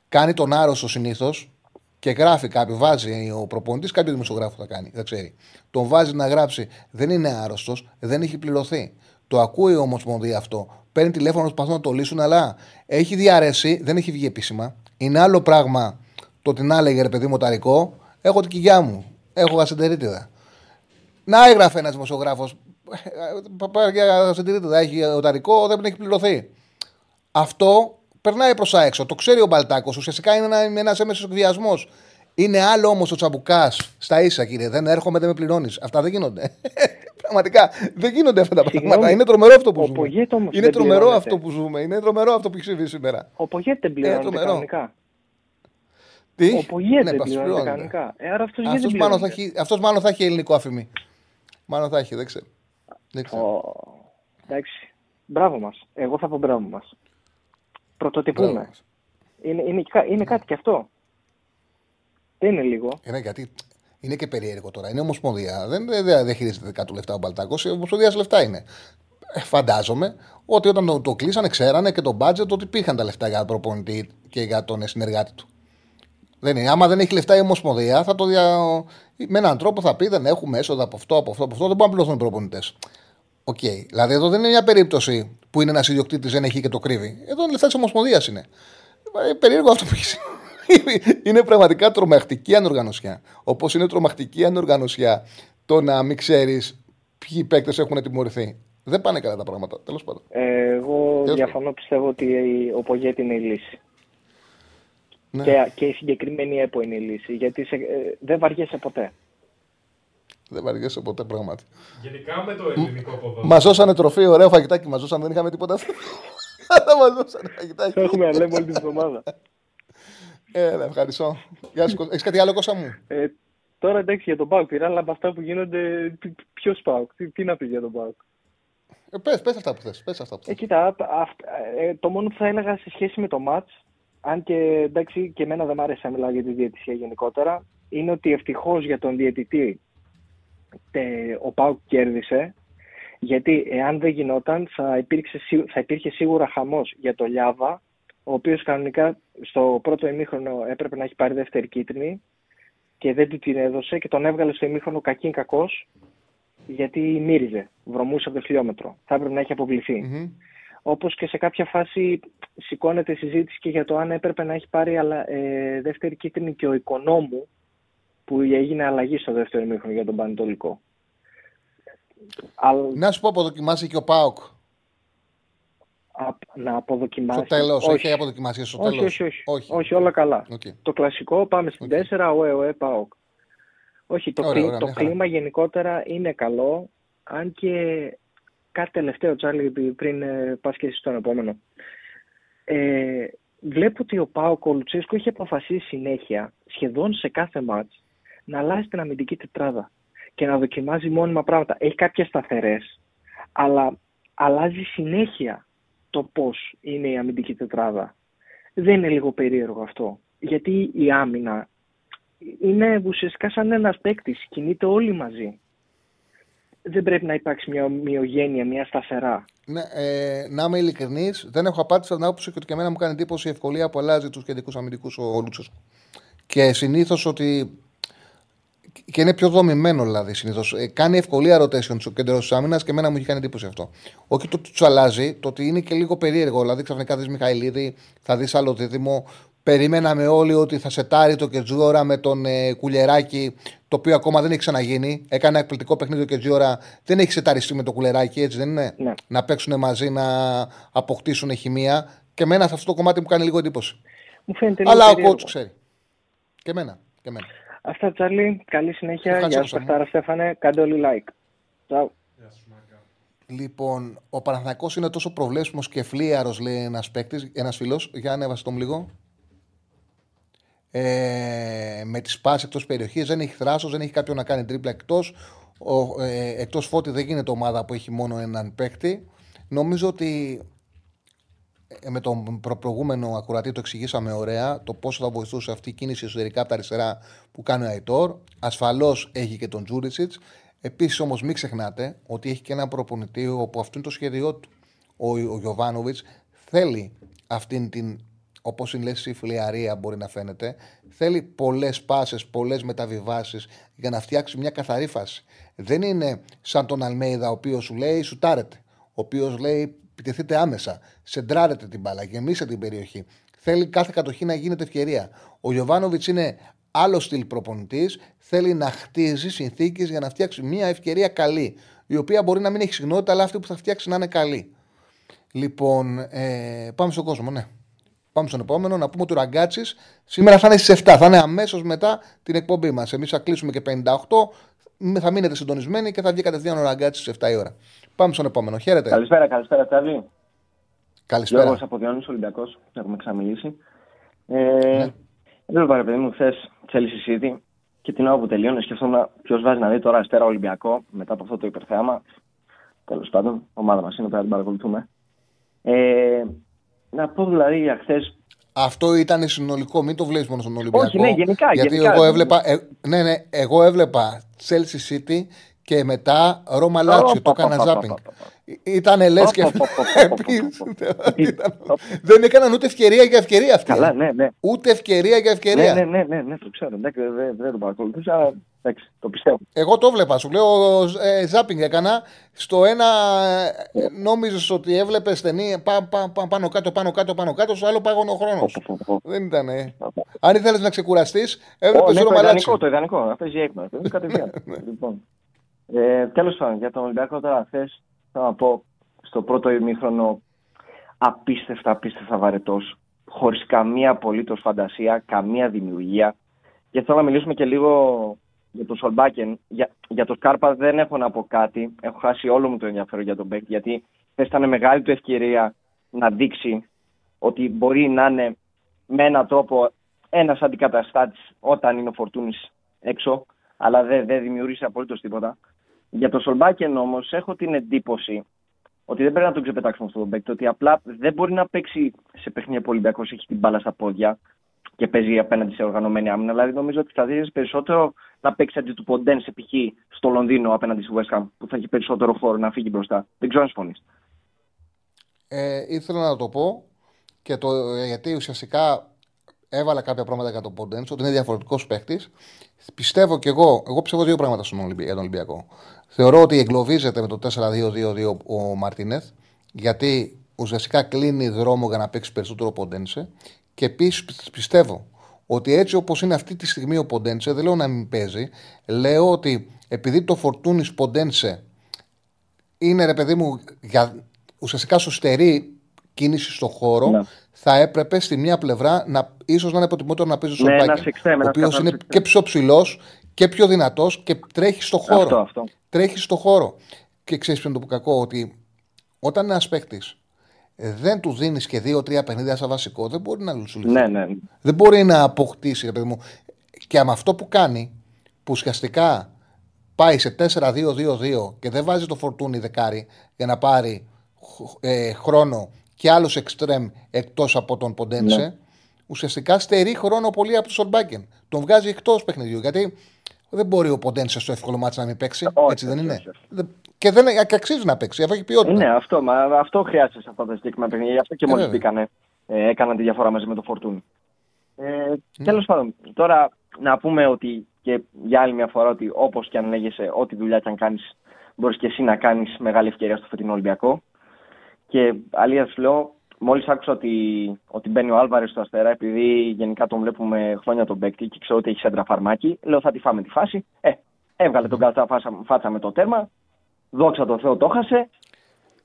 Κάνει τον άρρωστο συνήθως και γράφει κάποιο. Βάζει ο προπονητής, κάποιο δημοσιογράφο θα κάνει, δεν ξέρει. Τον βάζει να γράψει. Δεν είναι άρρωστος, δεν έχει πληρωθεί. Το ακούει η Ομοσπονδία αυτό. Παίρνει τηλέφωνο, προσπαθούν να το λύσουν, αλλά έχει διαρρέσει, δεν έχει βγει επίσημα. Είναι άλλο πράγμα το ότι να λέγε, ρε παιδί μου, Ταρικό, έχω την κοιλιά μου. Έχω γασεντερίτιδα. Να έγραφε ένα δημοσιογράφο. Έχει ο Ταρικό, δεν έχει πληρωθεί. Αυτό περνάει προς τα έξω. Το ξέρει ο Μπαλτάκος. Ουσιαστικά είναι ένας έμεσος εκβιασμός. Είναι άλλο όμως ο τσαμπουκάς στα ίσα, κύριε. Δεν έρχομαι, δεν με πληρώνεις. Αυτά δεν γίνονται. Πραγματικά δεν γίνονται αυτά τα Συγγνώμη, πράγματα. Είναι τρομερό αυτό που ζούμε. Είναι τρομερό αυτό που ζούμε. Είναι τρομερό αυτό που έχει συμβεί σήμερα. Ο Πογιέτ δεν πληρώνεται κανονικά. Τι? Ο Πογιέτ δεν πληρώνεται κανονικά. Αυτός μάλλον θα έχει ελληνικό αφημί. Μάλλον θα έχει, δεν ξέρω. Oh. Εντάξει, μπράβο μας. Εγώ θα πω μπράβο μας. Πρωτοτυπούμε. Είναι, είναι, είναι κάτι κι αυτό. Δεν είναι λίγο. Είναι, γιατί είναι και περίεργο τώρα. Είναι ομοσπονδία. Δεν, δεν, δεν χειρίζεται κάτω λεφτά ο Μπαλτάκος. Η ομοσπονδία λεφτά είναι. Φαντάζομαι ότι όταν το, το κλείσανε, ξέρανε και το budget ότι υπήρχαν τα λεφτά για τον προπονητή και για τον συνεργάτη του. Δεν είναι. Άμα δεν έχει λεφτά η ομοσπονδία, θα το δια... με έναν τρόπο θα πει: δεν έχουμε έσοδα από αυτό, από αυτό, από αυτό. Δεν μπορούν να πληρωθούν οι προπονητές. Οκ. Okay. Δηλαδή, εδώ δεν είναι μια περίπτωση που είναι ένας ιδιοκτήτης, δεν έχει και το κρύβει. Εδώ είναι λεφτά της ομοσπονδίας είναι. Περίεργο αυτό που έχει. Είναι πραγματικά τρομακτική ανοργανωσιά. Όπως είναι τρομακτική ανοργανωσιά το να μην ξέρεις ποιοι παίκτες έχουν τιμωρηθεί. Δεν πάνε καλά τα πράγματα. Τέλος πάντων. Ε, εγώ Τέλος διαφωνώ. Πιστεύω ότι ο Πογιέτ είναι η λύση. Ναι. Και, και η συγκεκριμένη ΕΠΟ είναι η λύση. Γιατί σε, ε, δεν βαριέσαι ποτέ. Δεν βαριέσαι ποτέ, πράγματι. Γενικά με το ελληνικό ποδόσφαιρο. Μας δώσανε τροφή, ωραίο φαγητάκι, μας δώσανε, δεν είχαμε τίποτα. Θα μας δώσανε να κοιτάξει. Έχουμε αλέμ όλη την εβδομάδα. Έλα, ευχαριστώ. Έχεις κάτι άλλο, Κώστα μου? Τώρα εντάξει για τον ΠΑΟΚ πήρα, αλλά από αυτά που γίνονται, ποιος ΠΑΟΚ, τι, τι να πει για τον ΠΑΟΚ. Ε, πες, πες αυτά που θες. Πες αυτά που θες. Ε, κοίτα, αυ, ε, το μόνο που θα έλεγα σε σχέση με το μάτς, αν και εντάξει και εμένα δεν μ' άρεσε να μιλάω για τη διαιτησία γενικότερα, είναι ότι ευτυχώς για τον διαιτητή τε, ο ΠΑΟΚ κέρδισε, γιατί εάν δεν γινόταν θα, υπήρξε, θα υπήρχε σίγουρα χαμός για το Λιάβα, ο οποίος κανονικά στο πρώτο ημίχρονο έπρεπε να έχει πάρει δεύτερη κίτρινη και δεν του την έδωσε και τον έβγαλε στο ημίχρονο κακήν κακός, γιατί μύριζε, βρωμούσε από το χιλιόμετρο. Θα έπρεπε να έχει αποβληθεί. Mm-hmm. Όπως και σε κάποια φάση σηκώνεται συζήτηση και για το αν έπρεπε να έχει πάρει αλλά, ε, δεύτερη κίτρινη και ο Οικονόμου, που έγινε αλλαγή στο δεύτερο ημίχρονο για τον Πανετολικό. Να σου πω, αποδοκιμάσει και ο ΠΑΟΚ. Α, να αποδοκιμάσει. Στο τέλος, όχι, αποδοκιμάσει στο τέλος. Όχι, όχι, όχι. όχι, όλα καλά. Okay. Το κλασικό, πάμε στην okay. τέσσερα, ωε, ωε, ΠΑΟΚ. Όχι, το, ωραία, κλί, ωραία, το κλίμα γενικότερα είναι καλό, αν και κάτι τελευταίο, Τσάρλι, πριν ε, πας και εσύ στον επόμενο. Ε, βλέπω ότι ο ΠΑΟΚ, ο Λουτσέσκου, είχε αποφασίσει συνέχεια, σχεδόν σε κάθε μάτς, να αλλάζει την αμυντική τετράδα και να δοκιμάζει μόνιμα πράγματα. Έχει κάποιες σταθερές, αλλά αλλάζει συνέχεια το πώς είναι η αμυντική τετράδα. Δεν είναι λίγο περίεργο αυτό, γιατί η άμυνα είναι ουσιαστικά σαν ένας παίκτης, κινείται όλοι μαζί. Δεν πρέπει να υπάρξει μια ομοιογένεια, μια σταθερά. Ναι, ε, να είμαι ειλικρινής, δεν έχω απάντηση στην άποψη και ότι και εμένα μου κάνει εντύπωση η ευκολία που αλλάζει τους κεντρικούς αμυντικούς ο Λούτσος. Και συνήθως ότι. Και είναι πιο δομημένο, δηλαδή συνήθως. Ε, κάνει ευκολία rotation στο κέντρο της άμυνας και εμένα μου έχει κάνει εντύπωση αυτό. Όχι το ότι του αλλάζει, το ότι είναι και λίγο περίεργο. Δηλαδή ξαφνικά δεις Μιχαηλίδη, θα δεις άλλο δίδυμο. Περιμέναμε όλοι ότι θα σετάρει το Κετζιόρα με τον ε, Κουλεράκι, το οποίο ακόμα δεν έχει ξαναγίνει. Έκανε εκπληκτικό παιχνίδι το Κετζιόρα, δεν έχει σεταριστεί με το Κουλεράκι, έτσι δεν είναι? Ναι. Να παίξουν μαζί, να αποκτήσουν χημεία. Και εμένα σε αυτό το κομμάτι μου κάνει λίγο εντύπωση. Μου φαίνεται λίγο. Αλλά περίεργο. Ο coach ξέρει. Και εμένα. Και εμένα. Αυτά, Τσάρλι. Καλή συνέχεια. Γεια σου, Παχτάρα Στέφανε. Κάντε όλοι like. Τσάου. Λοιπόν, ο Παναθηναϊκός είναι τόσο προβλέψιμος και φλίαρος, λέει ένας παίκτης, ένας φίλος. Για ανέβασε τον λίγο. Ε, με τη σπάση εκτός περιοχής, δεν έχει θράσος, δεν έχει κάποιον να κάνει τρίπλα εκτός. Ο, ε, εκτός Φώτη δεν γίνεται ομάδα που έχει μόνο έναν παίκτη. Νομίζω ότι με τον προ- προηγούμενο ακουρατή το εξηγήσαμε ωραία το πόσο θα βοηθούσε αυτή η κίνηση εσωτερικά από τα αριστερά που κάνει ο Αϊτόρ. Ασφαλώς έχει και τον Τζούρισιτς. Επίσης όμως μην ξεχνάτε ότι έχει και ένα προπονητή όπου αυτό είναι το σχέδιό του. Ο, ο Γιωβάνοβιτς θέλει αυτήν την, όπως είναι λες, η φλιαρία μπορεί να φαίνεται, θέλει πολλές πάσες, πολλές μεταβιβάσεις για να φτιάξει μια καθαρή φάση. Δεν είναι σαν τον Αλμέιδα, ο οποίος σου λέει σουτάρετε, ο οποίος λέει επιτεθείτε άμεσα, σεντράρετε την μπάλα, γεμίστε την περιοχή. Θέλει κάθε κατοχή να γίνεται ευκαιρία. Ο Γιωβάνοβιτς είναι άλλο στυλ προπονητής, θέλει να χτίζει συνθήκες για να φτιάξει μια ευκαιρία καλή, η οποία μπορεί να μην έχει συχνότητα, αλλά αυτή που θα φτιάξει να είναι καλή. Λοιπόν, ε, πάμε στον κόσμο, ναι. Πάμε στον επόμενο, να πούμε ότι ο Ραγκάτσης σήμερα θα είναι στις επτά, θα είναι αμέσως μετά την εκπομπή μας. Εμείς θα κλείσουμε και πενήντα οκτώ, θα μείνετε συντονισμένοι και θα βγει κατευθείαν ο Ραγκάτσης στις επτά η ώρα. Πάμε στον επόμενο, χαίρετε. Καλησπέρα, καλησπέρα Τσάρλι. Καλησπέρα. Γιώργος από Διόνυσο, Ολυμπιακός, έχουμε ξαμιλήσει. Ε, ναι. Δεν πέρα παιδί μου, χθες Τσέλσι Σίτι και την ώρα που τελειώνει σκεφτόμουν ποιος βάζει να δει τώρα αριστερά Ολυμπιακό μετά από αυτό το υπερθέαμα. Τέλος πάντων, ομάδα μας είναι, τώρα την παρακολουθούμε. Ε, Να πω δηλαδή για χθες. Αυτό ήταν συνολικό, μην το βλέπει μόνο στον Ολυμπιακό. Όχι, ναι, γενικά. Γιατί γενικά, εγώ έβλεπα. Ε, ναι, ναι, εγώ έβλεπα Chelsea City και μετά Ρώμα Λάτσιο. Το έκανα ζάπινγκ. Ήταν λε και. Δεν έκαναν ούτε ευκαιρία για ευκαιρία αυτή. Καλά, ναι, ναι. Ούτε ευκαιρία για ευκαιρία. Ναι, ναι, ναι, ναι, το ξέρω. Δεν το παρακολουθούσα. Εντάξει, το πιστεύω. Εγώ το βλέπα, σου λέω ε, ζάπινγκ έκανα. Στο ένα yeah. νόμιζες ότι έβλεπες ταινία πα, πα, πα, πάνω κάτω, πάνω κάτω, πάνω κάτω. Στο άλλο πάγωνε ο χρόνος. Δεν ήταν. Ε. Αν ήθελες να ξεκουραστείς, έβλεπες oh, Ρώμα Λάτσιο. Ναι, το ιδανικό, να παίζει έκμα. Τέλος πάντων, για τον Ολυμπιακό τώρα χθες, θα πω στο πρώτο ημίχρονο απίστευτα, απίστευτα βαρετός. Χωρίς καμία απολύτως φαντασία, καμία δημιουργία. Και θέλω να μιλήσουμε και λίγο για τον Σολμπάκεν. Για, για τον Σκάρπα δεν έχω να πω κάτι. Έχω χάσει όλο μου το ενδιαφέρον για τον Μπέκ, γιατί χθες ήταν μεγάλη του ευκαιρία να δείξει ότι μπορεί να είναι με έναν τρόπο ένας αντικαταστάτης όταν είναι ο Φορτούνης έξω, αλλά δεν δε δημιουργήσει απολύτως τίποτα. Για το Σολμπάκεν όμως έχω την εντύπωση ότι δεν πρέπει να τον ξεπετάξουμε στον παίκτη, ότι απλά δεν μπορεί να παίξει σε παιχνίδια που ο Ολυμπιακός έχει την μπάλα στα πόδια και παίζει απέναντι σε οργανωμένη άμυνα. Δηλαδή, νομίζω ότι θα δει περισσότερο να παίξει αντί του Ποντένσε π.χ. στο Λονδίνο απέναντι στη West Ham, που θα έχει περισσότερο χώρο να φύγει μπροστά. Δεν ξέρω αν συμφωνείς. Ε, ήθελα να το πω και το, γιατί ουσιαστικά έβαλα κάποια πράγματα για τον Ποντένσε, ότι είναι διαφορετικός παίκτης. Πιστεύω και εγώ, εγώ πιστεύω δύο πράγματα στον Ολυμπι, για τον Ολυμπιακό. Θεωρώ ότι εγκλωβίζεται με το τέσσερα δύο δύο δύο ο Μαρτίνεθ, γιατί ουσιαστικά κλείνει δρόμο για να παίξει περισσότερο ο Ποντένσε. Και επίσης πιστεύω ότι έτσι όπως είναι αυτή τη στιγμή ο Ποντένσε, δεν λέω να μην παίζει, λέω ότι επειδή το Φορτούνης Ποντένσε είναι, ρε παιδί μου, για, ουσιαστικά σωστερή κίνηση στον χώρο, ναι, θα έπρεπε στη μία πλευρά να, ίσως να είναι προτιμότερο να παίζει στον ναι, Πάκη, ο οποίος είναι και πιο ψηλός και πιο δυνατός και τρέχει στον χώρο. Αυτό, αυτό. Τρέχει στον χώρο. Και ξέρεις ποιο είναι το κακό, ότι όταν είναι ένας παίκτης δεν του δίνει και δύο τρία παιχνίδια σαν βασικό, δεν μπορεί να λουσουλήσει. Ναι, ναι. Δεν μπορεί να αποκτήσει, ρε παιδί μου. Και με αυτό που κάνει, που ουσιαστικά πάει σε τέσσερα δύο δύο δύο και δεν βάζει το Φορτούνι δεκάρι για να πάρει ε, χρόνο και άλλο εξτρέμ εκτός από τον Ποντένσε, ναι, ουσιαστικά στερεί χρόνο πολύ από τον Σολμπάκεν. Τον βγάζει εκτός παιχνιδιού. Γιατί δεν μπορεί ο Ποντένσε στο εύκολο μάτσο να μην παίξει. Όχι, έτσι δεν όχι, είναι. Όχι. Και, δεν, και αξίζει να παίξει, αυτό έχει ποιότητα. Ναι, αυτό, μα, αυτό χρειάζεται σε αυτά τα συγκεκριμένα παιχνίδια. Γι' αυτό και ε, μόλις μπήκανε, ε, έκαναν τη διαφορά μαζί με το Φορτούνι. Ε, mm. Τέλος πάντων, τώρα να πούμε ότι και για άλλη μια φορά ότι όπως και αν λέγεσαι, ό,τι δουλειά και αν κάνεις, μπορείς και εσύ να κάνεις μεγάλη ευκαιρία στο φετινό Ολυμπιακό. Και αλήθεια σου λέω, μόλις άκουσα ότι, ότι μπαίνει ο Άλβαρες στο Αστέρα, επειδή γενικά τον βλέπουμε χρόνια τον παίκτη και ξέρω ότι έχει σέντρα φαρμάκι, λέω θα τη φάμε τη φάση. Ε, έβγαλε τον Καλτσά φάτσα με το τέρμα. Δόξα τω Θεώ, το έχασε.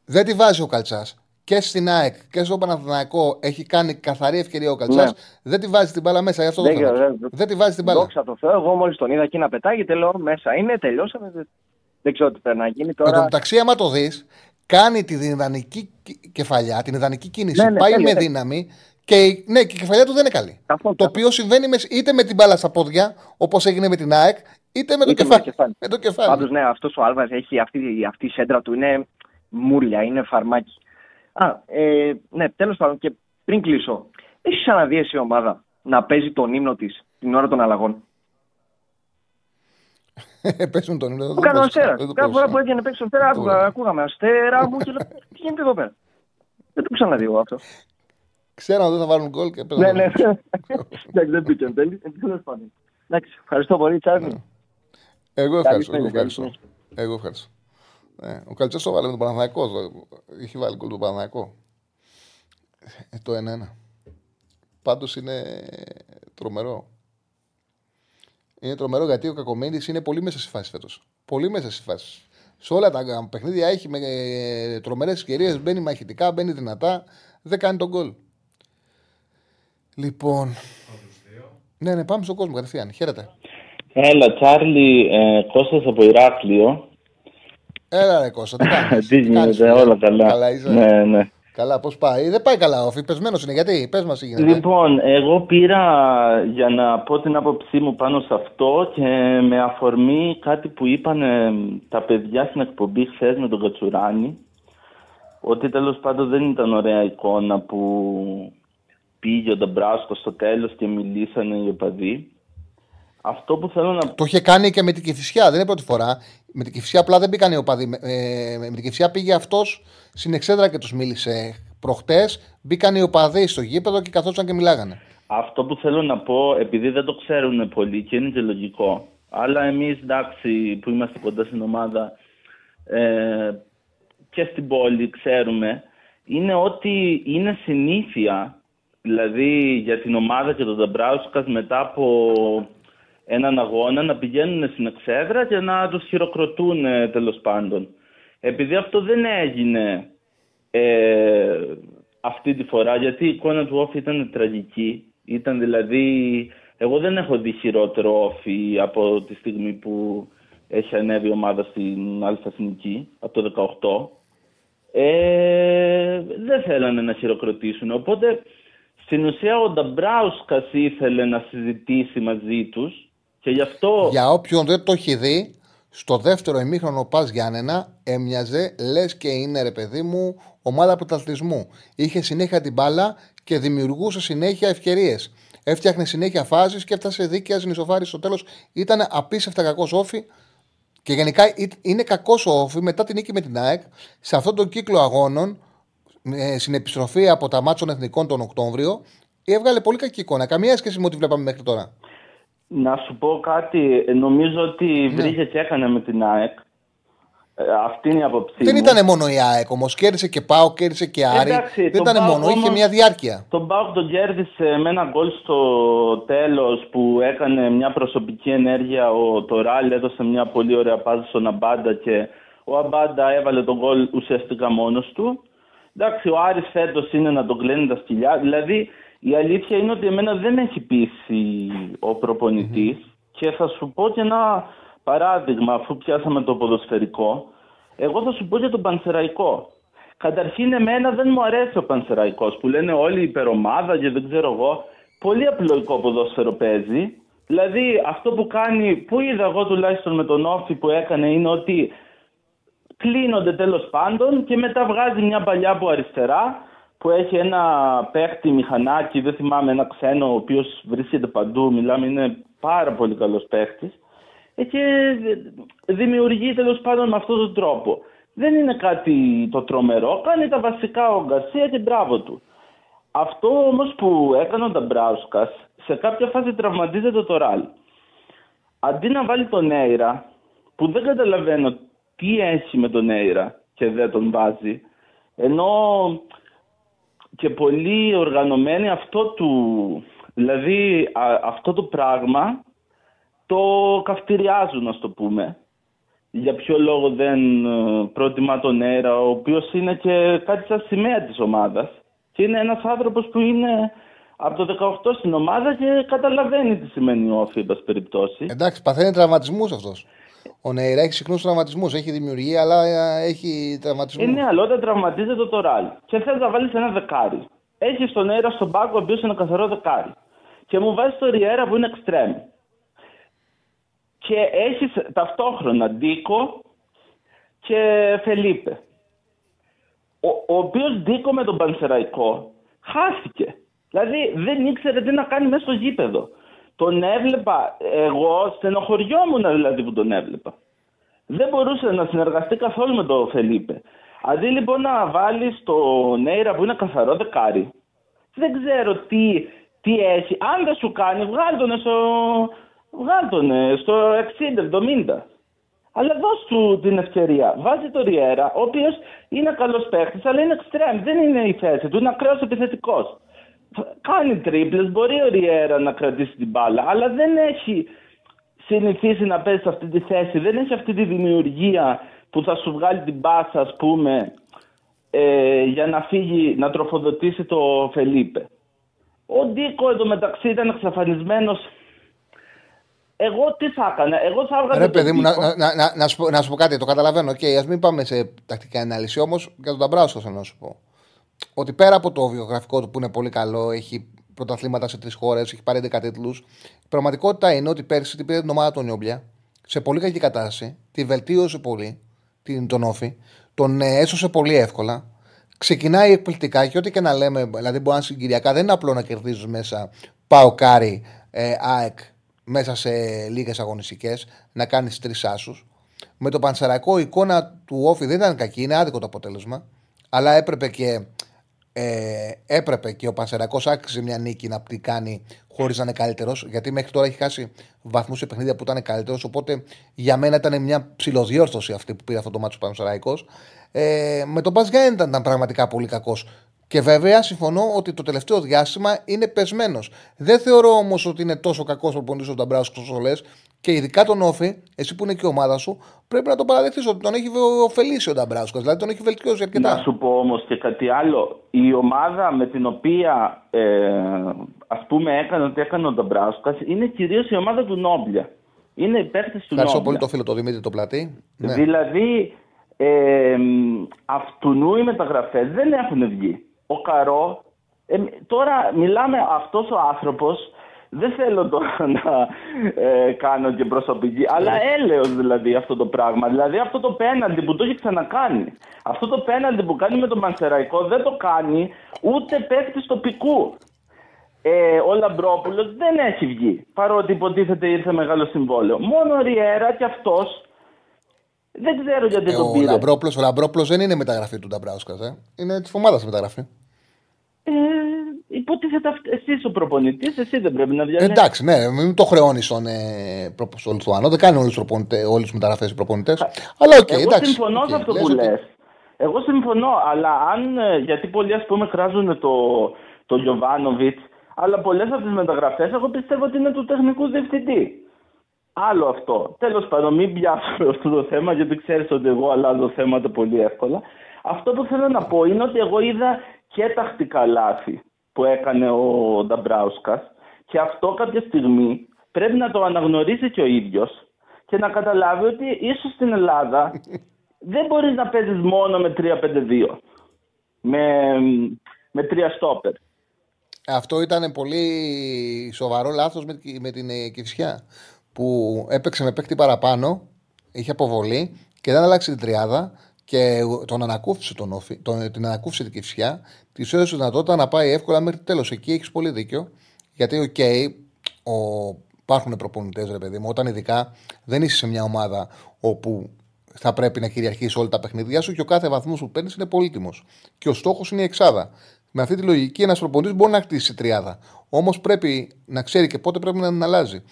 Δεν τη βάζει ο Καλτσάς. Και στην ΑΕΚ και στον Παναθηναϊκό έχει κάνει καθαρή ευκαιρία ο Καλτσάς. Ναι. Δεν τη βάζει την μπάλα μέσα. Γι' αυτό δεν, το δεν, δεν τη βάζει την μπάλα. Δόξα τω Θεώ, εγώ μόλις τον είδα εκεί να πετάγεται, λέω μέσα είναι, τελειώσαμε. Δεν, δεν ξέρω τι πρέπει να γίνει τώρα. Εν τω μεταξύ, άμα το δεις, κάνει την ιδανική κεφαλιά, την ιδανική κίνηση. Ναι, ναι, πάει τέλει, με τέλει. δύναμη. Και, ναι, και η κεφαλιά του δεν είναι καλή. Καθώς, το οποίο συμβαίνει με, είτε με την μπάλα στα πόδια, όπως έγινε με την ΑΕΚ, είτε με το είτε κεφάλι. Με το κεφάλι. Πάντως, ναι, αυτός ο Άλβας έχει αυτή, αυτή η σέντρα του, είναι μούρλια, είναι φαρμάκι. Α, ε, ναι, τέλος πάντων, και πριν κλείσω, έχεις ξαναδεί εσύ ομάδα να παίζει τον ύμνο της την ώρα των αλλαγών? Παίζουν τον ύμνο. Που κάνω Αστέρα. Κάθε φορά που έβγαινε παίξει Αστέρα, ακούγαμε Αστέρα μου και λέω τι γίνεται εδώ πέρα. Δεν το ξαναδεί εγώ αυτό. Ξέρω ότι θα βάλουν γκολ και πέρα. Ναι, ναι. Δεν πήγε εν τέλει. Εντάξει, ευχαριστώ πολύ, Τσάρλι. Εγώ ευχαριστώ. Εγώ ευχαριστώ. Εγώ ευχαριστώ. Ναι. Ο Καλτσάς το βάλε με τον Παναθηναϊκό. Είχε βάλει γκολ τον Παναθηναϊκό. Ε, το ένα ένα. Πάντως είναι τρομερό. Είναι τρομερό γιατί ο Κακομοίρης είναι πολύ μέσα στη φάση φέτος. Πολύ μέσα στη φάση. Σε όλα τα παιχνίδια έχει τρομερές ευκαιρίες. Μπαίνει μαχητικά, μπαίνει δυνατά. Δεν κάνει τον γκολ. Λοιπόν. Ναι, ναι, πάμε στον κόσμο κατευθείαν. Χαίρετε. Έλα, Τσάρλι, ε, Κώστας από Ηράκλειο. Έλα, ρε Κώστα, τι κάνεις? Τι γίνεται, όλα καλά. Καλά, είσαι. Ναι, ναι. Καλά, πώς πάει? Δεν πάει καλά, όφι, πεσμένος είναι. Γιατί, πες μας τι γίνεται. Λοιπόν, εγώ πήρα για να πω την άποψή μου πάνω σε αυτό και με αφορμή κάτι που είπαν ε, τα παιδιά στην εκπομπή χθες με τον Κατσουράνη, ότι τέλος πάντων δεν ήταν ωραία εικόνα που πήγε ο Νταμπράουσκας στο τέλος και μιλήσανε οι οπαδοί. Αυτό που θέλω να... Το είχε κάνει και με την Κηφισιά, δεν είναι πρώτη φορά. Με την Κηφισιά απλά δεν πήγαν οι οπαδοί. Ε, με την Κηφισιά πήγε αυτός στην εξέδρα και τους μίλησε προχτές. Μπήκαν οι οπαδοί στο γήπεδο και καθόταν και μιλάγανε. Αυτό που θέλω να πω, επειδή δεν το ξέρουν πολύ και είναι και λογικό, αλλά εμείς, εντάξει, που είμαστε κοντά στην ομάδα ε, και στην πόλη, ξέρουμε, είναι ότι είναι συνήθεια. Δηλαδή για την ομάδα και τον Νταμπράουσκας μετά από έναν αγώνα να πηγαίνουν στην εξέδρα και να τους χειροκροτούν τέλος πάντων. Επειδή αυτό δεν έγινε ε, αυτή τη φορά, γιατί η εικόνα του όφι ήταν τραγική. Ήταν δηλαδή, εγώ δεν έχω δει χειρότερο όφι από τη στιγμή που έχει ανέβει η ομάδα στην Αλφα Εθνική από το ε, δεν θέλανε να χειροκροτήσουν. Οπότε στην ουσία ο Νταμπράουσκας ήθελε να συζητήσει μαζί τους και γι' αυτό... Για όποιον δεν το έχει δει, στο δεύτερο ημίχρονο Πας Γιάννενα έμοιαζε, λες και είναι ρε παιδί μου, ομάδα πρωταθλητισμού. Είχε συνέχεια την μπάλα και δημιουργούσε συνέχεια ευκαιρίες. Έφτιαχνε συνέχεια φάσεις και έφτασε δίκαια στην ισοφάριση στο τέλος. Ήταν απίστευτα κακός όφι. Και γενικά είναι κακός ο όφι μετά την νίκη με την ΑΕΚ σε αυτόν τον κύκλο αγώνων. Στην επιστροφή από τα μάτς των Εθνικών τον Οκτώβριο, έβγαλε πολύ κακή εικόνα. Καμία σχέση με ό,τι βλέπαμε μέχρι τώρα. Να σου πω κάτι. Νομίζω ότι βρήκε ναι. και έκανε με την ΑΕΚ. Ε, αυτή είναι η αποψή μου. Δεν ήταν μόνο η ΑΕΚ όμως. Κέρδισε και ΠΑΟΚ, κέρδισε και Άρη. Εντάξει, δεν ήταν μόνο, όμως, είχε μια διάρκεια. Τον ΠΑΟΚ τον κέρδισε με ένα γκολ στο τέλος που έκανε μια προσωπική ενέργεια. Ο Τοράλ έδωσε μια πολύ ωραία πάση στον Αμπάντα και ο Αμπάντα έβαλε τον γκολ ουσιαστικά μόνος του. Εντάξει, ο Άρης φέτος είναι να τον κλαίνει τα σκυλιά. Δηλαδή, η αλήθεια είναι ότι εμένα δεν έχει πείσει ο προπονητής. Mm-hmm. Και θα σου πω και ένα παράδειγμα, αφού πιάσαμε το ποδοσφαιρικό. Εγώ θα σου πω για τον Πανσεραϊκό. Καταρχήν, εμένα δεν μου αρέσει ο Πανσεραϊκός που λένε όλοι υπερομάδα και δεν ξέρω εγώ. Πολύ απλοϊκό ποδόσφαιρο παίζει. Δηλαδή, αυτό που κάνει, που είδα εγώ τουλάχιστον με τον Όφη που έκανε, είναι ότι κλείνονται τέλος πάντων και μετά βγάζει μια παλιά από αριστερά που έχει ένα παίχτη μηχανάκι, δεν θυμάμαι, ένα ξένο ο οποίος βρίσκεται παντού, μιλάμε, είναι πάρα πολύ καλός παίχτης και δημιουργεί τέλος πάντων με αυτόν τον τρόπο. Δεν είναι κάτι το τρομερό, κάνει τα βασικά ο Γκαρσία και μπράβο του. Αυτό όμως που έκανε ο Νταμπράουσκας, σε κάποια φάση τραυματίζεται το Ραλ. Αντί να βάλει τον Έιρα, που δεν καταλαβαίνω τι έχει με τον Έιρα και δεν τον βάζει, ενώ και πολύ οργανωμένοι αυτό του, δηλαδή α, αυτό το πράγμα το καυτηριάζουν, να το πούμε. Για ποιο λόγο δεν πρότιμα τον Έιρα, ο οποίος είναι και κάτι σαν σημαία της ομάδας και είναι ένας άνθρωπος που είναι από το δεκαοκτώ στην ομάδα και καταλαβαίνει τι σημαίνει όφι, εν πάση περιπτώσει. Εντάξει, παθαίνει τραυματισμούς αυτός. Ο Νέιρα έχει συχνούς τραυματισμούς, έχει δημιουργία, αλλά έχει τραυματισμούς. Είναι άλλο όταν τραυματίζεται το Ραλ και θες να βάλεις ένα δεκάρι. Έχεις τον Νέιρα στον πάγκο, ο οποίος είναι καθαρό δεκάρι. Και μου βάζεις το Ριέρα που είναι εξτρέμ. Και έχεις ταυτόχρονα Ντίκο και Φελίπε. Ο, ο οποίος Ντίκο με τον Πανσεραϊκό χάθηκε. Δηλαδή δεν ήξερε τι να κάνει μέσα στο γήπεδο. Τον έβλεπα, εγώ στενοχωριόμουν δηλαδή που τον έβλεπα. Δεν μπορούσε να συνεργαστεί καθόλου με τον Φελίπε. Αντί λοιπόν να βάλεις τον Νέιρα που είναι καθαρό δεκάρι, δεν ξέρω τι, τι έχει. Αν δεν σου κάνει, βγάλ' τον στο, βγάλ' τον στο εξήντα εβδομήντα. Αλλά δώσ' του την ευκαιρία. Βάζει τον Ριέρα, ο οποίος είναι καλός παίχτης, αλλά είναι εξτρέμ. Δεν είναι η θέση του, είναι ακραίος επιθετικός. Κάνει τρίπλες, μπορεί ο Ριέρα να κρατήσει την μπάλα, αλλά δεν έχει συνηθίσει να παίζει σε αυτή τη θέση, δεν έχει αυτή τη δημιουργία που θα σου βγάλει την μπάσα, ας πούμε, ε, για να φύγει, να τροφοδοτήσει το Φελίπε. Ο Ντίκο εδώ μεταξύ ήταν εξαφανισμένος. Εγώ τι θα έκανα, εγώ θα έβγαλα. Ρε παιδί μου, να, να, να, να, σου πω, να σου πω κάτι, το καταλαβαίνω. Okay, ας μην πάμε σε τακτική ανάλυση, όμως για τον Νταμπράουσκο θέλω να σου πω. Ότι πέρα από το βιογραφικό του που είναι πολύ καλό, έχει πρωταθλήματα σε τρεις χώρες, έχει πάρει έντεκα τίτλους. Η πραγματικότητα είναι ότι πέρσι την πήρε την ομάδα των Νιόμπλια σε πολύ κακή κατάσταση, τη βελτίωσε πολύ, την, τον Όφη, τον έσωσε πολύ εύκολα. Ξεκινάει εκπληκτικά και ό,τι και να λέμε, δηλαδή μπορεί να συγκυριακά, δεν είναι απλό να κερδίζεις μέσα ΠΑΟΚάρι, ε, ΑΕΚ μέσα σε λίγες αγωνιστικές, να κάνεις τρεις άσους. Με το Πανσεραϊκό η εικόνα του Όφη δεν ήταν κακή, είναι άδικο το αποτέλεσμα, αλλά έπρεπε και. Ε, έπρεπε και ο Πανσεραϊκός άξιζε μια νίκη να την κάνει χωρίς να είναι καλύτερος, γιατί μέχρι τώρα έχει χάσει βαθμούς σε παιχνίδια που ήταν καλύτερος. Οπότε για μένα ήταν μια ψιλοδιόρθωση αυτή που πήρε αυτό το μάτσο ο Πανσεραϊκός. Ε, με τον Πας Γιάννενα ήταν, ήταν πραγματικά πολύ κακός. Και βέβαια συμφωνώ ότι το τελευταίο διάστημα είναι πεσμένος. Δεν θεωρώ όμως ότι είναι τόσο κακός προπονητής ο Νταμπράουσκας όσο λες, και ειδικά τον Όφη, εσύ που είναι και η ομάδα σου, πρέπει να το παραδεχτείς ότι τον έχει ωφελήσει ο Νταμπράουσκας, δηλαδή τον έχει βελτιώσει αρκετά. Να σου πω όμως και κάτι άλλο. Η ομάδα με την οποία ε, ας πούμε έκανε ότι έκανε ο Νταμπράουσκας είναι κυρίως η ομάδα του Νόμπλια. Είναι οι παίκτες του Νόμπλια. Ευχαριστώ πολύ το φίλο το Δημήτρη το Πλατή. Ναι. Δηλαδή Ε, αυτουνού οι μεταγραφές δεν έχουν βγει. Ο Καρό, ε, τώρα μιλάμε αυτός ο άνθρωπος, δεν θέλω τώρα να ε, κάνω και προσωπική, αλλά έλεος δηλαδή αυτό το πράγμα. Δηλαδή αυτό το πέναλτι που το έχει ξανακάνει, αυτό το πέναλτι που κάνει με τον Πανσεραϊκό δεν το κάνει ούτε παίκτης τοπικού. Ε, ο Λαμπρόπουλος δεν έχει βγει, παρότι υποτίθεται ήρθε μεγάλο συμβόλαιο. Μόνο ο Ριέρα και αυτός δεν ξέρω γιατί ε, τον πήρε. Ο Λαμπρόπουλος δεν είναι μεταγραφή του Νταμπράουσκας, ε. είναι της ομάδας μεταγραφή. Ε, υποτίθεται εσύ ο προπονητής, εσύ δεν πρέπει να διαλέξεις. Εντάξει, ναι, μην το χρεώνεις στον ε, Λιθουανό, δεν κάνει όλες τις μεταγραφές οι προπονητές. Αλλά οκ, okay, εντάξει. Εγώ συμφωνώ σε αυτό που λες. Ότι... Εγώ συμφωνώ, αλλά αν. Γιατί πολλοί ας πούμε κράζουν τον το Γιωβάνοβιτς, αλλά πολλές από τις μεταγραφές εγώ πιστεύω ότι είναι του τεχνικού διευθυντή. Άλλο αυτό. Τέλος πάντων, μην πιάσουμε αυτό το θέμα, γιατί ξέρεις ότι εγώ αλλάζω θέματα πολύ εύκολα. Αυτό που θέλω να πω είναι ότι εγώ είδα και τακτικά λάθη που έκανε ο Νταμπράουσκας και αυτό κάποια στιγμή πρέπει να το αναγνωρίσει και ο ίδιος και να καταλάβει ότι ίσως στην Ελλάδα δεν μπορείς να παίζεις μόνο με τρία πέντε δύο, με, με τρία στόπερ. Αυτό ήταν πολύ σοβαρό λάθος με, με την Κηφισιά, που έπαιξε με παίκτη παραπάνω, είχε αποβολή και δεν αλλάξει την τριάδα και τον ανακούφισε τον όφι, τον, την ανακούφισε την Κηφισιά, της έδωσε δυνατότητα να πάει εύκολα μέχρι τέλος. Εκεί έχεις πολύ δίκιο, γιατί οκ, okay, υπάρχουν προπονητές ρε παιδί μου, όταν ειδικά δεν είσαι σε μια ομάδα όπου θα πρέπει να κυριαρχείς όλα τα παιχνίδια σου και ο κάθε βαθμός που παίρνεις είναι πολύτιμος και ο στόχος είναι η εξάδα. Με αυτή τη λογική ένας προπονητής μπορεί να χτίσει τριάδα, όμως πρέπει να ξέρει και πότε πρέπει να την αλλάζει.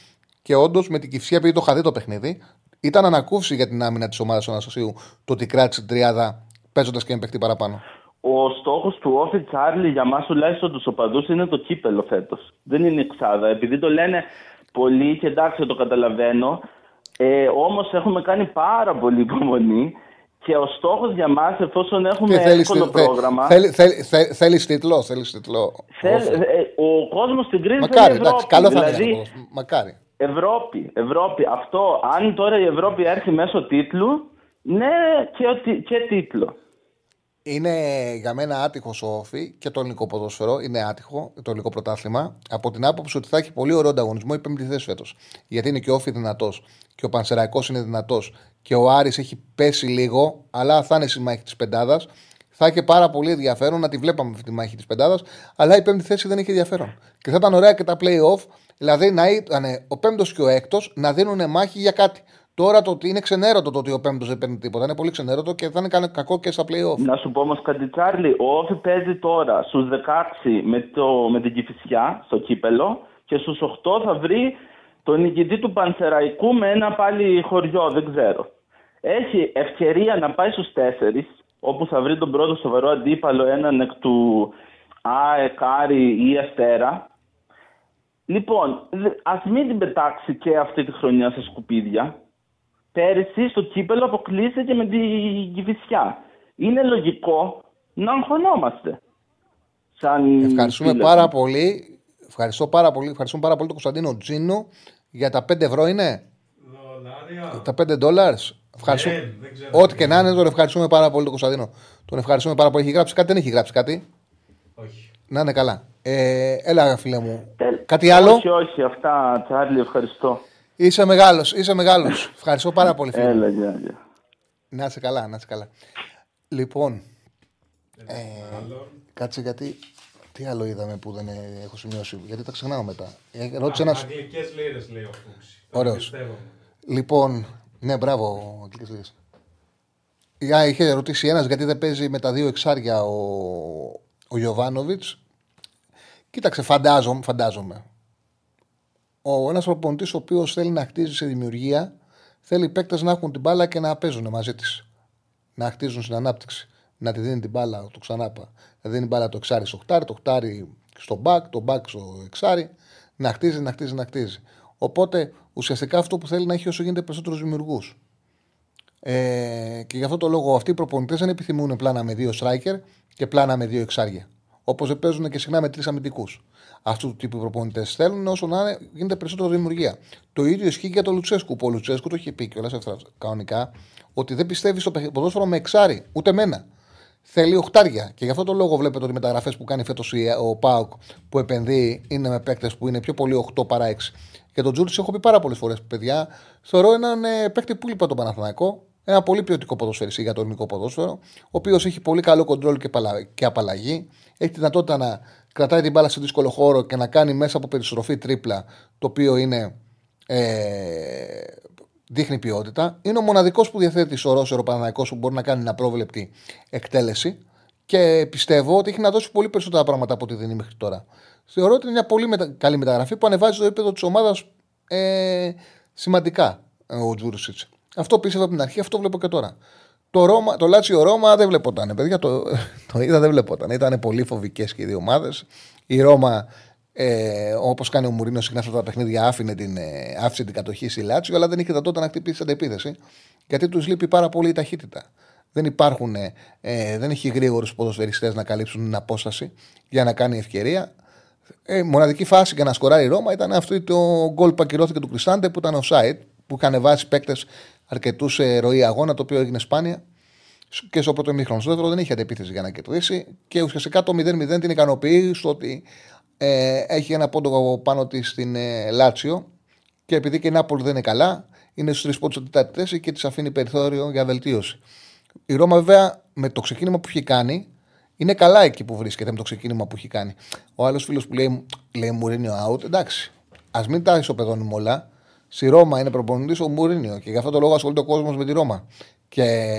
Και όντως με την Κηφισιά, επειδή το είχα δει το παιχνίδι, ήταν ανακούφιση για την άμυνα της ομάδας του Αναστασίου το ότι κράτησε την τριάδα παίζοντας και με παίχτη παραπάνω. Ο στόχος του Όφη Τσάρλι για μας τουλάχιστον τους οπαδούς είναι το κύπελο φέτος. Δεν είναι εξάδα. Επειδή το λένε πολλοί και εντάξει το καταλαβαίνω, ε, όμως έχουμε κάνει πάρα πολύ υπομονή. Και ο στόχος για μας, εφόσον έχουμε εύκολο πρόγραμμα. Θέλει θέλ, θέλ, θέλ, τίτλο, θέλει τίτλο. Θέλ, ο κόσμος στην κρίση θέλει Ευρώπη. Καλό θα δηλαδή, μακάρι. Ευρώπη, Ευρώπη. Αυτό, αν τώρα η Ευρώπη έρθει μέσω τίτλου, ναι και, και τίτλο. Είναι για μένα άτυχος ο Όφη και το ελληνικό ποδόσφαιρο. Είναι άτυχο το ελληνικό πρωτάθλημα. Από την άποψη ότι θα έχει πολύ ωραίο ανταγωνισμό η πέμπτη θέση φέτος. Γιατί είναι και ο Όφη δυνατός και ο Πανσεραϊκός είναι δυνατός και ο Άρης έχει πέσει λίγο, αλλά θα είναι στη μάχη της πεντάδας. Θα είχε πάρα πολύ ενδιαφέρον να τη βλέπαμε αυτή τη μάχη της πεντάδας, αλλά η πέμπτη θέση δεν είχε ενδιαφέρον. Και θα ήταν ωραία και τα play-off, δηλαδή να ήταν ο πέμπτος και ο έκτος να δίνουν μάχη για κάτι. Τώρα το ότι είναι ξενέρωτο το ότι ο πέμπτος δεν παίρνει τίποτα. Είναι πολύ ξενέρωτο και θα είναι κακό και στα play-off. Να σου πω όμως κάτι, Τσάρλι. Ο Όφη παίζει τώρα στους δεκαέξι με, το, με την Κηφισιά στο κύπελο και στους οκτώ θα βρει τον νικητή του Πανσεραϊκού με ένα πάλι χωριό. Δεν ξέρω. Έχει ευκαιρία να πάει στους τέσσερις, όπου θα βρει τον πρώτο σοβαρό αντίπαλο, έναν εκ του ΑΕΚ, Άρη ή Αστέρα. Λοιπόν, ας μην την πετάξει και αυτή τη χρονιά σε σκουπίδια. Πέρυσι στο κύπελο αποκλείστηκε με την Κηφισιά. Είναι λογικό να αγχωνόμαστε. Σαν Ευχαριστούμε φίλες. πάρα πολύ. Ευχαριστώ πάρα πολύ. Ευχαριστούμε πάρα πολύ τον Κωνσταντίνο Τζίνου για τα πέντε ευρώ είναι. Δολάρια. Τα πέντε δολάρια. Ευχαριστούμε. Ε, Ό,τι και να είναι, τον ευχαριστούμε πάρα πολύ τον Κωνσταντίνο. Τον ευχαριστούμε πάρα πολύ. Έχει γράψει κάτι, δεν έχει γράψει κάτι. Όχι. Να είναι καλά. Ε, έλα, φίλε μου. Ε, κάτι άλλο. Όχι, όχι, αυτά, Τσάρλι, ευχαριστώ. Είσαι μεγάλος, είσαι μεγάλος. Ευχαριστώ πάρα πολύ, φίλε. Έλα, γεια, γεια. Να είσαι καλά, να είσαι καλά. Λοιπόν, ε, κάτσε γιατί. Τι άλλο είδαμε που δεν έχω σημειώσει, γιατί τα ξεχνάω μετά. Ε, ρώτησε ένας. Αγγλικές λίρες, λέει ο Φούξη. Ωραίος. Λοιπόν, ναι, μπράβο, αγγλικές λίρες. Για, είχε ρωτήσει ένας γιατί δεν παίζει με τα δύο εξάρια ο, ο Γιωβάνοβιτς. Κοίταξε, φαντάζομαι, φαντάζομαι. Ο ένας προπονητής ο οποίος θέλει να χτίζει σε δημιουργία, θέλει οι παίκτες να έχουν την μπάλα και να παίζουν μαζί της. Να χτίζουν στην ανάπτυξη. Να τη δίνει την μπάλα, το ξανάπα. Να δίνει την μπάλα το εξάρι στο χτάρι, το χτάρι στο μπακ, το μπακ στο εξάρι. Να χτίζει, να χτίζει, να χτίζει. Οπότε ουσιαστικά αυτό που θέλει να έχει όσο γίνεται περισσότερους δημιουργούς. Ε, και γι' αυτό το λόγο αυτοί οι προπονητές δεν επιθυμούν πλάνα με δύο striker και πλάνα με δύο εξάρια. Όπως παίζουν και συχνά με τρεις αμυντικούς. Αυτού του τύπου οι προπονητές θέλουν, όσο να είναι, γίνεται περισσότερο δημιουργία. Το ίδιο ισχύει και για τον Λουτσέσκου. Ο Λουτσέσκου το έχει πει κιόλας κανονικά, ότι δεν πιστεύει στο ποδόσφαιρο με εξάρι, ούτε μένα. Θέλει οχτάρια. Και γι' αυτό το λόγο βλέπετε ότι οι μεταγραφές που κάνει φέτος ο ΠΑΟΚ που επενδύει είναι με παίκτες που είναι πιο πολύ οκτώ παρά έξι. Και τον Τζούλης έχω πει πάρα πολλές φορές, παιδιά, θεωρώ έναν ε, παίκτη που λείπει τον Παναθηναϊκό. Ένα πολύ ποιοτικό ποδοσφαιριστή για το ελληνικό ποδόσφαιρο, ο οποίος έχει πολύ καλό κοντρόλ και απαλλαγή. Έχει τη δυνατότητα να κρατάει την μπάλα σε δύσκολο χώρο και να κάνει μέσα από περιστροφή τρίπλα, το οποίο είναι, ε, δείχνει ποιότητα. Είναι ο μοναδικός που διαθέτει ισορρόσερο Παναθηναϊκός που μπορεί να κάνει μια πρόβλεπτη εκτέλεση και πιστεύω ότι έχει να δώσει πολύ περισσότερα πράγματα από ό,τι δίνει μέχρι τώρα. Θεωρώ ότι είναι μια πολύ μετα... καλή μεταγραφή που ανεβάζει το επίπεδο της ομάδας ε, σημαντικά ο Τζούρισιτς. Αυτό πίστευα από την αρχή, αυτό βλέπω και τώρα. Το, Ρώμα, το Λάτσιο Ρώμα δεν βλεπόταν, παιδιά. Το, το είδα, δεν βλεπόταν. Ήταν πολύ φοβικές και οι δύο ομάδες. Η Ρώμα, ε, όπως κάνει ο Μουρίνιο συχνά σε αυτά τα παιχνίδια, άφηνε την, ε, άφησε την κατοχή στη Λάτσιο, αλλά δεν είχε τα τότε να χτυπήσει την επίθεση. Γιατί τους λείπει πάρα πολύ η ταχύτητα. Δεν υπάρχουν, ε, ε, δεν έχει γρήγορους ποδοσφαιριστές να καλύψουν την απόσταση για να κάνει ευκαιρία. Ε, μοναδική φάση για να σκοράρει η Ρώμα ήταν αυτή το γκολ που ακυρώθηκε του Κριστάντε που ήταν offside, που είχαν ανεβάσει παίκτες αρκετού σε ροή αγώνα, το οποίο έγινε σπάνια. Και στο πρώτο ημίχρονο, στο δεύτερο δεν είχε αντεπίθεση για να κερδίσει. Και ουσιαστικά το μηδέν μηδέν την ικανοποιεί στο ότι ε, έχει ένα πόντο πάνω τη στην ε, Λάτσιο. Και επειδή και η Νάπολη δεν είναι καλά, είναι στου τρει πόντου στην θέση και τη αφήνει περιθώριο για βελτίωση. Η Ρώμα, βέβαια, με το ξεκίνημα που έχει κάνει, είναι καλά εκεί που βρίσκεται με το ξεκίνημα που έχει κάνει. Ο άλλο φίλο που λέει, λέει Μουρίνιο out, εντάξει, α μην τα ισοπεδώνουμε όλα. Στη Ρώμα είναι προπονητής ο Μουρίνιο και γι' αυτό το λόγο ασχολείται ο κόσμος με τη Ρώμα. Και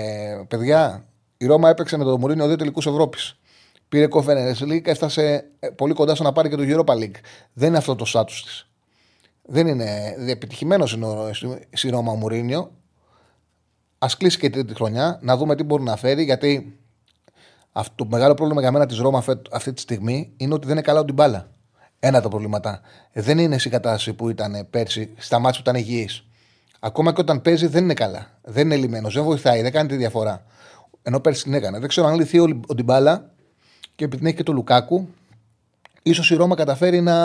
παιδιά, η Ρώμα έπαιξε με τον Μουρίνιο δύο τελικούς Ευρώπης. Πήρε Conference League, έφτασε πολύ κοντά στο να πάρει και το Europa League. Δεν είναι αυτό το στάτους της. Δεν είναι επιτυχημένος στη Ρώμα ο Μουρίνιο. Ας κλείσει και τρίτη χρονιά, να δούμε τι μπορεί να φέρει. Γιατί αυτό, το μεγάλο πρόβλημα για μένα της Ρώμα αυτή τη στιγμή είναι ότι δεν είναι καλά ο Ντιμπάλα. Ένα από τα προβλήματα. Δεν είναι η κατάσταση που ήταν πέρσι στα μάτια που ήταν υγιής. Ακόμα και όταν παίζει δεν είναι καλά. Δεν είναι λιμένος, δεν βοηθάει, δεν κάνει τη διαφορά. Ενώ πέρσι την έκανε. Δεν ξέρω αν λυθεί ο Ντιμπάλα και επειδή έχει και τον Λουκάκου, ίσως η Ρώμα καταφέρει να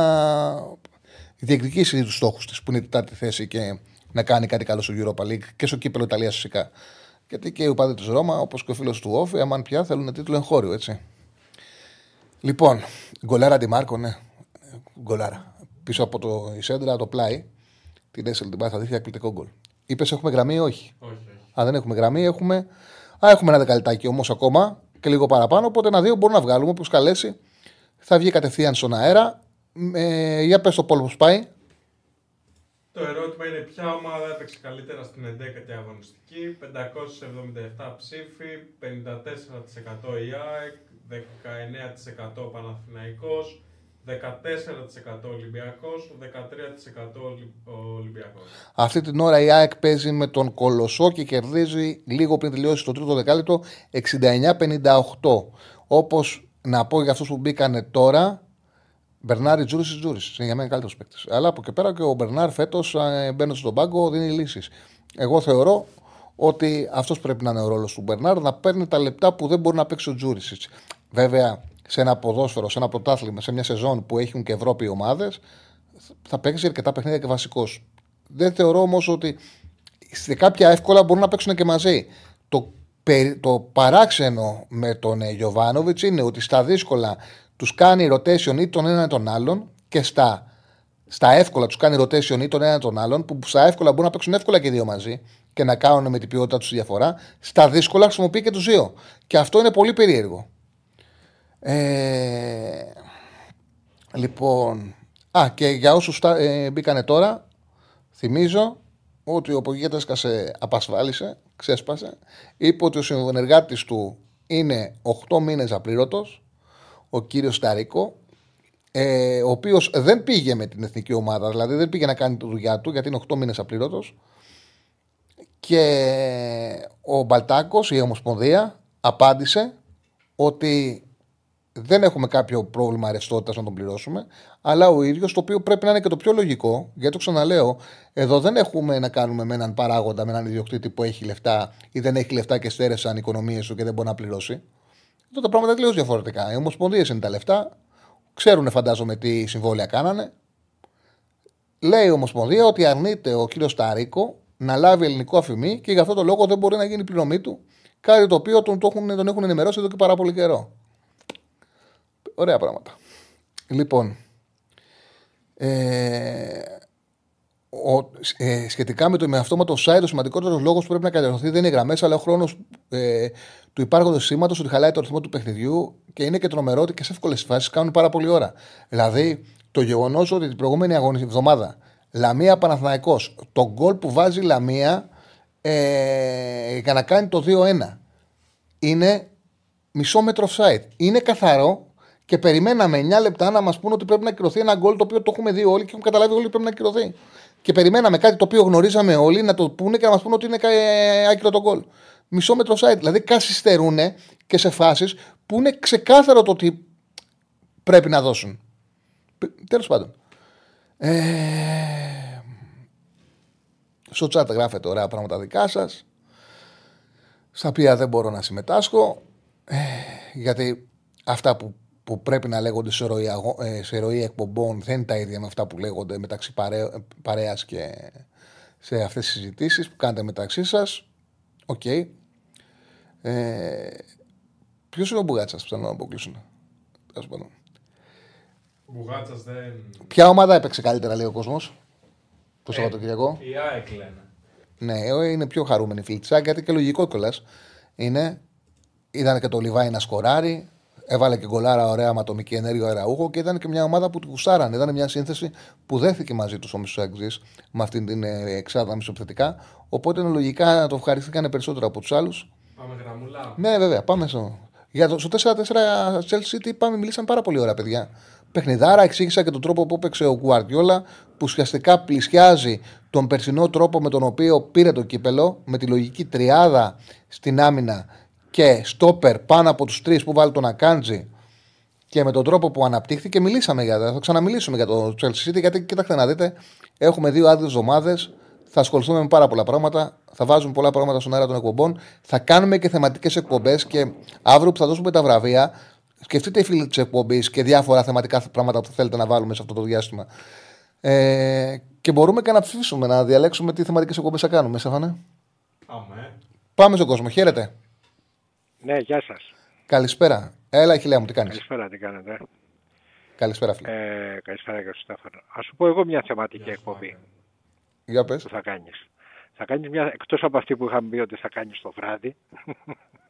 διεκδικήσει τους στόχους της που είναι η τετάρτη θέση και να κάνει κάτι καλό στο Europa League και στο κύπελλο Ιταλίας φυσικά. Γιατί και οι οπαδοί της Ρώμα, όπως και ο φίλος του Όφη, αμάν πια θέλουν τίτλο εγχώριο, έτσι. Λοιπόν, γκολάρα Ντιμάρκο, ναι. Γκολάρα. Πίσω από το Ισέντρα, το πλάι, την Έσελ την πάει, θα δείχνει εκπληκτικό γκολ. Είπε, έχουμε γραμμή ή όχι. όχι. Αν δεν έχουμε γραμμή, έχουμε. Α, έχουμε ένα δεκαλυτάκι όμως ακόμα και λίγο παραπάνω. Οπότε ένα-δύο μπορούμε να βγάλουμε. Όποιος καλέσει θα βγει κατευθείαν στον αέρα. Ε, για πες το πόλο που πάει. Το ερώτημα είναι ποια ομάδα έπαιξε καλύτερα στην ενδέκατη αγωνιστική. πεντακόσιοι εβδομήντα επτά ψήφοι, πενήντα τέσσερα τοις εκατό η ΑΕΚ, δεκαεννέα τοις εκατό Παναθηναϊκός. δεκατέσσερα τοις εκατό Ολυμπιακός, δεκατρία τοις εκατό Ολυμπιακός. Αυτή την ώρα η ΑΕΚ παίζει με τον Κολοσσό και κερδίζει λίγο πριν τελειώσει το τρίτο δεκάλεπτο εξήντα εννέα πενήντα οκτώ. Όπως να πω για αυτούς που μπήκανε τώρα, Μπερνάρ Τζούρισιτς Τζούρισιτς. Είναι για μένα καλύτερος παίκτης. Αλλά από εκεί πέρα και ο Μπερνάρ φέτος μπαίνοντας στον πάγκο δίνει λύσεις. Εγώ θεωρώ ότι αυτός πρέπει να είναι ο ρόλος του Μπερνάρ, να παίρνει τα λεπτά που δεν μπορεί να παίξει ο Τζούρισιτς. Βέβαια, σε ένα ποδόσφαιρο, σε ένα πρωτάθλημα, σε μια σεζόν που έχουν και Ευρώπη οι ομάδες, θα παίξει αρκετά παιχνίδια και βασικός. Δεν θεωρώ όμως ότι σε κάποια εύκολα μπορούν να παίξουν και μαζί. Το, το παράξενο με τον Γιωβάνοβιτς είναι ότι στα δύσκολα τους κάνει rotation ή τον έναν τον άλλον και στα, στα εύκολα τους κάνει rotation ή τον έναν τον άλλον, που στα εύκολα μπορούν να παίξουν εύκολα και δύο μαζί και να κάνουν με την ποιότητα τους διαφορά. Στα δύσκολα χρησιμοποιεί και τους δύο. Και αυτό είναι πολύ περίεργο. Ε, λοιπόν, α, και για όσους ε, μπήκανε τώρα, θυμίζω ότι ο Πογιέτ έσκασε, απασφάλισε, ξέσπασε. Είπε ότι ο συνεργάτης του είναι οκτώ μήνες απλήρωτος, ο κύριος Ταρίκο, ε, ο οποίος δεν πήγε με την εθνική ομάδα, δηλαδή δεν πήγε να κάνει τη δουλειά του, γιατί είναι οκτώ μήνες απλήρωτος. Και ο Μπαλτάκος, η Ομοσπονδία, απάντησε ότι δεν έχουμε κάποιο πρόβλημα ρευστότητας να τον πληρώσουμε, αλλά ο ίδιος, το οποίο πρέπει να είναι και το πιο λογικό, γιατί το ξαναλέω, εδώ δεν έχουμε να κάνουμε με έναν παράγοντα, με έναν ιδιοκτήτη που έχει λεφτά ή δεν έχει λεφτά και στέρευσαν οι οικονομίες του και δεν μπορεί να πληρώσει. Εδώ τα πράγματα τελείως διαφορετικά. Οι ομοσπονδίες είναι τα λεφτά. Ξέρουν, φαντάζομαι, τι συμβόλαια κάνανε. Λέει η Ομοσπονδία ότι αρνείται ο κύριος Ταρίκο να λάβει ελληνικό αφημί και γι' αυτό το λόγο δεν μπορεί να γίνει η πληρωμή του. Κάτι το οποίο τον, τον έχουν ενημερώσει εδώ και πάρα πολύ καιρό. Ωραία πράγματα. Λοιπόν, ε, ο, ε, σχετικά με το με αυτόματο site, ο σημαντικότερος λόγος που πρέπει να κατανοηθεί δεν είναι οι γραμμές, αλλά ο χρόνος ε, του υπάρχοντος σήματος ότι χαλάει το ρυθμό του παιχνιδιού και είναι και τρομερό ότι και σε εύκολες φάσεις κάνουν πάρα πολύ ώρα. Δηλαδή, το γεγονός ότι την προηγούμενη αγωνιστική εβδομάδα Λαμία Παναθηναϊκός, το γκολ που βάζει Λαμία ε, για να κάνει το δύο ένα είναι μισό μέτρο offside. Είναι καθαρό. Και περιμέναμε εννιά λεπτά να μας πούνε ότι πρέπει να ακυρωθεί ένα γκολ το οποίο το έχουμε δει όλοι και έχουν καταλάβει όλοι πρέπει να ακυρωθεί. Και περιμέναμε κάτι το οποίο γνωρίζαμε όλοι να το πούνε και να μας πούνε ότι είναι άκυρο το γκολ. Μισό μέτρο offside. Δηλαδή καθυστερούν και σε φάσεις που είναι ξεκάθαρο το ότι πρέπει να δώσουν. Τέλος πάντων. Ε... Στο chat γράφετε ωραία πράγματα δικά σας, στα οποία δεν μπορώ να συμμετάσχω, ε... γιατί αυτά που που πρέπει να λέγονται σε ροή, σε ροή εκπομπών δεν είναι τα ίδια με αυτά που λέγονται μεταξύ παρέας και σε αυτές τις συζητήσεις που κάνετε μεταξύ σας. Οκ. Okay. Ε, ποιος είναι ο Μπουγάτσας που θέλω να αποκλείσουν. Μπουγάτσας δεν... Ποια ομάδα έπαιξε καλύτερα, λέει ο κόσμος, το Σαββατοκυριακό. Η ΑΕΚ λένε. Ναι, είναι πιο χαρούμενη φιλτσά, γιατί και λογικό κιόλας είναι. Ήταν και το Λιβάη να σκοράρει. Έβαλε και γκολάρα ωραία ματομική ενέργεια ο Αραούχο και ήταν και μια ομάδα που του γουστάρανε. Ήταν μια σύνθεση που δέχθηκε μαζί του ο μισοεξής με αυτήν την εξάδα μισοεπιθετικά. Οπότε λογικά το ευχαριστήκανε περισσότερο από του άλλου. Πάμε γραμμουλά. Ναι, βέβαια, πάμε στο. Για το, στο τέσσερα τέσσερα Τσέλσι City πάμε, μιλήσαμε πάρα πολύ ωραία, παιδιά. Παιχνιδάρα, εξήγησα και τον τρόπο που έπαιξε ο Γκουαρδιόλα, που ουσιαστικά πλησιάζει τον περσινό τρόπο με τον οποίο πήρε το κύπελο, με τη λογική τριάδα στην άμυνα. Και στόπερ πάνω από τους τρεις που βάλει τον Ακάντζη και με τον τρόπο που αναπτύχθηκε, μιλήσαμε για τα. Θα ξαναμιλήσουμε για το Chelsea City, γιατί κοιτάξτε να δείτε, έχουμε δύο άδειες εβδομάδες. Θα ασχοληθούμε με πάρα πολλά πράγματα. Θα βάζουμε πολλά πράγματα στον αέρα των εκπομπών. Θα κάνουμε και θεματικές εκπομπές και αύριο που θα δώσουμε τα βραβεία, σκεφτείτε οι φίλοι της εκπομπής και διάφορα θεματικά πράγματα που θέλετε να βάλουμε σε αυτό το διάστημα. Ε, και μπορούμε και να ψηφίσουμε, να διαλέξουμε τι θεματικές εκπομπές θα κάνουμε. Σαφανέ. Πάμε στον κόσμο. Χαίρετε. Ναι, γεια σας. Καλησπέρα. Έλα, χιλιά μου, τι κάνεις. Καλησπέρα, τι κάνετε. Καλησπέρα, φίλε. Ε, καλησπέρα, κύριε Στέφανο. Ας σου πω εγώ μια θεματική εκπομπή. Για πες. Που θα κάνεις. Θα κάνεις μια, εκτός από αυτή που είχαμε πει ότι θα κάνεις το βράδυ.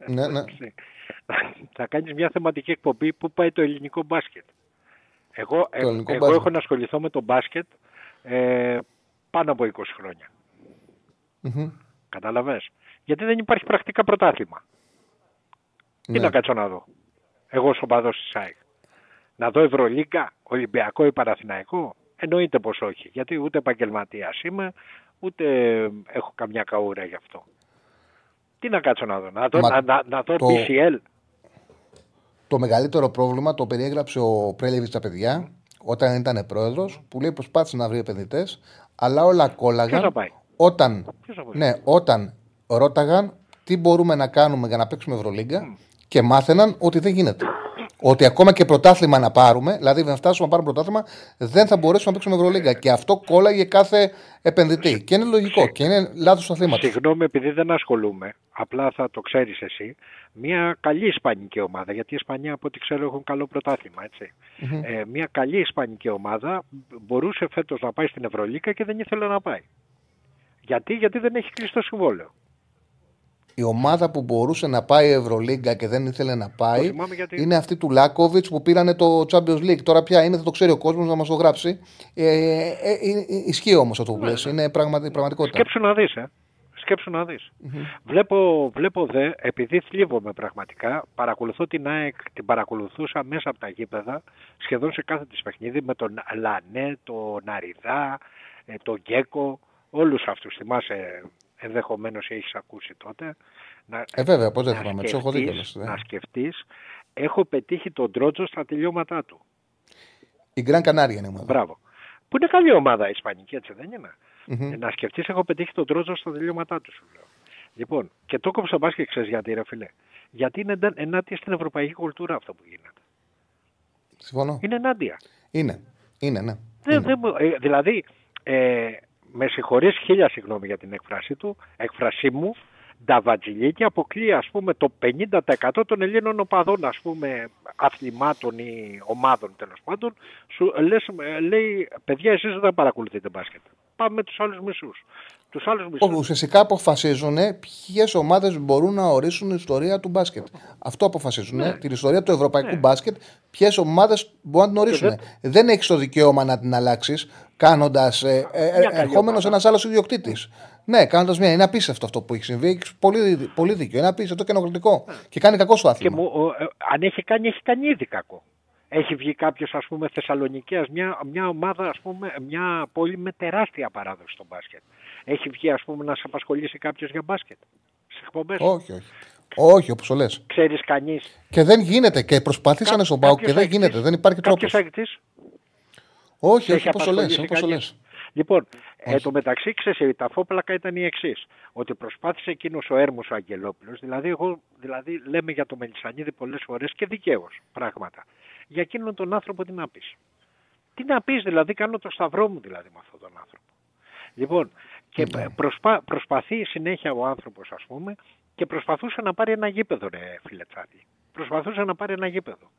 Ναι, ναι. Θα κάνεις μια θεματική εκπομπή που πάει το ελληνικό μπάσκετ. Εγώ, ε, ελληνικό εγώ μπάσκετ. Έχω να ασχοληθώ με το μπάσκετ ε, πάνω από είκοσι χρόνια. Mm-hmm. Καταλαβες. Γιατί δεν υπάρχει πρακτικά πρωτάθλημα. Τι ναι. να κάτσω να δω. Εγώ ως οπαδός της ΑΕΚ. Να δω Ευρωλίγκα, Ολυμπιακό ή Παναθηναϊκό. Εννοείται πως όχι. Γιατί ούτε επαγγελματίας είμαι, ούτε έχω καμιά καούρα γι' αυτό. Τι να κάτσω να δω. Να δω, Μα... να, να, να δω το... πι σι ελ. Το μεγαλύτερο πρόβλημα το περιέγραψε ο Πρέλεβιτς στα παιδιά όταν ήταν πρόεδρος. Που λέει προσπάθησε να βρει επενδυτές. Αλλά όλα κόλλαγαν. Όταν, ναι, όταν ρώταγαν τι μπορούμε να κάνουμε για να παίξουμε Ευρωλίγκα. Mm. Και μάθαιναν ότι δεν γίνεται. Ότι ακόμα και πρωτάθλημα να πάρουμε, δηλαδή να φτάσουμε να πάρουμε πρωτάθλημα, δεν θα μπορέσουμε να παίξουμε Ευρωλίγκα. Και αυτό κόλλαγε κάθε επενδυτή. Και είναι λογικό και είναι λάθος τα θύματα. Συγγνώμη, επειδή δεν ασχολούμαι, απλά θα το ξέρεις εσύ, μια καλή ισπανική ομάδα. Γιατί η Ισπανία, από ό,τι ξέρω, έχουν καλό πρωτάθλημα. Έτσι. Mm-hmm. Ε, μια καλή ισπανική ομάδα μπορούσε φέτος να πάει στην Ευρωλίγκα και δεν ήθελε να πάει. Γιατί, Γιατί δεν έχει κλείσει το συμβόλαιο. Η ομάδα που μπορούσε να πάει η Ευρωλίγκα και δεν ήθελε να πάει γιατί... είναι αυτή του Λάκοβιτς που πήρανε το Champions League. Τώρα πια είναι, θα το ξέρει ο κόσμος να μας το γράψει. Ε, ε, ε, ε, ισχύει όμως αυτό που λες, ναι, ναι. είναι πραγμα, πραγματικότητα. Σκέψου να δεις, ε. Σκέψου να δεις. Mm-hmm. Βλέπω, βλέπω δε, επειδή θλίβομαι πραγματικά, παρακολουθώ την ΑΕΚ, την παρακολουθούσα μέσα από τα γήπεδα, σχεδόν σε κάθε της παιχνίδι, με τον Λανέ, τον Αριδά, τον Γκέκο, όλους αυτούς, θυμάσαι... Ενδεχομένως έχεις ακούσει τότε. Να, ε, βέβαια, πώς δεν θυμάμαι, του έχω δει κιόλας. Να σκεφτείς, έχω πετύχει τον Τρότζο στα τελειώματά του. Η Γκραν Κανάρια είναι η ομάδα. Μπράβο. Που είναι καλή ομάδα η ισπανική, έτσι δεν είναι. Mm-hmm. Να σκεφτείς, έχω πετύχει τον Τρότζο στα τελειώματά του, σου λέω. Λοιπόν, και το κόψα μπάσκετ, ξέρεις γιατί, ρε φίλε. Γιατί είναι ενάντια στην ευρωπαϊκή κουλτούρα αυτό που γίνεται. Συμφωνώ. Είναι ενάντια. Είναι. Είναι, ναι. Δεν, είναι. Δεν, δηλαδή, ε, με συγχωρείς χίλια συγγνώμη για την έκφρασή του, έκφρασή μου, Νταβατζηλίκη αποκλεί, ας πούμε, το πενήντα τοις εκατό των Ελλήνων οπαδών, ας πούμε, αθλημάτων ή ομάδων, τέλος πάντων. Σου, λες, λέει, παιδιά, εσείς δεν παρακολουθείτε μπάσκετ. Πάμε με τους άλλους μισούς. Τους άλλους μισούς. Ουσιαστικά αποφασίζουν ποιες ομάδες μπορούν να ορίσουν την ιστορία του μπάσκετ. Αυτό αποφασίζουν. Ναι. Την ιστορία του ευρωπαϊκού ναι. μπάσκετ, ποιες ομάδες μπορούν να την ορίσουν. Δεν, δεν έχεις το δικαίωμα να την αλλάξεις, κάνοντας ε, ε, ε, ερχόμενος ένας άλλος ιδιοκτήτης. Ναι, κάνοντας μία. Είναι απίστευτο αυτό που έχει συμβεί. Έχει πολύ, πολύ δίκιο. Είναι απίστευτο και ενοχλητικό. Ναι. Και κάνει κακό στο άθλημα. Και μου, ο, ε, αν έχει κάνει, έχει κάνει ήδη κακό. Έχει βγει κάποιος, ας πούμε, Θεσσαλονικαίας, μια, μια ομάδα, ας πούμε, μια πόλη με τεράστια παράδοση στο μπάσκετ. Έχει βγει, ας πούμε, να σε απασχολήσει κάποιος για μπάσκετ. Στις εκπομπές. Όχι, όχι. Όχι, όπως το λες. Ξέρεις κανείς. Και δεν γίνεται. Και προσπαθήσανε Κά, στον ΠΑΟΚ και δεν αγητής, γίνεται. Δεν υπάρχει τρόπος. Κάποιος όχι, όχι, όπως το λες. Όπως λοιπόν, εν τω μεταξύ, ξέρεις, τα φόπλακα ήταν η εξής. Ότι προσπάθησε εκείνος ο Έρμος ο Αγγελόπουλος, δηλαδή, εγώ, δηλαδή λέμε για το Μελισσανίδη πολλές φορές και δικαίως πράγματα. Για εκείνον τον άνθρωπο τι να πεις. Τι να πεις, δηλαδή, κάνω το σταυρό μου δηλαδή με αυτόν τον άνθρωπο. Λοιπόν, και ναι. προσπα, προσπαθεί συνέχεια ο άνθρωπος, ας πούμε, και προσπαθούσε να πάρει ένα γήπεδο, ρε φίλε Τσάντη. Προσπαθούσε να πάρει ένα γήπεδο.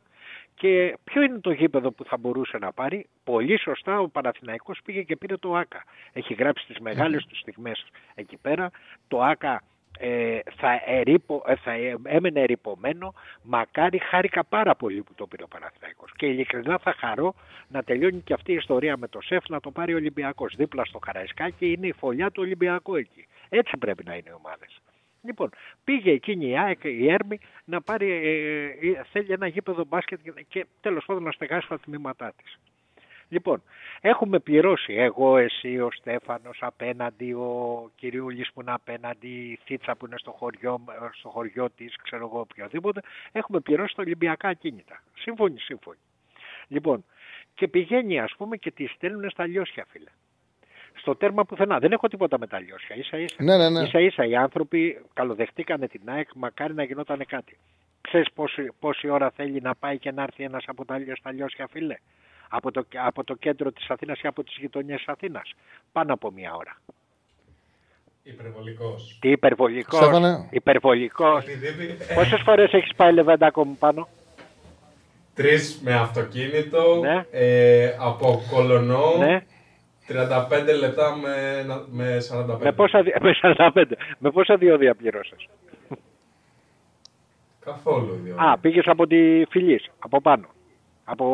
Και ποιο είναι το γήπεδο που θα μπορούσε να πάρει? Πολύ σωστά ο Παναθηναϊκός πήγε και πήρε το ΆΚΑ. Έχει γράψει τις μεγάλες του στιγμές εκεί πέρα. Το ΆΚΑ ε, θα, ερήπο, ε, θα έμενε ερυπωμένο. Μακάρι, χάρηκα πάρα πολύ που το πήρε ο Παναθηναϊκός. Και ειλικρινά θα χαρώ να τελειώνει και αυτή η ιστορία με το ΣΕΦ, να το πάρει ο Ολυμπιακός. Δίπλα στο Καραϊσκάκι είναι η φωλιά του Ολυμπιακού εκεί. Έτσι πρέπει να είναι οι ομάδες. Λοιπόν, πήγε εκείνη η ΑΕΚ, η Έρμη, να πάρει, ε, ε, θέλει ένα γήπεδο μπάσκετ και τέλος πάντων να στεγάσει τα τμήματά της. Λοιπόν, έχουμε πληρώσει εγώ, εσύ, ο Στέφανος απέναντι, ο Κυριούλης που είναι απέναντι, η Θίτσα που είναι στο χωριό, στο χωριό της, ξέρω εγώ οποιοδήποτε, έχουμε πληρώσει τα Ολυμπιακά ακίνητα. Σύμφωνοι, σύμφωνοι. Λοιπόν, και πηγαίνει ας πούμε και τη στέλνουν στα λιώσια, φίλε. Στο τέρμα πουθενά. Δεν έχω τίποτα με τα λιώσια. Ίσα ίσα. Ναι, ναι, ναι. Ίσα ίσα οι άνθρωποι καλοδεχτήκανε την ΑΕΚ, μακάρι να γινότανε κάτι. Ξέρεις πόση, πόση ώρα θέλει να πάει και να έρθει ένας από τα λιώσια, φίλε, από το, από το κέντρο της Αθήνας ή από τις γειτονιές της Αθήνας? Πάνω από μία ώρα. Υπερβολικός. Τι υπερβολικός. Στέφανε. Υπερβολικός. Πόσες φορές έχεις πάει Λεβέντακο μου πάνω? Τρεις με αυτοκίνητο, ναι. ε, από Κολονό. Ναι. τριάντα πέντε λεπτά με, με σαράντα πέντε. Με πόσα, με σαράντα πέντε. Με πόσα διόδια πληρώσες? Καθόλου διόδια. Α, πήγες από τη Φιλής, από πάνω. Από,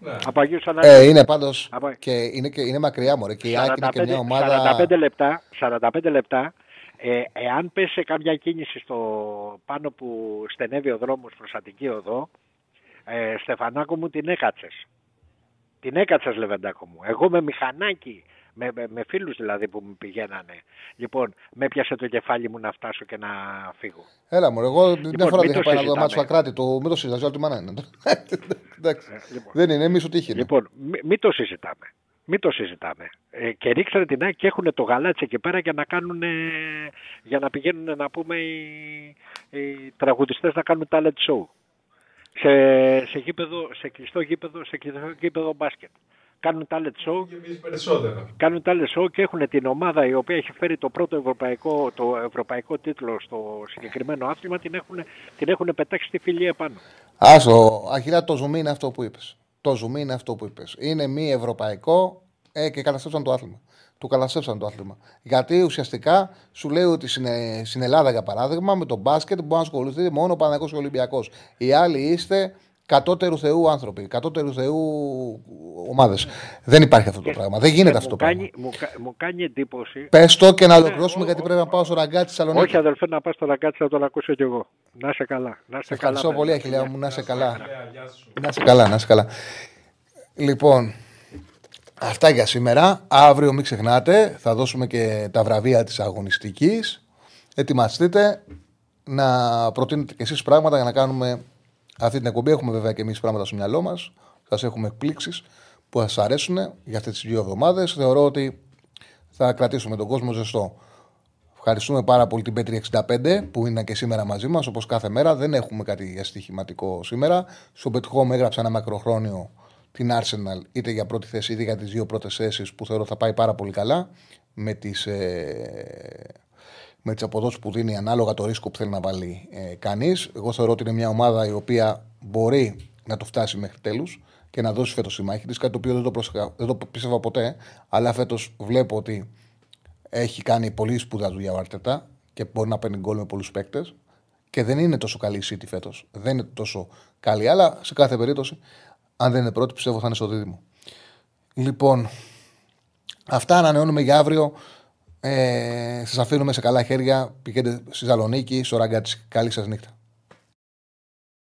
ναι. από Αγίους Αναγνώστες. Ε, είναι πάντως από... και, είναι και είναι μακριά, μωρέ. Και η Άκη είναι και μια ομάδα... σαράντα πέντε λεπτά, σαράντα πέντε λεπτά ε, εάν πες σε κάποια κίνηση στο πάνω που στενεύει ο δρόμος προς Αττική Οδό, ε, Στεφανάκο μου, την έκατσες. Την έκατσας, Λεβεντάκο μου. Εγώ με μηχανάκι, με, με, με φίλους δηλαδή που μου πηγαίνανε. Λοιπόν, με πιάσε το κεφάλι μου να φτάσω και να φύγω. Έλα μου, εγώ την λοιπόν, φορά δεν είχα πάει να δω μάτσο Ακράτη. Μην το συζητάς, όλη τη μάνα είναι. Λοιπόν, δεν είναι, εμείς ότι είχε. Λοιπόν, μην μη το συζητάμε. Μην το συζητάμε. Ε, και ρίξανε την άκρη και έχουν το γαλάτσι εκεί πέρα για να, κάνουν, ε, για να πηγαίνουν, να πούμε, οι, οι τραγουδιστές να κάνουν talent show. Σε, σε, γήπεδο, σε κλειστό γήπεδο, σε κλειστό γήπεδο μπάσκετ. Κάνουν talent show. Κάνουν talent show και έχουν την ομάδα η οποία έχει φέρει το πρώτο ευρωπαϊκό, το ευρωπαϊκό τίτλο στο συγκεκριμένο άθλημα, την έχουν, την έχουν πετάξει στη φιλία επάνω. Άσο, Αχιλά, το zoom είναι αυτό που είπες. Το zoom είναι αυτό που είπες. Είναι μη ευρωπαϊκό ε, και καταστρέψαν το άθλημα. Του καταστρέψαν το άθλημα. Γιατί ουσιαστικά σου λέει ότι συνε, στην Ελλάδα, για παράδειγμα, με τον μπάσκετ μπορεί να ασχοληθεί μόνο ο Παναθηναϊκός και ο Ολυμπιακός. Οι άλλοι είστε κατώτερου θεού άνθρωποι, κατώτερου θεού ομάδες. Δεν υπάρχει αυτό το πράγμα. Δεν γίνεται αυτό το πράγμα. Μου κάνει εντύπωση. Πες το και να ολοκληρώσουμε, γιατί πρέπει να πάω στο ραγκάτι της Θεσσαλονίκης. Όχι, αδελφέ, να πάω στο ραγκάτι να τον ακούσω κι εγώ. Να είσαι καλά. Ευχαριστώ πολύ, Αχιλιά μου. Να είσαι καλά. Να είσαι καλά, να είσαι καλά. Λοιπόν. Αυτά για σήμερα. Αύριο μην ξεχνάτε, θα δώσουμε και τα βραβεία της αγωνιστικής. Ετοιμαστείτε να προτείνετε και εσείς πράγματα για να κάνουμε αυτή την εκπομπή. Έχουμε βέβαια και εμείς πράγματα στο μυαλό μας. Σας έχουμε εκπλήξεις που σας αρέσουν για αυτές τις δύο εβδομάδες. Θεωρώ ότι θα κρατήσουμε τον κόσμο ζεστό. Ευχαριστούμε πάρα πολύ την Πέτρι εξήντα πέντε που είναι και σήμερα μαζί μας, όπως κάθε μέρα. Δεν έχουμε κάτι αστοιχηματικό σήμερα. Στο Πετχόμ έγραψα ένα μακροχρόνιο την Arsenal, είτε για πρώτη θέση είτε για τις δύο πρώτες θέσεις, που θεωρώ θα πάει πάρα πολύ καλά με τις, ε, με τις αποδόσεις που δίνει ανάλογα το ρίσκο που θέλει να βάλει ε, κανείς. Εγώ θεωρώ ότι είναι μια ομάδα η οποία μπορεί να το φτάσει μέχρι τέλους και να δώσει φέτος τη μάχη της, κάτι το οποίο δεν το, προσεχα, δεν το πίστευα ποτέ, αλλά φέτος βλέπω ότι έχει κάνει πολύ σπουδαία δουλειά ο Αρτέτα και μπορεί να παίρνει γκολ με πολλούς παίκτες. Και δεν είναι τόσο καλή η City φέτος. Δεν είναι τόσο καλή, αλλά σε κάθε περίπτωση, αν δεν είναι πρώτη, πιστεύω θα είναι στο δίδυμο. Λοιπόν, αυτά ανανεώνουμε για αύριο. Ε, σας αφήνουμε σε καλά χέρια. Πηγαίνετε στη Θεσσαλονίκη, στο ραγκάτσι. Καλή σας νύχτα.